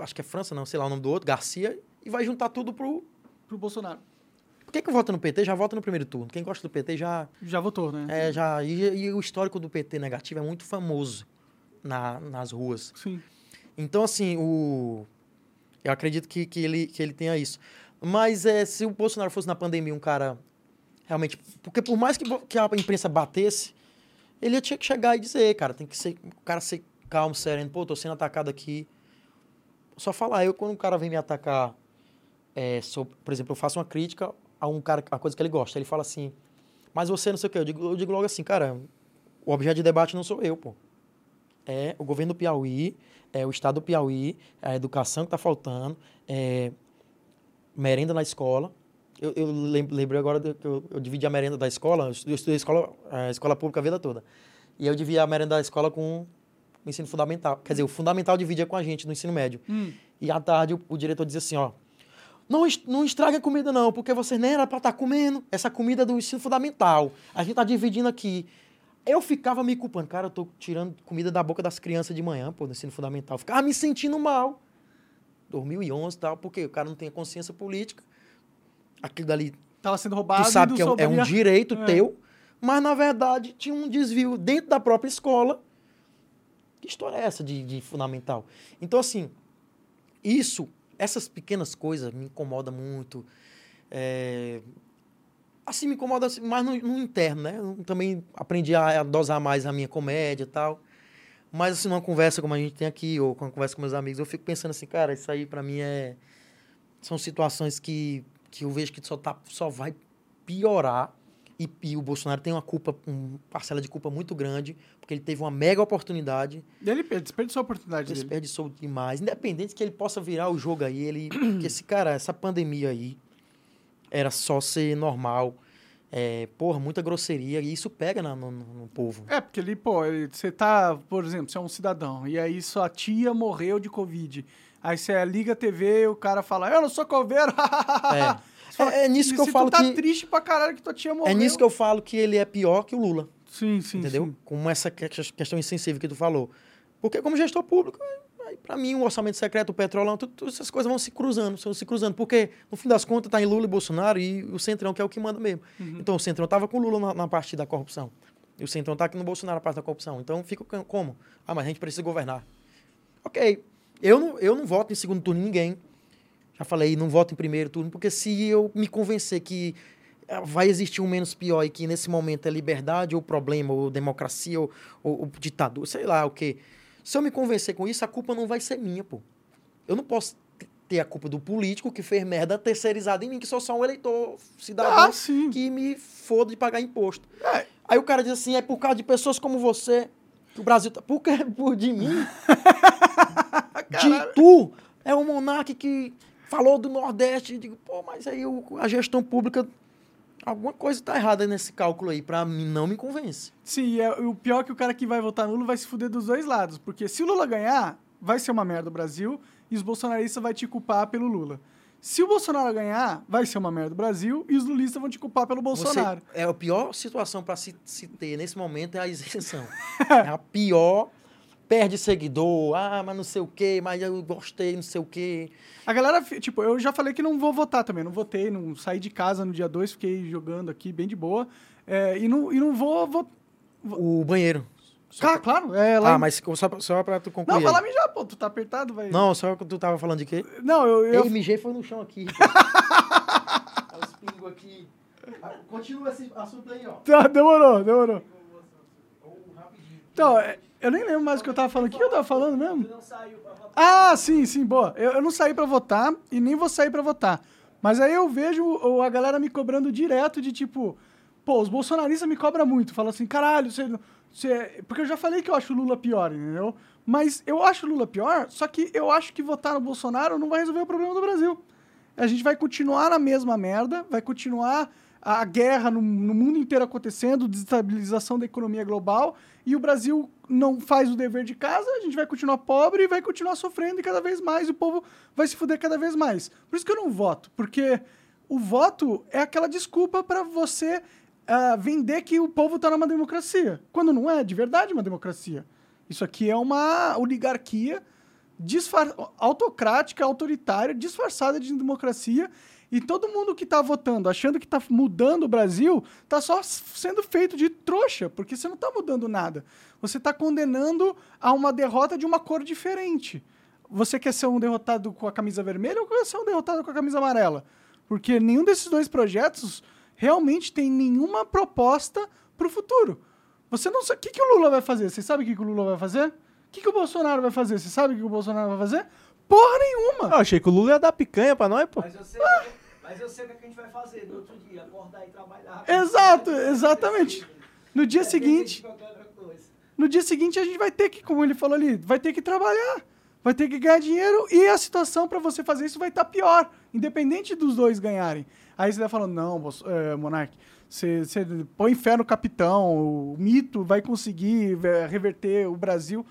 acho que é França, não sei lá o nome do outro, Garcia, e vai juntar tudo pro Bolsonaro. Por que vota no PT? Já vota no primeiro turno. Quem gosta do PT já... Já votou, né? É, já. E o histórico do PT negativo é muito famoso nas ruas. Sim. Então, assim, eu acredito que ele tenha isso. Mas se o Bolsonaro fosse na pandemia um cara realmente... Porque por mais que a imprensa batesse, ele tinha que chegar e dizer, cara, tem que ser... O cara ser calmo, sereno. Pô, tô sendo atacado aqui. Só falar. Quando um cara vem me atacar... por exemplo, eu faço uma crítica a um cara, a coisa que ele gosta. Ele fala assim, mas você não sei o quê. Eu digo logo assim, cara, o objeto de debate não sou eu, pô. É o governo do Piauí... É o estado do Piauí, a educação que está faltando, merenda na escola. Eu lembrei agora que eu dividi a merenda da escola, eu estudei a escola pública a vida toda. E eu dividia a merenda da escola com o ensino fundamental. Quer dizer, o fundamental dividia com a gente no ensino médio. E à tarde o diretor dizia assim, ó, não estraga a comida não, porque você nem era para estar comendo essa comida é do ensino fundamental. A gente está dividindo aqui. Eu ficava me culpando. Cara, eu tô tirando comida da boca das crianças de manhã, pô, no ensino fundamental. Ficava me sentindo mal. 2011 e tal, porque o cara não tem consciência política. Aquilo dali... Tava sendo roubado. Tu sabe que é um direito teu, mas, na verdade, tinha um desvio dentro da própria escola. Que história é essa de fundamental? Então, assim, essas pequenas coisas me incomodam muito. Assim, me incomoda, mas no interno, né? Eu também aprendi a dosar mais a minha comédia e tal. Mas, assim, numa conversa como a gente tem aqui, ou quando conversa com meus amigos, eu fico pensando assim, cara, isso aí, pra mim, são situações que eu vejo que só vai piorar. E o Bolsonaro tem uma parcela de culpa muito grande, porque ele teve uma mega oportunidade. E ele desperdiçou a oportunidade dele. Desperdiçou demais. Independente que ele possa virar o jogo aí, porque esse cara, essa pandemia aí, era só ser normal. Muita grosseria. E isso pega no povo. É, porque ali, você tá... Por exemplo, você é um cidadão. E aí sua tia morreu de Covid. Aí você liga a TV e o cara fala... Eu não sou coveiro! É nisso que eu falo que... Você tá triste pra caralho que tua tia morreu. É nisso que eu falo que ele é pior que o Lula. Sim, sim. Entendeu? Sim. Como essa questão insensível que tu falou. Porque como gestor público... Para mim, o orçamento secreto, o petrolão, tudo essas coisas vão se cruzando. Porque, no fim das contas, está em Lula e Bolsonaro e o Centrão, que é o que manda mesmo. Uhum. Então, o Centrão estava com o Lula na parte da corrupção. E o Centrão está aqui no Bolsonaro na parte da corrupção. Então, fica como? Ah, mas a gente precisa governar. Ok. Eu não voto em segundo turno em ninguém. Já falei, não voto em primeiro turno, porque se eu me convencer que vai existir um menos pior e que, nesse momento, é liberdade ou problema, ou democracia, ou ditadura, sei lá o quê... Se eu me convencer com isso, a culpa não vai ser minha, pô. Eu não posso ter a culpa do político que fez merda terceirizada em mim, que sou só um eleitor cidadão que me foda de pagar imposto. É. Aí o cara diz assim, é por causa de pessoas como você que o Brasil tá... Por que? Por de mim? De tu? É o Monark que falou do Nordeste. Eu digo, pô, mas aí a gestão pública... Alguma coisa tá errada nesse cálculo aí, pra mim não me convence. Sim, o pior é que o cara que vai votar no Lula vai se fuder dos dois lados, porque se o Lula ganhar, vai ser uma merda o Brasil, e os bolsonaristas vão te culpar pelo Lula. Se o Bolsonaro ganhar, vai ser uma merda o Brasil, e os lulistas vão te culpar pelo Bolsonaro. A pior situação pra se ter nesse momento é a isenção. É a pior... perde seguidor, ah, mas não sei o quê, mas eu gostei, não sei o quê. A galera, tipo, eu já falei que não vou votar também, não votei, não saí de casa no dia 2, fiquei jogando aqui bem de boa, e não vou votar. O banheiro. Claro. Lá mas só pra tu concluir. Não, fala mijar, pô, tu tá apertado, vai. Não, só que tu tava falando de quê? Não, eu mijei foi no chão aqui. Os pingos aqui. Continua esse assunto aí, ó. Tá, demorou. Então, eu nem lembro mais o que eu tava falando. O que eu tava falando mesmo? Ah, sim, boa. Eu não saí pra votar e nem vou sair pra votar. Mas aí eu vejo a galera me cobrando direto de tipo... Pô, os bolsonaristas me cobram muito. Falam assim, caralho, você... Porque eu já falei que eu acho o Lula pior, entendeu? Mas eu acho o Lula pior, só que eu acho que votar no Bolsonaro não vai resolver o problema do Brasil. A gente vai continuar na mesma merda, vai continuar a guerra no mundo inteiro acontecendo, desestabilização da economia global, e o Brasil não faz o dever de casa, a gente vai continuar pobre e vai continuar sofrendo e cada vez mais, e o povo vai se fuder cada vez mais. Por isso que eu não voto, porque o voto é aquela desculpa pra você... vender que o povo está numa democracia, quando não é de verdade uma democracia. Isso aqui é uma oligarquia autocrática, autoritária, disfarçada de democracia, e todo mundo que está votando, achando que está mudando o Brasil, está só sendo feito de trouxa, porque você não está mudando nada. Você está condenando a uma derrota de uma cor diferente. Você quer ser um derrotado com a camisa vermelha ou quer ser um derrotado com a camisa amarela? Porque nenhum desses dois projetos realmente tem nenhuma proposta pro futuro. Você não sabe... O que o Lula vai fazer? Você sabe o que o Lula vai fazer? O que o Bolsonaro vai fazer? Você sabe o que o Bolsonaro vai fazer? Porra nenhuma! Eu achei que o Lula ia dar picanha pra nós, pô. Mas eu sei o que a gente vai fazer no outro dia. Acordar e trabalhar. Exato, exatamente. No dia seguinte... No dia seguinte a gente vai ter que, como ele falou ali, vai ter que trabalhar. Vai ter que ganhar dinheiro e a situação pra você fazer isso vai estar pior. Independente dos dois ganharem. Aí você vai falando, não, Monark, você põe fé no capitão, o mito vai conseguir reverter o Brasil.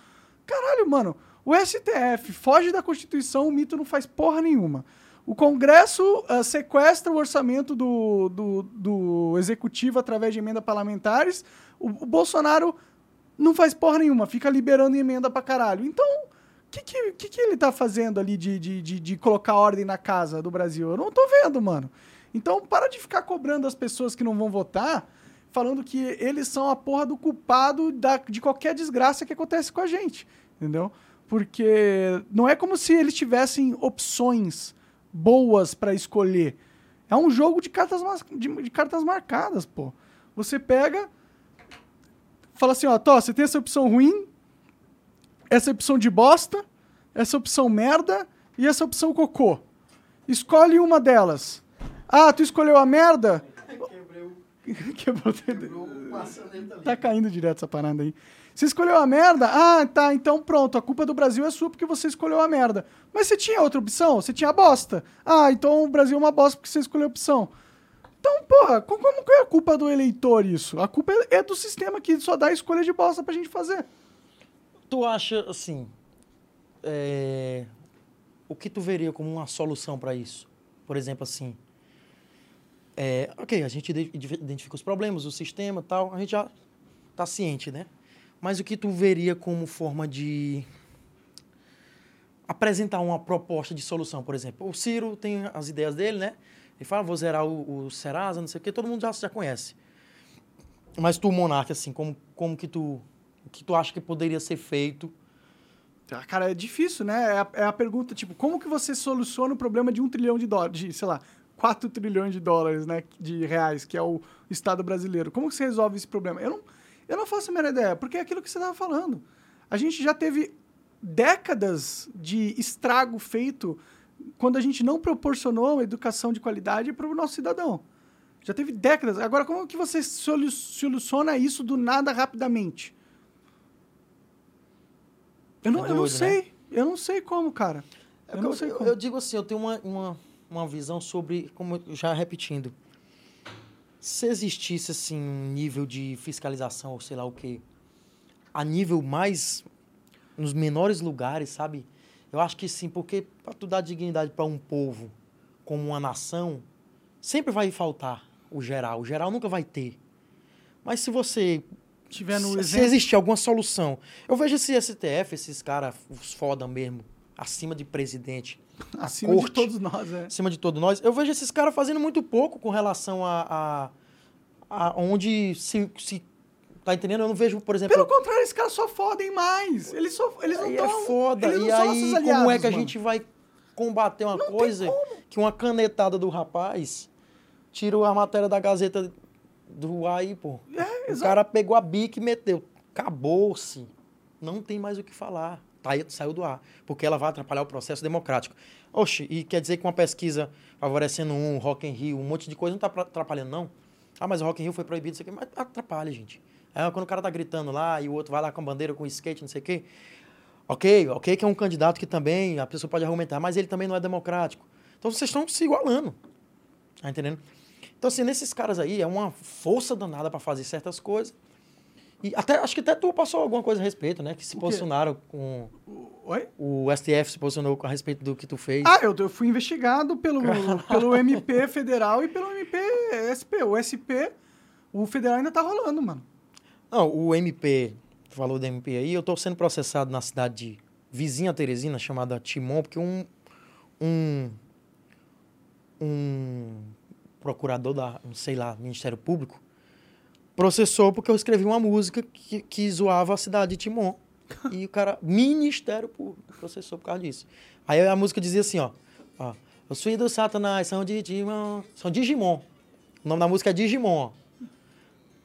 Caralho, mano, o STF foge da Constituição, o mito não faz porra nenhuma. O Congresso sequestra o orçamento do Executivo através de emendas parlamentares, o Bolsonaro não faz porra nenhuma, fica liberando emenda pra caralho. Então, o que ele tá fazendo ali de colocar ordem na casa do Brasil? Eu não tô vendo, mano. Então, para de ficar cobrando as pessoas que não vão votar, falando que eles são a porra do culpado de qualquer desgraça que acontece com a gente, entendeu? Porque não é como se eles tivessem opções boas para escolher. É um jogo de cartas marcadas, pô. Você pega, fala assim, ó, Tó, você tem essa opção ruim, essa opção de bosta, essa opção merda e essa opção cocô. Escolhe uma delas. Ah, tu escolheu a merda? Quebrou o maçaneta ali. Tá caindo direto essa parada aí. Você escolheu a merda? Ah, tá, então pronto, a culpa do Brasil é sua porque você escolheu a merda. Mas você tinha outra opção? Você tinha a bosta. Ah, então o Brasil é uma bosta porque você escolheu a opção. Então, porra, como é a culpa do eleitor isso? A culpa é do sistema que só dá escolha de bosta pra gente fazer. Tu acha, assim, o que tu veria como uma solução pra isso? Por exemplo, assim... a gente identifica os problemas, o sistema e tal, a gente já está ciente, né? Mas o que tu veria como forma de apresentar uma proposta de solução, por exemplo? O Ciro tem as ideias dele, né? Ele fala, vou zerar o Serasa, não sei o quê, todo mundo já conhece. Mas tu, Monark, assim, como que tu... O que tu acha que poderia ser feito? Ah, cara, é difícil, né? É a pergunta, tipo, como que você soluciona o problema de $1 trilhão, de, sei lá... 4 trilhões de dólares, né, de reais, que é o Estado brasileiro. Como que você resolve esse problema? Eu não faço a menor ideia, porque é aquilo que você estava falando. A gente já teve décadas de estrago feito quando a gente não proporcionou educação de qualidade para o nosso cidadão. Já teve décadas. Agora, como que você soluciona isso do nada rapidamente? Eu não sei. Né? Eu não sei como, cara. Eu não sei como. Eu digo assim, eu tenho uma visão sobre, como já repetindo, se existisse assim, um nível de fiscalização ou sei lá o quê, a nível mais, nos menores lugares, sabe? Eu acho que sim, porque para tu dar dignidade para um povo como uma nação, sempre vai faltar o geral nunca vai ter. Mas se você tiver no exemplo... Se existe alguma solução. Eu vejo esse STF, esses caras, os foda mesmo, acima de presidente. Acima corte, de todos nós, é. Acima de todos nós. Eu vejo esses caras fazendo muito pouco com relação a onde se tá entendendo? Eu não vejo, por exemplo... Pelo contrário, esses caras só fodem mais. Eles não estão... É foda. Eles não são nossos aliados, como é que a gente vai combater uma coisa que uma canetada do rapaz tirou a matéria da Gazeta do aí, pô. É, o cara pegou a bica e meteu. Acabou-se. Não tem mais o que falar. Tá, saiu do ar. Porque ela vai atrapalhar o processo democrático. Oxe, e quer dizer que uma pesquisa favorecendo um Rock in Rio, um monte de coisa, não tá atrapalhando, não? Ah, mas o Rock in Rio foi proibido, isso aqui. Mas atrapalha, gente. É, quando o cara tá gritando lá e o outro vai lá com a bandeira, com o skate, não sei o quê. Ok, que é um candidato que também a pessoa pode argumentar, mas ele também não é democrático. Então vocês estão se igualando. Tá entendendo? Então, assim, nesses caras aí é uma força danada para fazer certas coisas. E até, acho que até tu passou alguma coisa a respeito, né? Que se posicionaram com... Oi? O STF se posicionou a respeito do que tu fez. Ah, eu fui investigado pelo MP federal e pelo MP SP. O SP, o federal ainda tá rolando, mano. Não, o MP, tu falou do MP aí, eu tô sendo processado na cidade vizinha Teresina, chamada Timon, porque um procurador da, não sei lá, Ministério Público, processou porque eu escrevi uma música que zoava a cidade de Timon. E o cara, Ministério Público, processou por causa disso. Aí a música dizia assim, ó os filhos do Satanás são de Timon, são Digimon. O nome da música é Digimon, ó.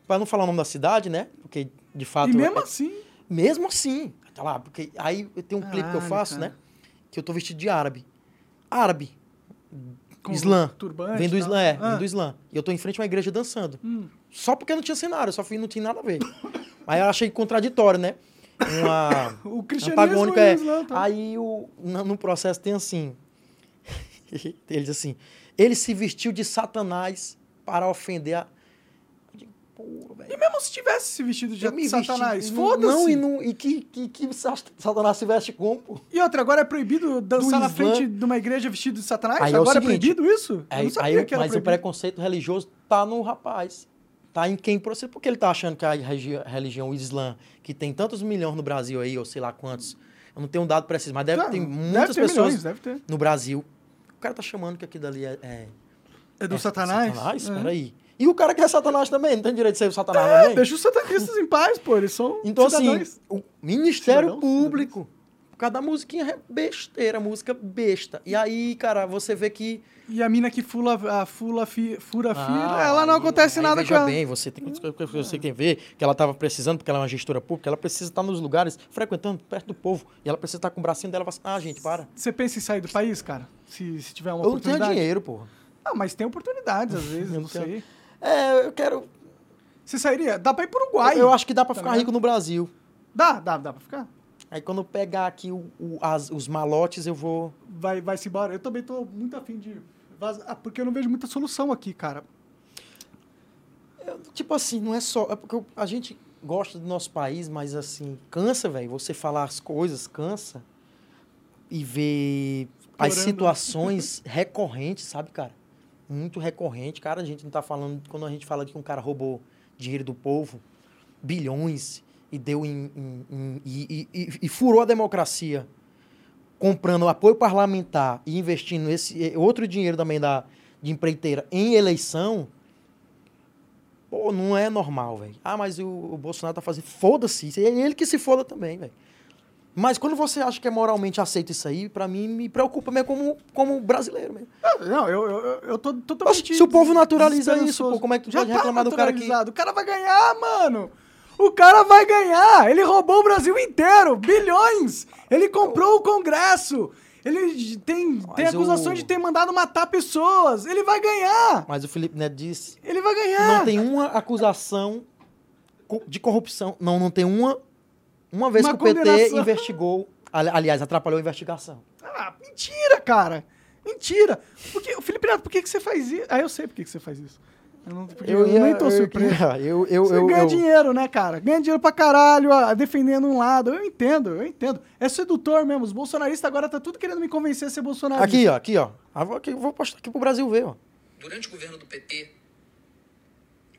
Pra não falar o nome da cidade, né? Porque, de fato... E mesmo assim? Mesmo assim. Tá lá, porque aí tem um clipe que eu faço, cara, né? Que eu tô vestido de árabe. Árabe. Com Islã. Turbante, vem do Islã, vem do Islã. E eu tô em frente a uma igreja dançando. Só porque não tinha cenário, só fui, não tinha nada a ver. Aí eu achei contraditório, né? O cristianismo e o Islã, tá? Aí no processo tem assim... ele diz assim... Ele se vestiu de Satanás para ofender a... Pô, e mesmo se tivesse se vestido de Satanás, foda-se. Não, e que Satanás se veste como, pô? E outra, agora é proibido dançar na frente de uma igreja vestido de Satanás? Aí agora é proibido isso? Eu não sabia que era proibido. Mas o preconceito religioso tá no rapaz. Tá em quem procede. Porque ele tá achando que a religião Islã, que tem tantos milhões no Brasil aí, ou sei lá quantos, eu não tenho um dado preciso, mas deve ter muitas pessoas no Brasil. O cara tá chamando que aquilo dali é do Satanás? Satanás? Peraí. E o cara que é Satanás também, não tem direito de ser o Satanás também? Deixa os satanistas em paz, pô, eles são então, cidadãos. Então, assim, o Ministério Público, por causa da musiquinha é besteira, música besta. E aí, cara, você vê que... E a mina que fura, ela não acontece nada com ela. Veja bem, você tem que ver que ela estava precisando, porque ela é uma gestora pública, ela precisa estar nos lugares, frequentando, perto do povo, e ela precisa estar com o bracinho dela e falar assim, gente, para. Você pensa em sair do país, cara? Se tiver uma oportunidade? Eu não tenho dinheiro, pô. Não, mas tem oportunidades, às vezes, não sei. Eu quero... Você sairia? Dá pra ir pro Uruguai. Eu acho que dá pra ficar rico no Brasil. Dá pra ficar. Aí quando eu pegar aqui os malotes, eu vou... Vai-se embora. Eu também tô muito afim de vazar, porque eu não vejo muita solução aqui, cara. Tipo assim, não é só... É porque a gente gosta do nosso país, mas assim, cansa, velho. Você falar as coisas, cansa. E ver as situações recorrentes, sabe, cara? Muito recorrente, cara, a gente não tá falando... Quando a gente fala que um cara roubou dinheiro do povo, bilhões, e deu e furou a democracia, comprando apoio parlamentar e investindo esse outro dinheiro também de empreiteira em eleição, pô, não é normal, velho. Ah, mas o Bolsonaro tá fazendo... Foda-se, é ele que se foda também, velho. Mas quando você acha que é moralmente aceito isso aí, pra mim, me preocupa mesmo como brasileiro mesmo. Não, eu tô totalmente... Se o povo naturaliza isso, pô, como é que tu pode reclamar do cara que... O cara vai ganhar, mano! O cara vai ganhar! Ele roubou o Brasil inteiro! Bilhões! Ele comprou o Congresso! Ele tem acusações de ter mandado matar pessoas! Ele vai ganhar! Mas o Felipe Neto disse... Ele vai ganhar! Não tem uma acusação de corrupção. Não tem uma... Uma vez que o PT investigou... Aliás, atrapalhou a investigação. Ah, mentira, cara! Mentira! Porque, Felipe Neto, por que você faz isso? Ah, eu sei por que você faz isso. Eu nem tô surpreso. Você ganha dinheiro, né, cara? Ganha dinheiro pra caralho, defendendo um lado. Eu entendo. É sedutor mesmo. Os bolsonaristas agora tá tudo querendo me convencer a ser bolsonarista. Aqui, ó. Eu vou postar aqui pro Brasil ver, ó. Durante o governo do PT,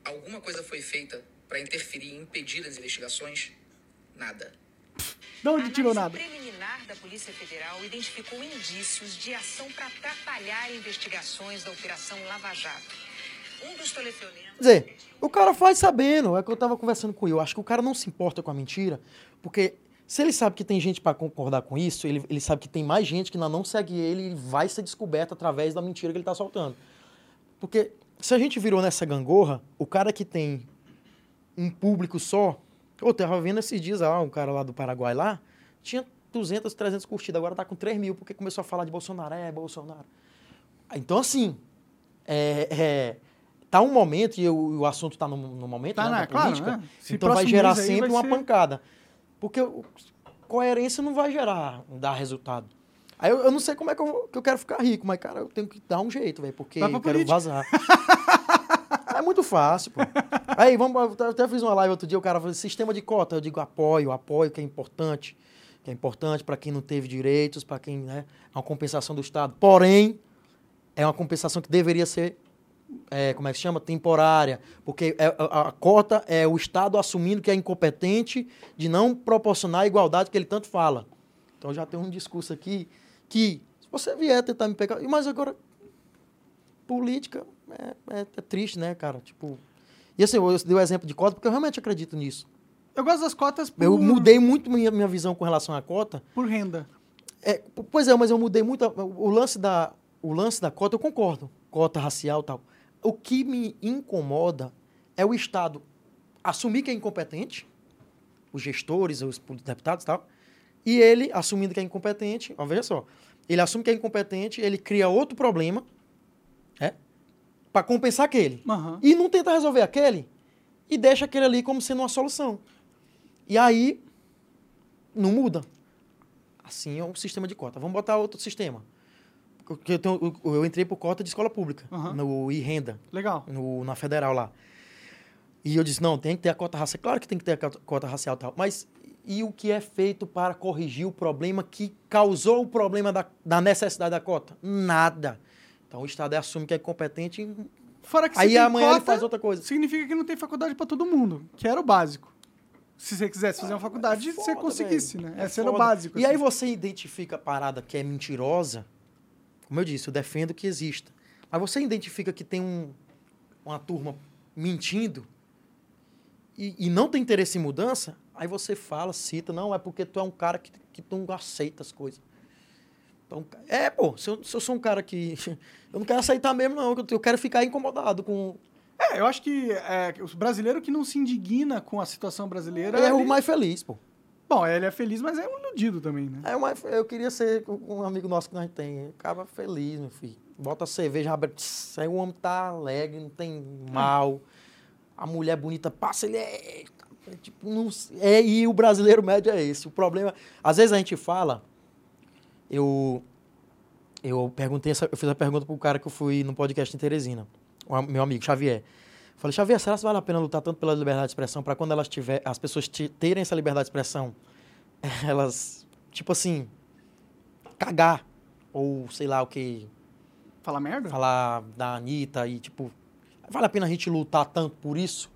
alguma coisa foi feita para interferir e impedir as investigações? Nada. Não, não tirou nada. A análise preliminar da Polícia Federal identificou indícios de ação para atrapalhar investigações da Operação Lava Jato. Um dos telefonemas... Quer dizer, o cara faz sabendo, é que eu tava conversando com ele. Acho que o cara não se importa com a mentira, porque se ele sabe que tem gente para concordar com isso, ele sabe que tem mais gente que não segue ele e vai ser descoberta através da mentira que ele tá soltando. Porque se a gente virou nessa gangorra, o cara que tem um público só... Eu tava vendo esses dias, um cara lá do Paraguai lá, tinha 200, 300 curtidas, agora tá com 3 mil, porque começou a falar de Bolsonaro. Bolsonaro. Então, assim, tá um momento, e o assunto tá no momento, tá, né, na política, claro, né? Então vai gerar sempre uma pancada. Porque coerência não vai gerar, dar resultado. Aí eu não sei como é que eu quero ficar rico, mas, cara, eu tenho que dar um jeito, velho, porque eu quero vazar. É muito fácil, pô. Aí, eu até fiz uma live outro dia, o cara falou, sistema de cota. Eu digo, apoio, que é importante para quem não teve direitos, para quem, né, é uma compensação do Estado. Porém, é uma compensação que deveria ser, temporária, porque a cota é o Estado assumindo que é incompetente de não proporcionar a igualdade que ele tanto fala. Então, já tem um discurso aqui que, se você vier tentar me pegar... Mas agora, política... É triste, né, cara? Tipo... E assim, eu dei o exemplo de cota porque eu realmente acredito nisso. Eu gosto das cotas por... Eu mudei muito minha visão com relação à cota. Por renda. Pois é, mas eu mudei muito... O lance da cota, eu concordo. Cota racial e tal. O que me incomoda é o Estado assumir que é incompetente, os gestores, os deputados e tal, e ele, assumindo que é incompetente... Ó, veja só. Ele assume que é incompetente, ele cria outro problema, para compensar aquele. Uhum. E não tenta resolver aquele e deixa aquele ali como sendo uma solução. E aí, não muda. Assim é um sistema de cota. Vamos botar outro sistema. Eu entrei por cota de escola pública, no e-renda. Legal. Na federal lá. E eu disse, não, tem que ter a cota racial. Claro que tem que ter a cota racial e tal. Mas e o que é feito para corrigir o problema que causou o problema da necessidade da cota? Nada. Então, o Estado assume que é incompetente e... Fora que aí amanhã cota, ele faz outra coisa. Significa que não tem faculdade para todo mundo, que era o básico. Se você quisesse fazer uma faculdade, foda, você conseguisse, velho, né? Era o básico. E assim, aí você identifica a parada que é mentirosa. Como eu disse, eu defendo que exista. Mas você identifica que tem uma turma mentindo e não tem interesse em mudança, aí você fala, cita, não, é porque tu é um cara que tu não aceita as coisas. Então, se eu sou um cara que... Eu não quero aceitar mesmo, não. Eu quero ficar incomodado com... Eu acho que o brasileiro que não se indigna com a situação brasileira... Ele é o mais feliz, pô. Bom, ele é feliz, mas é um iludido também, né? Eu queria ser um amigo nosso que nós temos. Acaba feliz, meu filho. Bota a cerveja, abre... Aí o homem tá alegre, não tem mal. A mulher bonita passa, ele é... Tipo, não... E o brasileiro médio é esse. O problema... Às vezes a gente fala... Eu fiz a pergunta pro cara que eu fui no podcast em Teresina, meu amigo Xavier. Falei, Xavier, será que vale a pena lutar tanto pela liberdade de expressão para quando as pessoas terem essa liberdade de expressão, elas, tipo assim, cagar, ou sei lá o que... Falar merda? Falar da Anitta e, tipo, vale a pena a gente lutar tanto por isso?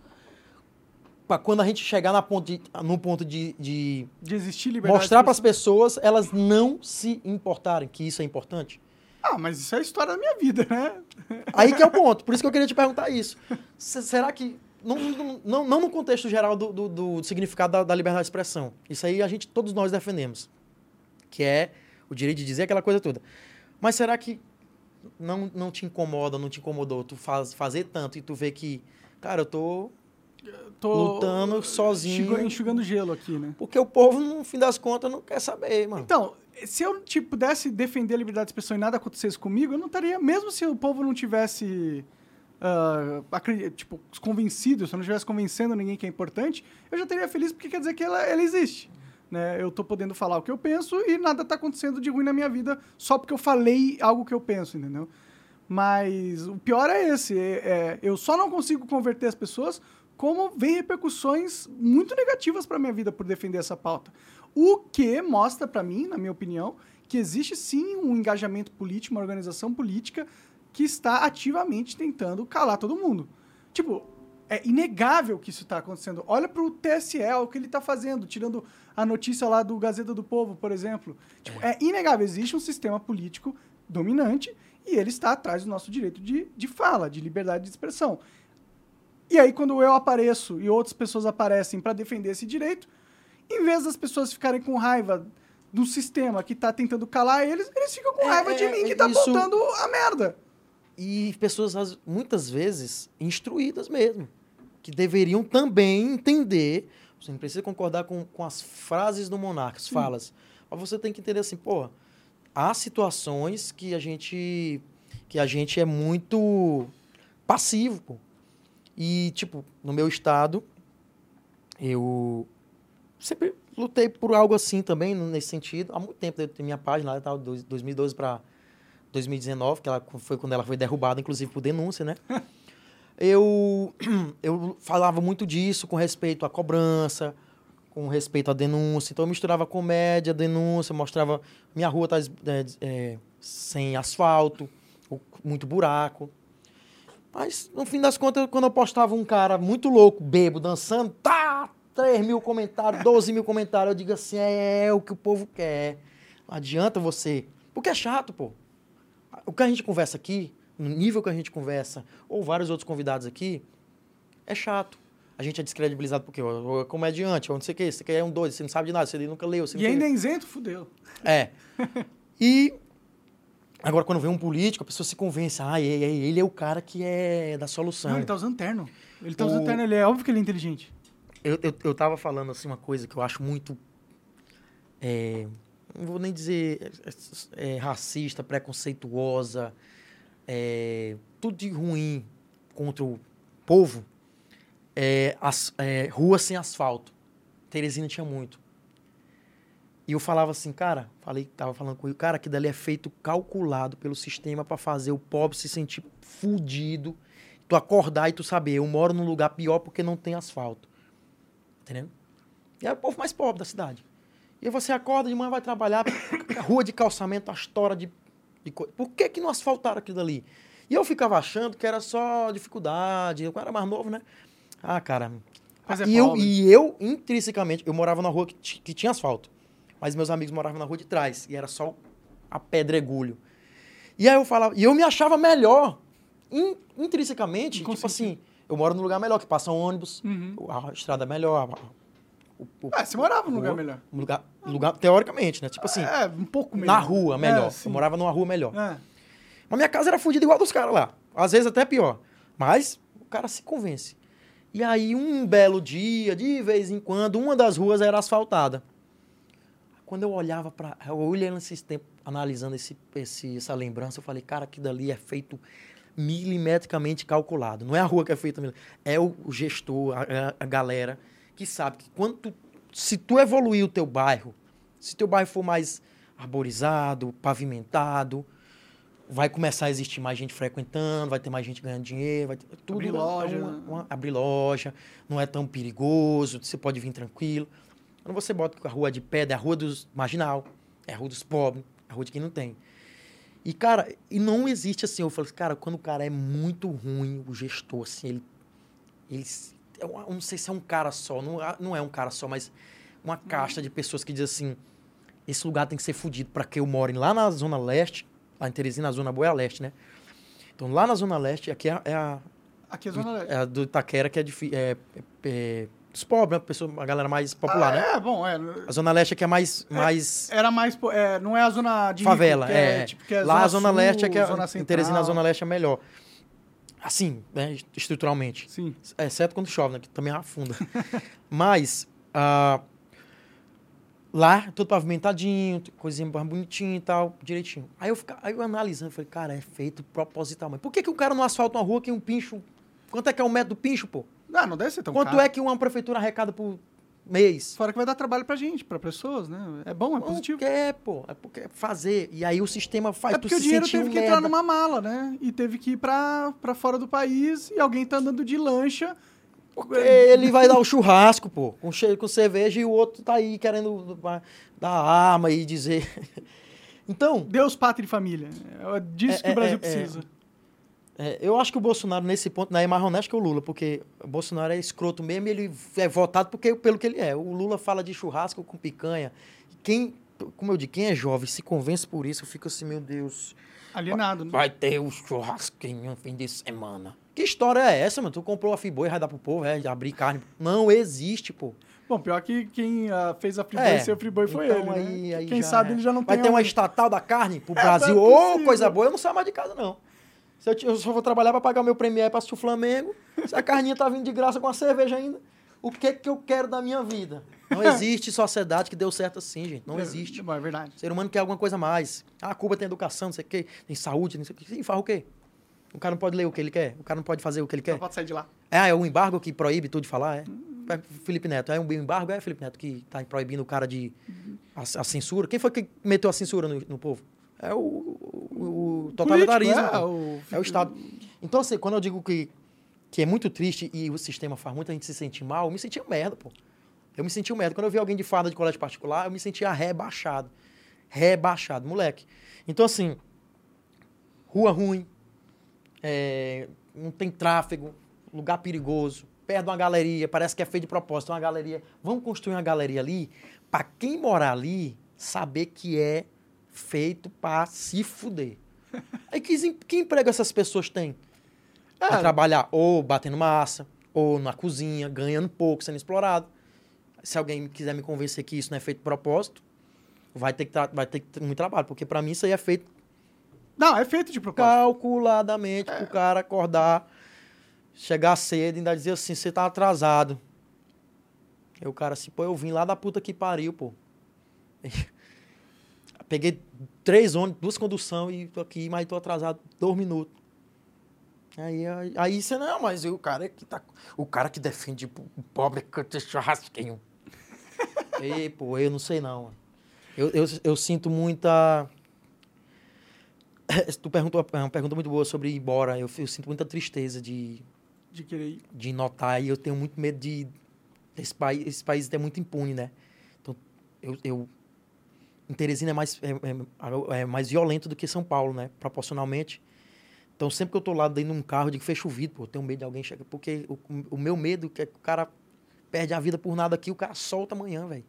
Para quando a gente chegar no ponto de existir liberdade, mostrar para as pessoas, elas não se importarem, que isso é importante. Mas isso é a história da minha vida, né? Aí que é o ponto. Por isso que eu queria te perguntar isso. Será que... Não no contexto geral do significado da liberdade de expressão. Isso aí todos nós defendemos. Que é o direito de dizer aquela coisa toda. Mas será que não te incomoda, não te incomodou tu fazer tanto e tu vê que... Cara, eu tô lutando sozinho. Enxugando gelo aqui, né? Porque o povo, no fim das contas, não quer saber, mano. Então, se eu pudesse defender a liberdade de expressão e nada acontecesse comigo, eu não estaria... Mesmo se o povo não tivesse convencido, se eu não estivesse convencendo ninguém que é importante, eu já estaria feliz porque quer dizer que ela existe. Né? Eu tô podendo falar o que eu penso e nada tá acontecendo de ruim na minha vida só porque eu falei algo que eu penso, entendeu? Mas o pior é esse. Eu só não consigo converter as pessoas... como vem repercussões muito negativas para a minha vida por defender essa pauta. O que mostra para mim, na minha opinião, que existe sim um engajamento político, uma organização política que está ativamente tentando calar todo mundo. Tipo, É inegável que isso está acontecendo. Olha para o TSE, o que ele está fazendo, tirando a notícia lá do Gazeta do Povo, por exemplo. Tipo, é inegável. Existe um sistema político dominante e ele está atrás do nosso direito de fala, de liberdade de expressão. E aí, quando eu apareço e outras pessoas aparecem para defender esse direito, em vez das pessoas ficarem com raiva do sistema que está tentando calar eles, eles ficam com raiva de mim, que está apontando a merda. E pessoas, muitas vezes, instruídas mesmo, que deveriam também entender. Você não precisa concordar com as frases do Monark, as falas. Mas você tem que entender assim, pô, há situações que a gente é muito passivo, pô. E, tipo, no meu estado, eu sempre lutei por algo assim também, nesse sentido. Há muito tempo, eu tenho minha página lá, tá, 2012 para 2019, que ela foi quando ela foi derrubada, inclusive, por denúncia, né? Eu falava muito disso com respeito à cobrança, com respeito à denúncia. Então, eu misturava comédia, denúncia, mostrava... Minha rua tá sem asfalto, muito buraco. Mas, no fim das contas, quando eu postava um cara muito louco, bebo, dançando, 3 mil comentários, 12 mil comentários, eu digo assim, é o que o povo quer. Não adianta você... Porque é chato, pô. O que a gente conversa aqui, no nível que a gente conversa, ou vários outros convidados aqui, é chato. A gente é descredibilizado porque eu é comediante, eu não sei o que, você é um doido, você não sabe de nada, você nunca leu. Você e ainda é isento, fudeu. É. E agora, quando vem um político, a pessoa se convence, ele é o cara que é da solução. Não, ele tá usando terno. Ele tá usando terno, ele é óbvio que ele é inteligente. Eu tava falando assim uma coisa que eu acho muito... não vou nem dizer racista, preconceituosa, tudo de ruim contra o povo. Rua sem asfalto. Teresina tinha muito. E eu falava assim, tava falando com ele, cara, aquilo ali é feito calculado pelo sistema para fazer o pobre se sentir fudido, tu acordar e tu saber, eu moro num lugar pior porque não tem asfalto. Entendeu? E é o povo mais pobre da cidade. E você acorda de manhã, vai trabalhar, rua de calçamento, a história de coisa. Por que não asfaltaram aquilo ali? E eu ficava achando que era só dificuldade, eu era mais novo, né? Ah, cara. Mas eu, intrinsecamente, eu morava na rua que tinha asfalto, mas meus amigos moravam na rua de trás, e era só a pedregulho. E aí eu falava, e eu me achava melhor, intrinsecamente, tipo assim, eu moro num lugar melhor, que passa um ônibus, a estrada é melhor, você morava num lugar melhor. Lugar, teoricamente, né? Tipo assim, um pouco melhor. Na rua, melhor. Eu morava numa rua melhor. Mas minha casa era fodida igual a dos caras lá. Às vezes até pior. Mas o cara se convence. E aí, um belo dia, de vez em quando, uma das ruas era asfaltada. Quando eu olhava para... Eu olhando esses tempos, analisando essa lembrança, eu falei, cara, aquilo ali é feito milimetricamente calculado. Não é a rua que é feita... É o gestor, a galera... que sabe que quando se tu evoluir o teu bairro, se teu bairro for mais arborizado, pavimentado, vai começar a existir mais gente frequentando, vai ter mais gente ganhando dinheiro, vai ter tudo. Abrir loja. Abrir loja, não é tão perigoso, você pode vir tranquilo. Quando você bota que a rua é de pedra, é a rua dos marginal, é a rua dos pobres, é a rua de quem não tem. E, cara, não existe assim, eu falo assim, cara, quando o cara é muito ruim, o gestor, assim, ele eu não sei se é um cara só, não é um cara só, mas uma casta de pessoas que diz assim, esse lugar tem que ser fudido para que eu more lá na Zona Leste, lá em Teresina, a Zona Boa é a Leste, né? Então, lá na Zona Leste, aqui aqui é a Zona Leste. É a do Itaquera, que é difícil, dos pobres, né? A galera mais popular, né? A Zona Leste aqui é mais... Era mais... não é a Zona de favela, rico, que é lá a Zona Sul, Leste, aqui é Zona Central. Em Teresina, a Zona Leste é melhor. Assim, né, estruturalmente. Sim. Exceto quando chove, né, que também afunda. Mas, lá, tudo pavimentadinho, coisinha mais bonitinha e tal, direitinho. Aí eu analisando, falei, cara, é feito propositalmente. Por que o cara não asfalta uma rua que um pincho... Quanto é que é um metro do pincho, pô? Não deve ser tão caro. Quanto é que uma prefeitura arrecada por mês? Fora que vai dar trabalho pra gente, pra pessoas, né? É bom, é positivo. É porque é fazer. E aí o sistema faz tu se sentir. É porque o dinheiro teve que entrar numa mala, né? E teve que ir pra fora do país e alguém tá andando de lancha. Porque ele vai dar o churrasco, pô, com cerveja e o outro tá aí querendo dar arma e dizer... Então... Deus, pátria e família. É disso que o Brasil precisa. Eu acho que o Bolsonaro, nesse ponto, é mais honesto que o Lula, porque o Bolsonaro é escroto mesmo e ele é votado porque, pelo que ele é. O Lula fala de churrasco com picanha. Quem, como eu digo, quem é jovem se convence por isso, fica assim, meu Deus... Alienado, né? Vai ter um churrasquinho no fim de semana. Que história é essa, mano? Tu comprou a Friboi, vai dar pro povo, é abrir carne. Não existe, pô. Bom, pior que quem fez a Friboi ser o Friboi foi então ele, aí, né? Aí quem sabe ele já não vai tem... Vai ter uma estatal da carne pro Brasil. Ô, coisa boa, eu não saio mais de casa, não. Eu só vou trabalhar pra pagar o meu Premier pra assistir o Flamengo. Se a carninha tá vindo de graça com a cerveja ainda, o que eu quero da minha vida? Não existe sociedade que deu certo assim, gente. Não existe. É verdade. O ser humano quer alguma coisa a mais. Ah, Cuba tem educação, não sei o quê. Tem saúde, não sei o quê. Sim, faz o quê? O cara não pode ler o que ele quer? O cara não pode fazer o que ele quer? Não pode sair de lá. É o embargo que proíbe tudo de falar, é? Felipe Neto. É um embargo, é Felipe Neto que tá proibindo o cara de... A censura. Quem foi que meteu a censura no povo? É o totalitarismo. Político, é o Estado. Então, assim, quando eu digo que é muito triste e o sistema faz muita gente se sentir mal, eu me sentia merda, pô. Eu me senti um merda. Quando eu vi alguém de farda de colégio particular, eu me sentia rebaixado. Rebaixado, moleque. Então, assim, rua ruim, não tem tráfego, lugar perigoso, perto de uma galeria, parece que é feio de propósito, uma galeria. Vamos construir uma galeria ali para quem morar ali saber que é feito para se fuder. Aí que emprego essas pessoas têm? Pra trabalhar ou batendo massa, ou na cozinha, ganhando pouco, sendo explorado. Se alguém quiser me convencer que isso não é feito de propósito, vai ter que ter muito trabalho, porque para mim isso aí é feito... Não, é feito de propósito. Calculadamente, pro cara acordar, chegar cedo e ainda dizer assim, você tá atrasado. Aí o cara assim, pô, eu vim lá da puta que pariu, pô. Peguei 3 ônibus, 2 condução e tô aqui, mas tô atrasado 2 minutos. Aí você não, mas o cara que tá. O cara que defende o pobre canta churrasquinho. Ei, pô, eu não sei não. Eu sinto muita. Tu perguntou uma pergunta muito boa sobre ir embora. Eu sinto muita tristeza de querer ir. De notar. E eu tenho muito medo de. Esse país é muito impune, né? Então, em Teresina é mais violento do que São Paulo, né? Proporcionalmente. Então, sempre que eu tô lá dentro de um carro, eu digo, fez chovido, pô, eu tenho medo de alguém chegar. Porque o meu medo é que o cara perde a vida por nada aqui, o cara solta amanhã, velho.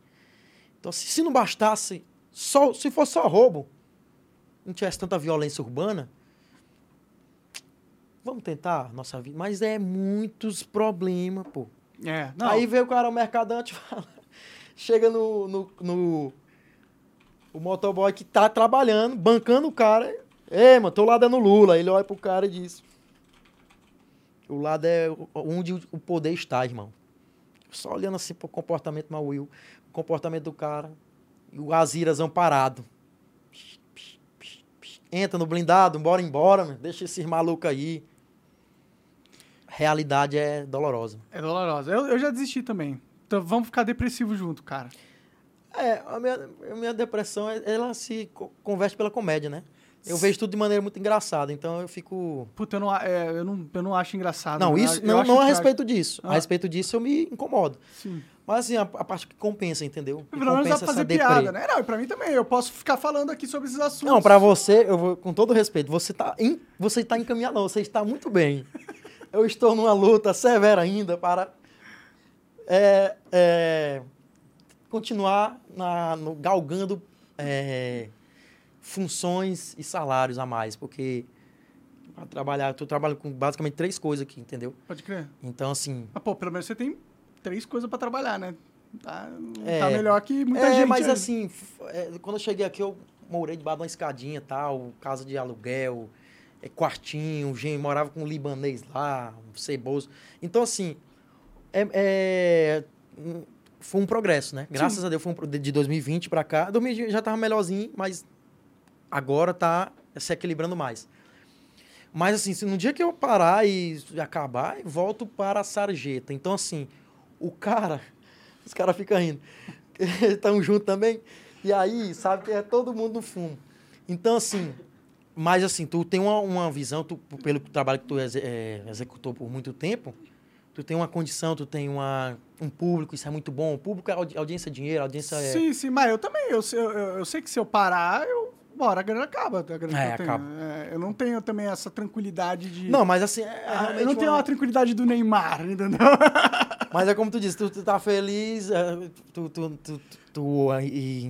Então, se não bastasse, se fosse só roubo, não tivesse tanta violência urbana, vamos tentar a nossa vida. Mas é muitos problemas, pô. Não. Aí veio o cara, o mercadante, fala, chega o motoboy que tá trabalhando, bancando o cara... Ei, mano, tô lá dando Lula. Ele olha pro cara e diz... O lado é onde o poder está, irmão. Só olhando assim pro comportamento Will, o comportamento do cara. E o Azirazão parado. Entra no blindado, bora, mano. Deixa esses malucos aí. Realidade é dolorosa. É dolorosa. Eu já desisti também. Então vamos ficar depressivo junto, cara. A minha depressão, ela se converte pela comédia, né? Eu vejo tudo de maneira muito engraçada, então eu fico... Puta, eu não acho engraçado. Não, isso, não a respeito disso. A respeito disso eu me incomodo. Sim. Mas assim, a parte que compensa, entendeu? Que pelo menos dá pra fazer piada, né? Não, e pra mim também. Eu posso ficar falando aqui sobre esses assuntos. Não, pra você, eu vou, com todo respeito, você tá encaminhado, você está muito bem. Eu estou numa luta severa ainda para continuar galgando... funções e salários a mais, porque para trabalhar, eu trabalho com basicamente 3 coisas aqui, entendeu? Pode crer. Então, assim... Ah, pô, pelo menos você tem 3 coisas para trabalhar, né? Tá melhor que muita gente. Mas assim, quando eu cheguei aqui, eu morei debaixo de uma escadinha e tal, casa de aluguel, quartinho, morava com um libanês lá, um ceboso. Então, assim, foi um progresso, né? Graças a Deus, foi de 2020 para cá. 2020 já tava melhorzinho, mas... Agora está se equilibrando mais. Mas, assim, se no dia que eu parar e acabar, eu volto para a sarjeta. Então, assim, os caras ficam rindo. Estão juntos também. E aí, sabe que é todo mundo no fumo. Então, assim, mas, assim, tu tem uma visão, pelo trabalho que tu executou por muito tempo, tu tem uma condição, tu tem um público, isso é muito bom. O público, a audiência é dinheiro, a audiência é... Sim, mas eu também. Eu sei que se eu parar, eu Uma hora a grana acaba, a grana que eu tenho. Acaba. Eu não tenho também essa tranquilidade de... Não, mas assim... eu não tenho a tranquilidade do Neymar, entendeu? Mas é como tu disse, tu tá feliz, tu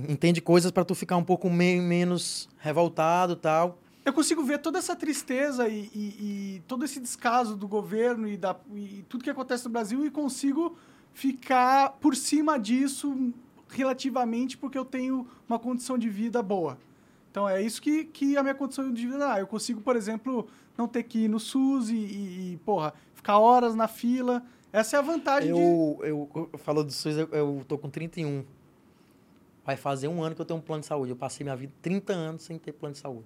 entende coisas pra tu ficar um pouco menos revoltado e tal. Eu consigo ver toda essa tristeza e todo esse descaso do governo e tudo que acontece no Brasil e consigo ficar por cima disso relativamente porque eu tenho uma condição de vida boa. Então, é isso que a minha condição de vida dá. Eu consigo, por exemplo, não ter que ir no SUS e ficar horas na fila. Essa é a vantagem Eu falo do SUS, eu tô com 31. Vai fazer um ano que eu tenho um plano de saúde. Eu passei minha vida 30 anos sem ter plano de saúde.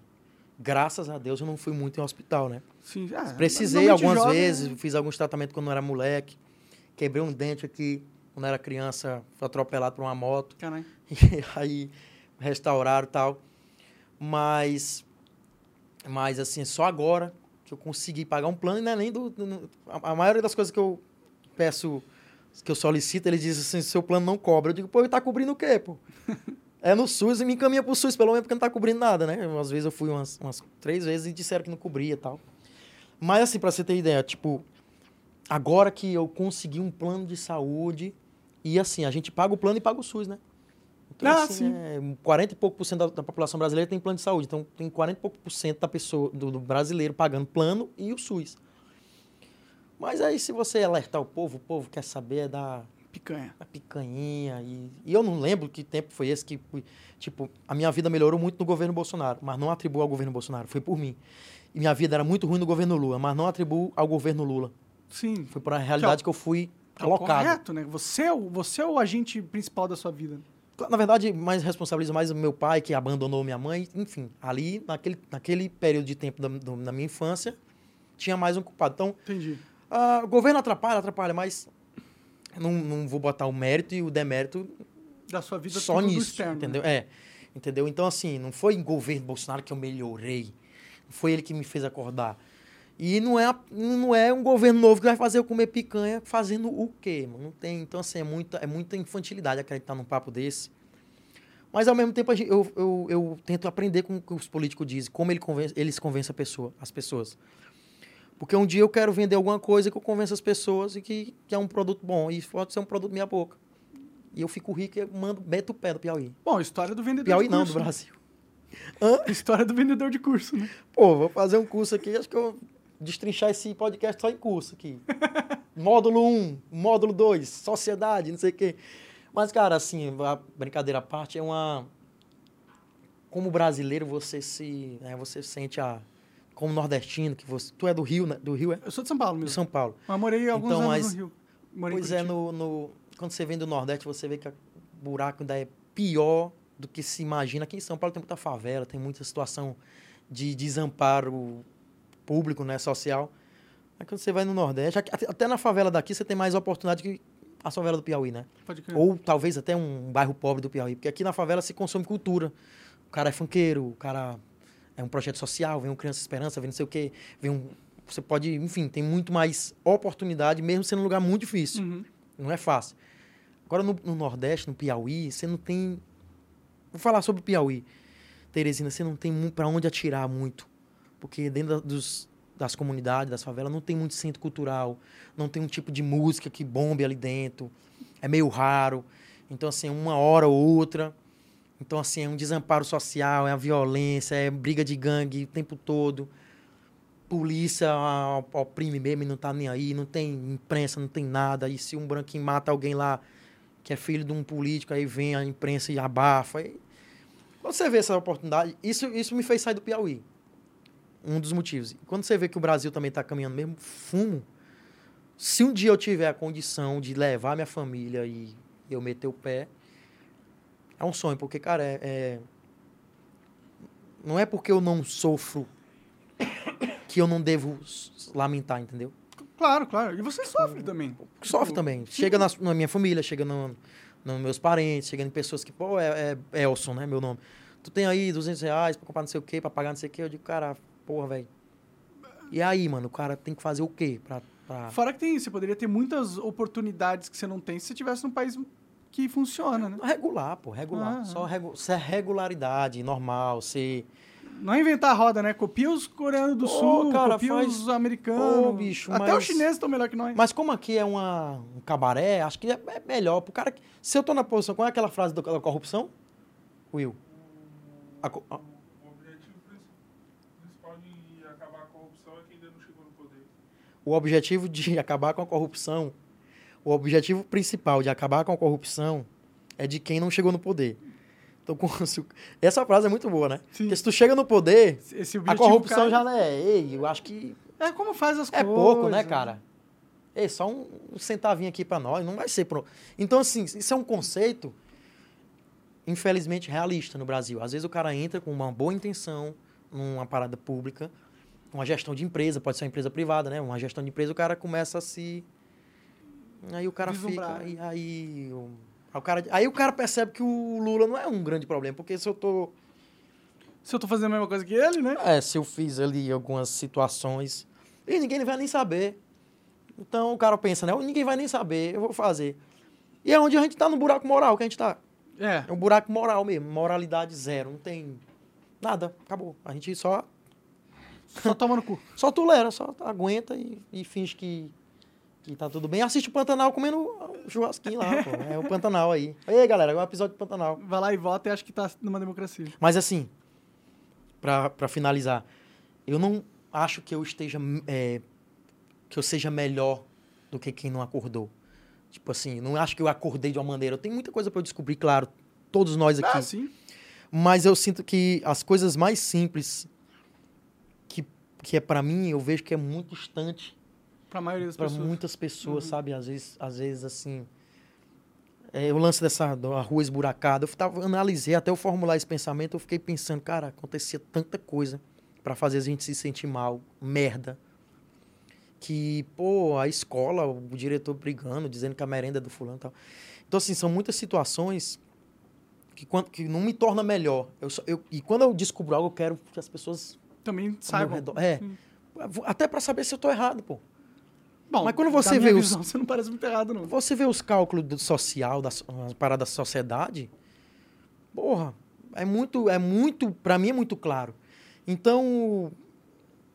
Graças a Deus, eu não fui muito em hospital, né? Sim, precisei algumas vezes, fiz alguns tratamentos quando eu era moleque. Quebrei um dente aqui, quando eu era criança, fui atropelado por uma moto. Caralho. E aí, restauraram e tal. Mas, assim, só agora que eu consegui pagar um plano, né? Nem a maioria das coisas que eu peço, que eu solicito, eles dizem assim, seu plano não cobra. Eu digo, pô, ele tá cobrindo o quê, pô? É no SUS e me encaminha pro SUS, pelo menos, porque não tá cobrindo nada, né? Às vezes eu fui umas 3 vezes e disseram que não cobria e tal. Mas, assim, pra você ter ideia, tipo, agora que eu consegui um plano de saúde, e assim, a gente paga o plano e paga o SUS, né? Então, assim, 40 e pouco por cento da população brasileira tem plano de saúde. Então, tem 40 e pouco por cento da pessoa, do brasileiro pagando plano e o SUS. Mas aí, se você alertar o povo quer saber da... Picanha. A picanhinha. E eu não lembro que tempo foi esse que... Tipo, a minha vida melhorou muito no governo Bolsonaro, mas não atribuo ao governo Bolsonaro. Foi por mim. E minha vida era muito ruim no governo Lula, mas não atribuo ao governo Lula. Sim. Foi por uma realidade que eu fui alocado. Correto, né? Você é o agente principal da sua vida. Na verdade, mais responsabiliza mais o meu pai, que abandonou minha mãe. Enfim, ali, naquele período de tempo da minha infância, tinha mais um culpado. Então, entendi. O governo atrapalha, mas não vou botar o mérito e o demérito da sua vida só nisso, externo, entendeu? Né? Entendeu? Então, assim, não foi o governo Bolsonaro que eu melhorei. Foi ele que me fez acordar. E não é um governo novo que vai fazer eu comer picanha fazendo o quê, mano? Não tem. Então, assim, é muita infantilidade acreditar num papo desse. Mas, ao mesmo tempo, eu tento aprender com o que os políticos dizem, como eles convencem as pessoas. Porque um dia eu quero vender alguma coisa que eu convenço as pessoas e que é um produto bom. E pode ser um produto minha boca. E eu fico rico e meto o pé do Piauí. Bom, história do vendedor Piauí de curso. Piauí não, do Brasil. História do vendedor de curso, né? Pô, vou fazer um curso aqui. Acho que eu vou destrinchar esse podcast só em curso aqui. Módulo 1, módulo 2, sociedade, não sei o quê. Mas, cara, assim, a brincadeira à parte é uma... Como brasileiro, você sente a... Como nordestino, que você... Tu é do Rio, né? Do Rio, é? Eu sou de São Paulo mesmo. De São Paulo. Mas morei alguns anos no Rio. Morei pois é, quando você vem do Nordeste, você vê que o buraco ainda é pior do que se imagina. Aqui em São Paulo tem muita favela, tem muita situação de desamparo público, né, social. Mas quando você vai no Nordeste, até na favela daqui, você tem mais oportunidade que a favela do Piauí, né? Pode crer. Ou talvez até um bairro pobre do Piauí. Porque aqui na favela se consome cultura. O cara é funkeiro, o cara... É um projeto social, vem um Criança Esperança, vem não sei o quê, vem um... Você pode, enfim, tem muito mais oportunidade, mesmo sendo um lugar muito difícil. Uhum. Não é fácil. Agora, no Nordeste, no Piauí, você não tem... Vou falar sobre o Piauí. Teresina, você não tem para onde atirar muito. Porque dentro das comunidades, das favelas, não tem muito centro cultural, não tem um tipo de música que bombe ali dentro. É meio raro. Então, assim, uma hora ou outra... Então, assim, é um desamparo social, é a violência, é briga de gangue o tempo todo. Polícia oprime mesmo e não tá nem aí, não tem imprensa, não tem nada. E se um branquinho mata alguém lá, que é filho de um político, aí vem a imprensa e abafa. E... Quando você vê essa oportunidade, isso me fez sair do Piauí. Um dos motivos. Quando você vê que o Brasil também tá caminhando mesmo, fumo. Se um dia eu tiver a condição de levar minha família e eu meter o pé... É um sonho, porque, cara, não é porque eu não sofro que eu não devo lamentar, entendeu? Claro, claro. E você sofre também. Sofre também. Chega na minha família, chega nos meus parentes, chega em pessoas que, pô, é Elson, né, meu nome. Tu tem aí R$200 pra comprar não sei o quê, pra pagar não sei o quê. Eu digo, cara, porra, velho. E aí, mano, o cara tem que fazer o quê? Fora que tem isso. Você poderia ter muitas oportunidades que você não tem se você estivesse num país... que funciona, né? Regular, pô, regular. Ah, só ser regularidade, normal, ser... Não é inventar a roda, né? Copia os coreanos do sul, cara, copia os americanos. Pô, bicho, até os chineses estão melhor que nós. Mas como aqui é um cabaré, acho que é melhor pro cara... Se eu tô na posição, qual é aquela frase da corrupção? Will. O objetivo principal de acabar com a corrupção é que ainda não chegou no poder. O objetivo de acabar com a corrupção... O objetivo principal de acabar com a corrupção é de quem não chegou no poder. Então, essa frase é muito boa, né? Sim. Porque se tu chega no poder, a corrupção já é... Ei, eu acho que... É como faz as coisas. É pouco, né, cara? Ei, só um centavinho aqui pra nós, não vai ser pronto. Então, assim, isso é um conceito, infelizmente, realista no Brasil. Às vezes o cara entra com uma boa intenção numa parada pública, uma gestão de empresa, pode ser uma empresa privada, né? Uma gestão de empresa, o cara começa a se... Aí o cara fica... Aí o cara percebe que o Lula não é um grande problema, porque se eu tô fazendo a mesma coisa que ele, né? É, se eu fiz ali algumas situações... E ninguém vai nem saber. Então o cara pensa, né? Ninguém vai nem saber, eu vou fazer. E é onde a gente tá no buraco moral que a gente tá. É um buraco moral mesmo, moralidade zero. Não tem nada, acabou. A gente só... Só toma no cu. Só tolera, só aguenta e finge que... E tá tudo bem. Assiste o Pantanal comendo churrasquinho lá, pô. É o Pantanal aí. Ei, galera, agora é um episódio do Pantanal. Vai lá e vota e acho que tá numa democracia. Mas assim, pra finalizar, eu não acho que eu seja melhor do que quem não acordou. Tipo assim, não acho que eu acordei de uma maneira. Eu tenho muita coisa pra eu descobrir, claro, todos nós aqui. Ah, sim. Mas eu sinto que as coisas mais simples, que é pra mim, eu vejo que é muito distante. Para a maioria das pessoas. Para muitas pessoas, sabe? Às vezes assim... o lance dessa rua esburacada, eu analisei, até eu formular esse pensamento, eu fiquei pensando, cara, acontecia tanta coisa para fazer a gente se sentir mal, merda, que, pô, a escola, o diretor brigando, dizendo que a merenda é do fulano e tal. Então, assim, são muitas situações que não me torna melhor. E quando eu descubro algo, eu quero que as pessoas... Também saibam. Até para saber se eu tô errado, pô. Bom, mas quando você vê visão, você não parece muito errado, não. Você vê os cálculos do social, da parada da sociedade, porra, é muito, pra mim é muito claro. Então,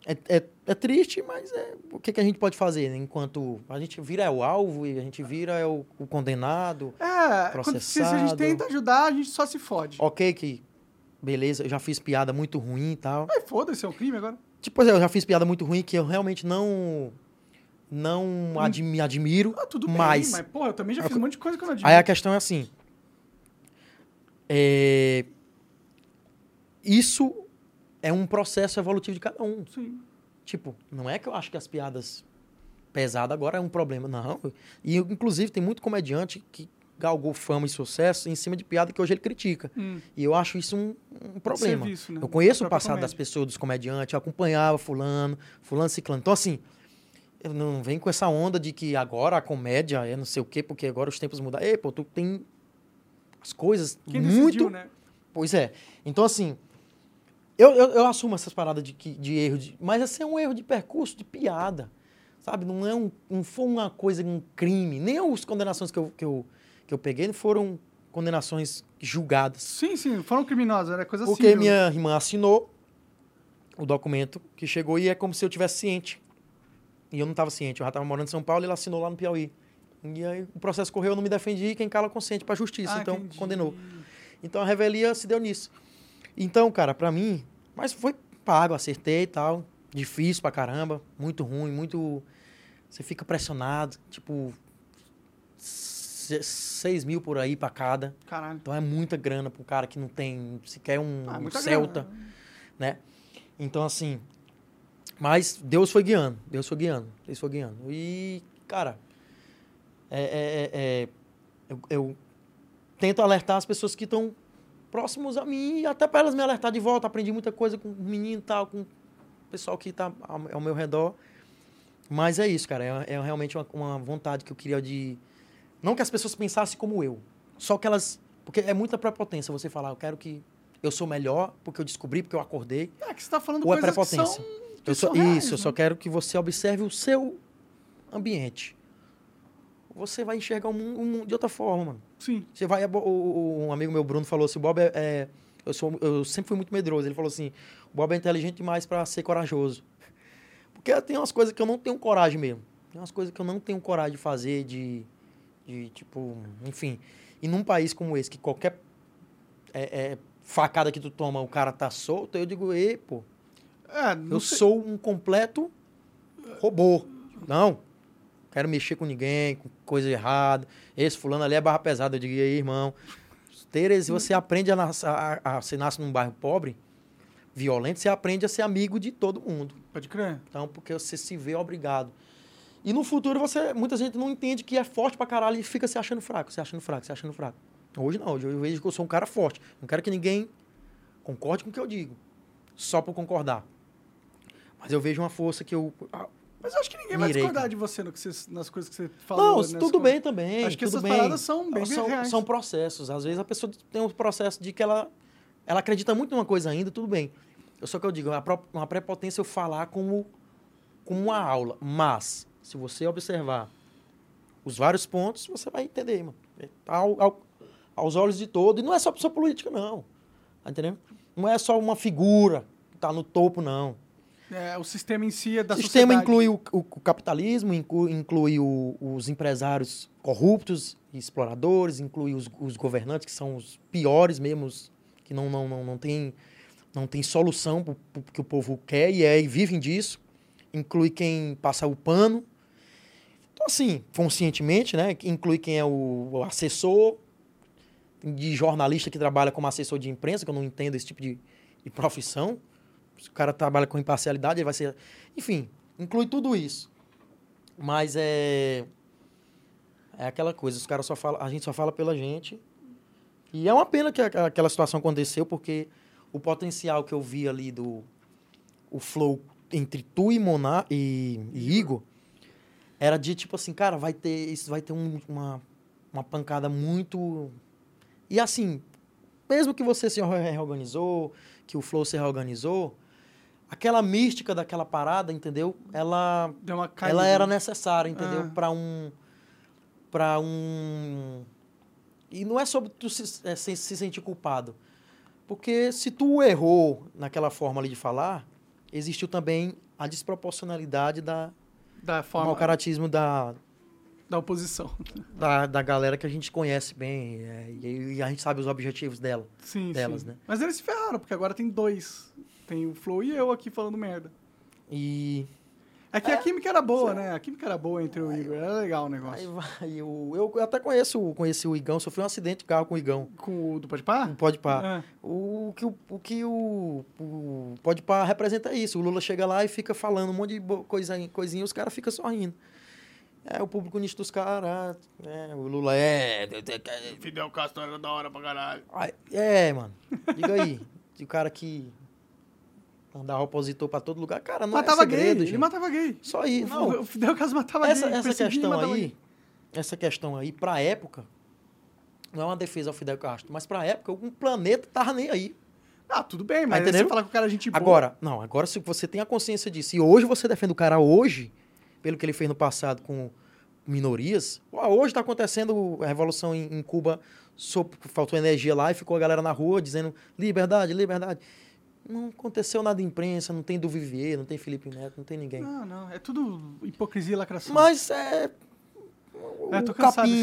é triste, mas o que a gente pode fazer? Enquanto a gente vira o alvo e a gente vira o condenado, processado. Se a gente tenta ajudar, a gente só se fode. Ok, que beleza, eu já fiz piada muito ruim e tal. Mas foda-se, é um crime agora. Tipo, eu já fiz piada muito ruim que eu realmente não me admiro, tudo bem, mas porra, eu também já fiz um monte de coisa que eu não admiro. Aí a questão é assim, isso é um processo evolutivo de cada um. Sim. Tipo, não é que eu acho que as piadas pesadas agora é um problema, não. E, inclusive, tem muito comediante que galgou fama e sucesso em cima de piada que hoje ele critica. E eu acho isso um problema. Serviço, né? Eu conheço o passado das pessoas, dos comediantes, eu acompanhava fulano, ciclano. Então, assim... Não vem com essa onda de que agora a comédia é não sei o quê, porque agora os tempos mudaram. Ei, pô, tu tem as coisas quem muito... Decidiu, né? Pois é. Então, assim, eu assumo essas paradas de erro, mas assim, é um erro de percurso, de piada, sabe? Não é foi uma coisa, um crime. Nem as condenações que eu peguei foram condenações julgadas. Sim, foram criminosas, era coisa assim. Porque minha irmã assinou o documento que chegou e é como se eu tivesse ciente. E eu não estava ciente, eu já estava morando em São Paulo e ela assinou lá no Piauí. E aí o processo correu, eu não me defendi, quem cala consciente para a justiça, então entendi. Condenou. Então a revelia se deu nisso. Então, cara, para mim, mas foi pago, acertei e tal, difícil pra caramba, muito ruim, muito... Você fica pressionado, tipo, 6 mil por aí pra cada. Caralho. Então é muita grana pro cara que não tem sequer um Celta, grana, né? Então, assim... Mas Deus foi guiando. E, cara, eu tento alertar as pessoas que estão próximas a mim, e até para elas me alertar de volta. Aprendi muita coisa com o menino e tal, com o pessoal que está ao meu redor. Mas é isso, cara. É realmente uma vontade que eu queria de... Não que as pessoas pensassem como eu, só que elas... Porque é muita prepotência você falar, eu quero que... Eu sou melhor porque eu descobri, porque eu acordei. É que você está falando coisas prepotência. Que são... Eu só, reais, eu só quero que você observe o seu ambiente. você vai enxergar o mundo de outra forma, mano. Sim. Você vai... Um amigo meu, Bruno, falou assim, o Bob é... Eu sempre fui muito medroso. Ele falou assim, o Bob é inteligente demais pra ser corajoso. Porque tem umas coisas que eu não tenho coragem mesmo. Tem umas coisas que eu não tenho coragem de fazer, de tipo... Enfim. E num país como esse, que qualquer facada que tu toma, o cara tá solto, eu digo, ei, pô, eu sou um completo robô. Não. Quero mexer com ninguém, com coisa errada. Esse fulano ali é barra pesada. Eu digo, e aí, irmão? Teres, você aprende a você nasce num bairro pobre, violento, você aprende a ser amigo de todo mundo. Pode crer. Então, porque você se vê obrigado. E no futuro, muita gente não entende que é forte pra caralho e fica se achando fraco, se achando fraco, se achando fraco. Hoje não, hoje eu vejo que eu sou um cara forte. Não quero que ninguém concorde com o que eu digo, só por concordar. Mas eu vejo uma força que eu... Mas eu acho que ninguém vai discordar de você nas coisas que você falou. Não, tudo bem também. Acho que essas paradas são bem reais. São processos. Às vezes a pessoa tem um processo de que ela acredita muito numa coisa ainda, tudo bem. Só que eu digo, é uma prepotência eu falar como uma aula. Mas, se você observar os vários pontos, você vai entender, mano. Aos olhos de todo. E não é só pessoa política, não. Tá entendendo? Não é só uma figura que tá no topo, não. O sistema em si é da sociedade. O sistema inclui o capitalismo, inclui os empresários corruptos e exploradores, inclui os governantes que são os piores mesmo, que não tem solução para o que o povo quer e vivem disso. Inclui quem passa o pano. Então, assim, conscientemente, né? Inclui quem é o assessor de jornalista que trabalha como assessor de imprensa, que eu não entendo esse tipo de profissão. Se o cara trabalha com imparcialidade, ele vai ser... Enfim, inclui tudo isso. Mas é aquela coisa, os caras só falam... A gente só fala pela gente. E é uma pena que aquela situação aconteceu, porque o potencial que eu vi ali o flow entre tu e Monar e Igor era de tipo assim, cara, vai ter uma pancada muito... E assim, mesmo que você se reorganizou, que o flow se reorganizou... Aquela mística daquela parada, entendeu? Ela, deu uma caída, ela era necessária, entendeu? Pra um... E não é sobre tu se sentir culpado. Porque se tu errou naquela forma ali de falar, existiu também a desproporcionalidade da forma... O mau caratismo da oposição. Da galera que a gente conhece bem. E a gente sabe os objetivos dela. Sim, delas, sim. Né? Mas eles se ferraram, porque agora tem dois... Tem o Flow e eu aqui falando merda. E... É que a química era boa, né? A química era boa entre o Igor. Era legal o negócio. Eu até conheci o Igão. Sofri um acidente de carro com o Igão. Com o do Podpah? O Podpah. É. O Podpah representa isso. O Lula chega lá e fica falando um monte de coisinha, os caras ficam sorrindo. O público nisso dos caras. O Lula Fidel Castro era da hora pra caralho. Mano. Diga aí. O cara que... Andava opositor pra todo lugar. Cara, não matava segredo, gay, gente. Ele matava gay. Só isso. Não, o Fidel Castro matava gay. Essa questão aí, pra época, não é uma defesa ao Fidel Castro, mas pra época, o planeta tava nem aí. Ah, tudo bem, mas você falar que o cara é gente boa. Agora se você tem a consciência disso, e hoje você defende o cara hoje, pelo que ele fez no passado com minorias, hoje tá acontecendo a revolução em Cuba, faltou energia lá e ficou a galera na rua dizendo liberdade, liberdade. Não aconteceu nada em imprensa, não tem do Vivier, não tem Felipe Neto, não tem ninguém. Não. É tudo hipocrisia e lacração. Mas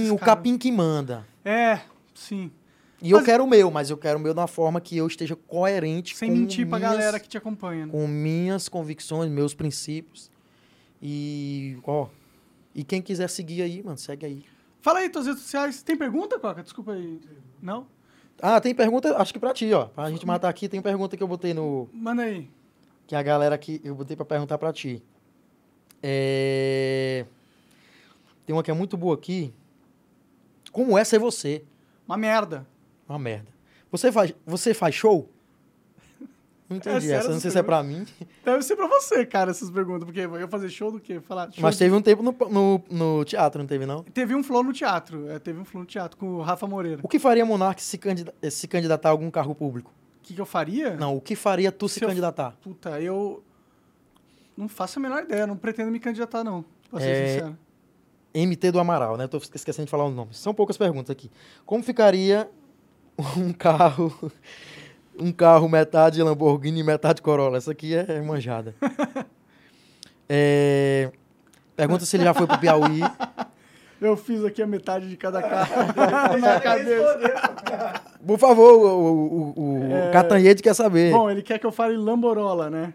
o capim que manda. Sim. E eu quero o meu, mas eu quero o meu de uma forma que eu esteja coerente sem mentir pra galera que te acompanha. Né? Com minhas convicções, meus princípios. E quem quiser seguir aí, mano, segue aí. Fala aí, tuas redes sociais. Tem pergunta, Coca? Desculpa aí. Não? Tem pergunta, acho que pra ti, ó. Pra gente matar aqui, tem pergunta que eu botei no... Manda aí. Que a galera aqui, eu botei pra perguntar pra ti. Tem uma que é muito boa aqui. Como é ser você? Uma merda. Você faz show? Não entendi essa. Não sei se é pra mim. Deve ser pra você, cara, essas perguntas. Porque eu fazer show do quê? Falar show. Mas teve um tempo no teatro, não teve, não? Teve um flow no teatro. Teve um flow no teatro com o Rafa Moreira. O que faria Monark se candidatar a algum cargo público? O que eu faria? Não, o que faria tu se candidatar? Puta, eu não faço a menor ideia. Não pretendo me candidatar, não. Pra ser sincero. MT do Amaral, né? Eu tô esquecendo de falar o nome. São poucas perguntas aqui. Como ficaria um carro metade Lamborghini e metade Corolla? Essa aqui é manjada. Pergunta se ele já foi pro Piauí. Eu fiz aqui a metade de cada carro na cabeça. Por favor, o Catanhede quer saber. Bom, ele quer que eu fale Lamborola, né?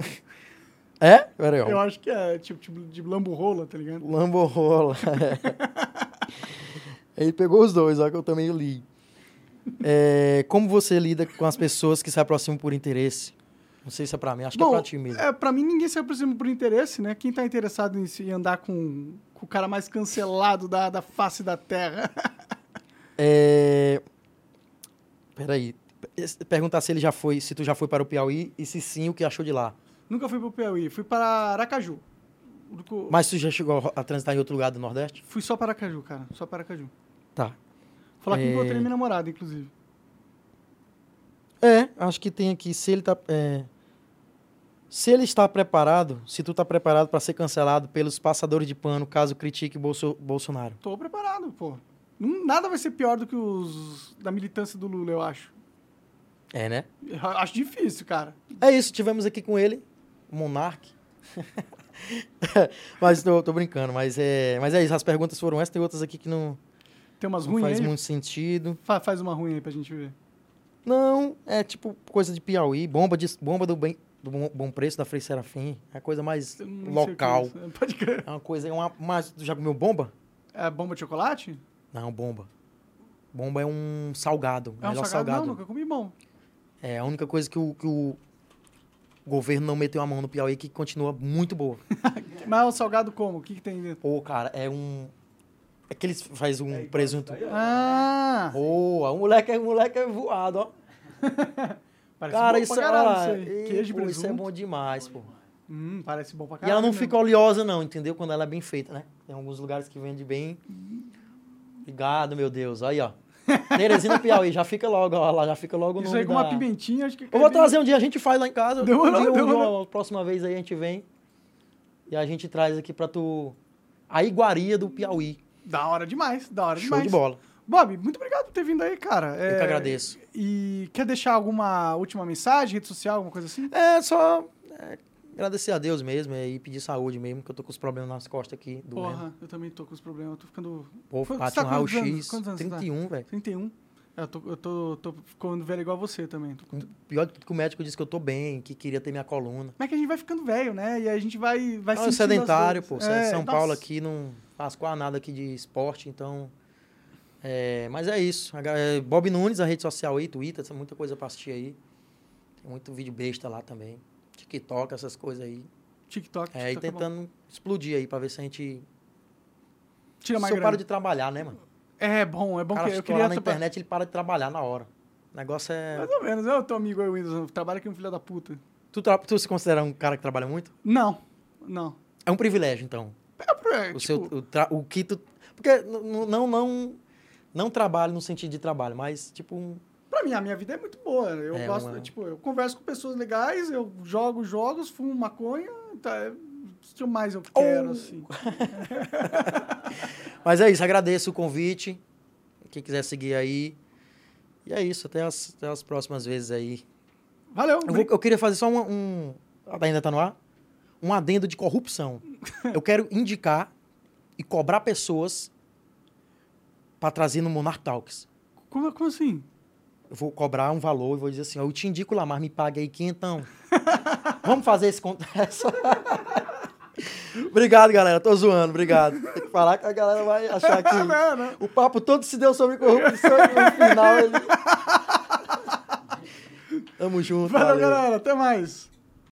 É? Peraí, ó. Eu acho que é tipo de Lamborrola, tá ligado? Lamborrola, é. Ele pegou os dois, ó, que eu também li. Como você lida com as pessoas que se aproximam por interesse? Não sei se é pra mim, acho que é pra ti mesmo. Pra mim, ninguém se aproxima por interesse, né? Quem tá interessado em andar com o cara mais cancelado da face da terra? Peraí. Perguntar se tu já foi para o Piauí e se sim, o que achou de lá? Nunca fui para o Piauí, fui para Aracaju. Mas tu já chegou a transitar em outro lugar do Nordeste? Fui só para Aracaju, cara. Só para Aracaju. Tá. Falar que encontrei minha namorada, inclusive. Acho que tem aqui. Se ele está preparado, se tu está preparado para ser cancelado pelos passadores de pano, caso critique Bolsonaro. Estou preparado, pô. Nada vai ser pior do que os da militância do Lula, eu acho. É, né? Eu acho difícil, cara. É isso, tivemos aqui com ele, Monark. Mas tô brincando, mas é isso, as perguntas foram essas, tem outras aqui que não... Tem umas ruins aí? Não faz muito sentido. Faz uma ruim aí pra gente ver. Não, é tipo coisa de Piauí, bomba do bom preço da Frei Serafim, é a coisa mais local. É pode crer. É uma coisa, mas tu já comeu bomba? É bomba de chocolate? Não, bomba. Bomba é um salgado, é um melhor salgado. Não, nunca comi bom. É a única coisa que o governo não meteu a mão no Piauí, que continua muito boa. Mas é um salgado como? O que tem dentro? Pô, cara, é um... É que eles fazem um presunto... Daí, ah! Boa! O moleque é voado, ó. Parece cara, bom isso, pra caralho, isso aí. Queijo, pô, presunto. Isso é bom demais, pô. Parece bom pra caralho. E ela não fica oleosa, não, entendeu? Quando ela é bem feita, né? Tem alguns lugares que vende bem... Obrigado, meu Deus. Aí, ó. Teresina, Piauí, já fica logo, ó, lá, já fica logo no... Isso aí com uma pimentinha, acho que... Eu vou trazer um dia, a gente faz lá em casa. A próxima vez aí a gente vem e a gente traz aqui pra tu a iguaria do Piauí. Da hora demais. Show de bola. Bob, muito obrigado por ter vindo aí, cara. Eu que agradeço. E quer deixar alguma última mensagem, rede social, alguma coisa assim? Agradecer a Deus mesmo e pedir saúde mesmo, que eu tô com os problemas nas costas aqui. Porra, eu também tô com os problemas, eu tô ficando... Pô, bate um raio-x, 31, velho. 31? Eu tô ficando velho igual você também. Pior que o médico disse que eu tô bem, que queria ter minha coluna. Mas que a gente vai ficando velho, né? E aí a gente vai sentindo... sedentário, pô. São Paulo aqui não faz quase nada aqui de esporte, então... Mas é isso. Bob Nunes, a rede social aí, Twitter, tem muita coisa pra assistir aí. Tem muito vídeo besta lá também. TikTok, essas coisas aí. TikTok. E tentando explodir aí, pra ver se a gente... Tira mais grana. Para de trabalhar, né, mano? É bom cara, que eu queria... O cara na internet, ele para de trabalhar na hora. O negócio é... Mais ou menos, eu teu amigo aí, o Whindersson, trabalha aqui um filho da puta. Tu se considera um cara que trabalha muito? Não. É um privilégio, então. Porque não trabalho no sentido de trabalho, mas tipo um... Pra mim, a minha vida é muito boa. Eu gosto, eu converso com pessoas legais, eu jogo jogos, fumo maconha, tá, o mais eu quero, assim. Mas é isso, agradeço o convite, quem quiser seguir aí. E é isso, até as próximas vezes aí. Valeu! Eu queria fazer só ainda tá no ar? Um adendo de corrupção. Eu quero indicar e cobrar pessoas pra trazer no Monark Talks. Como assim? Eu vou cobrar um valor e vou dizer assim, eu te indico lá, mas me pague aí quentão. Vamos fazer esse contexto. Obrigado, galera. Tô zoando, obrigado. Tem que falar que a galera vai achar que não. O papo todo se deu sobre corrupção e no final ele... Tamo junto. Valeu, galera. Até mais.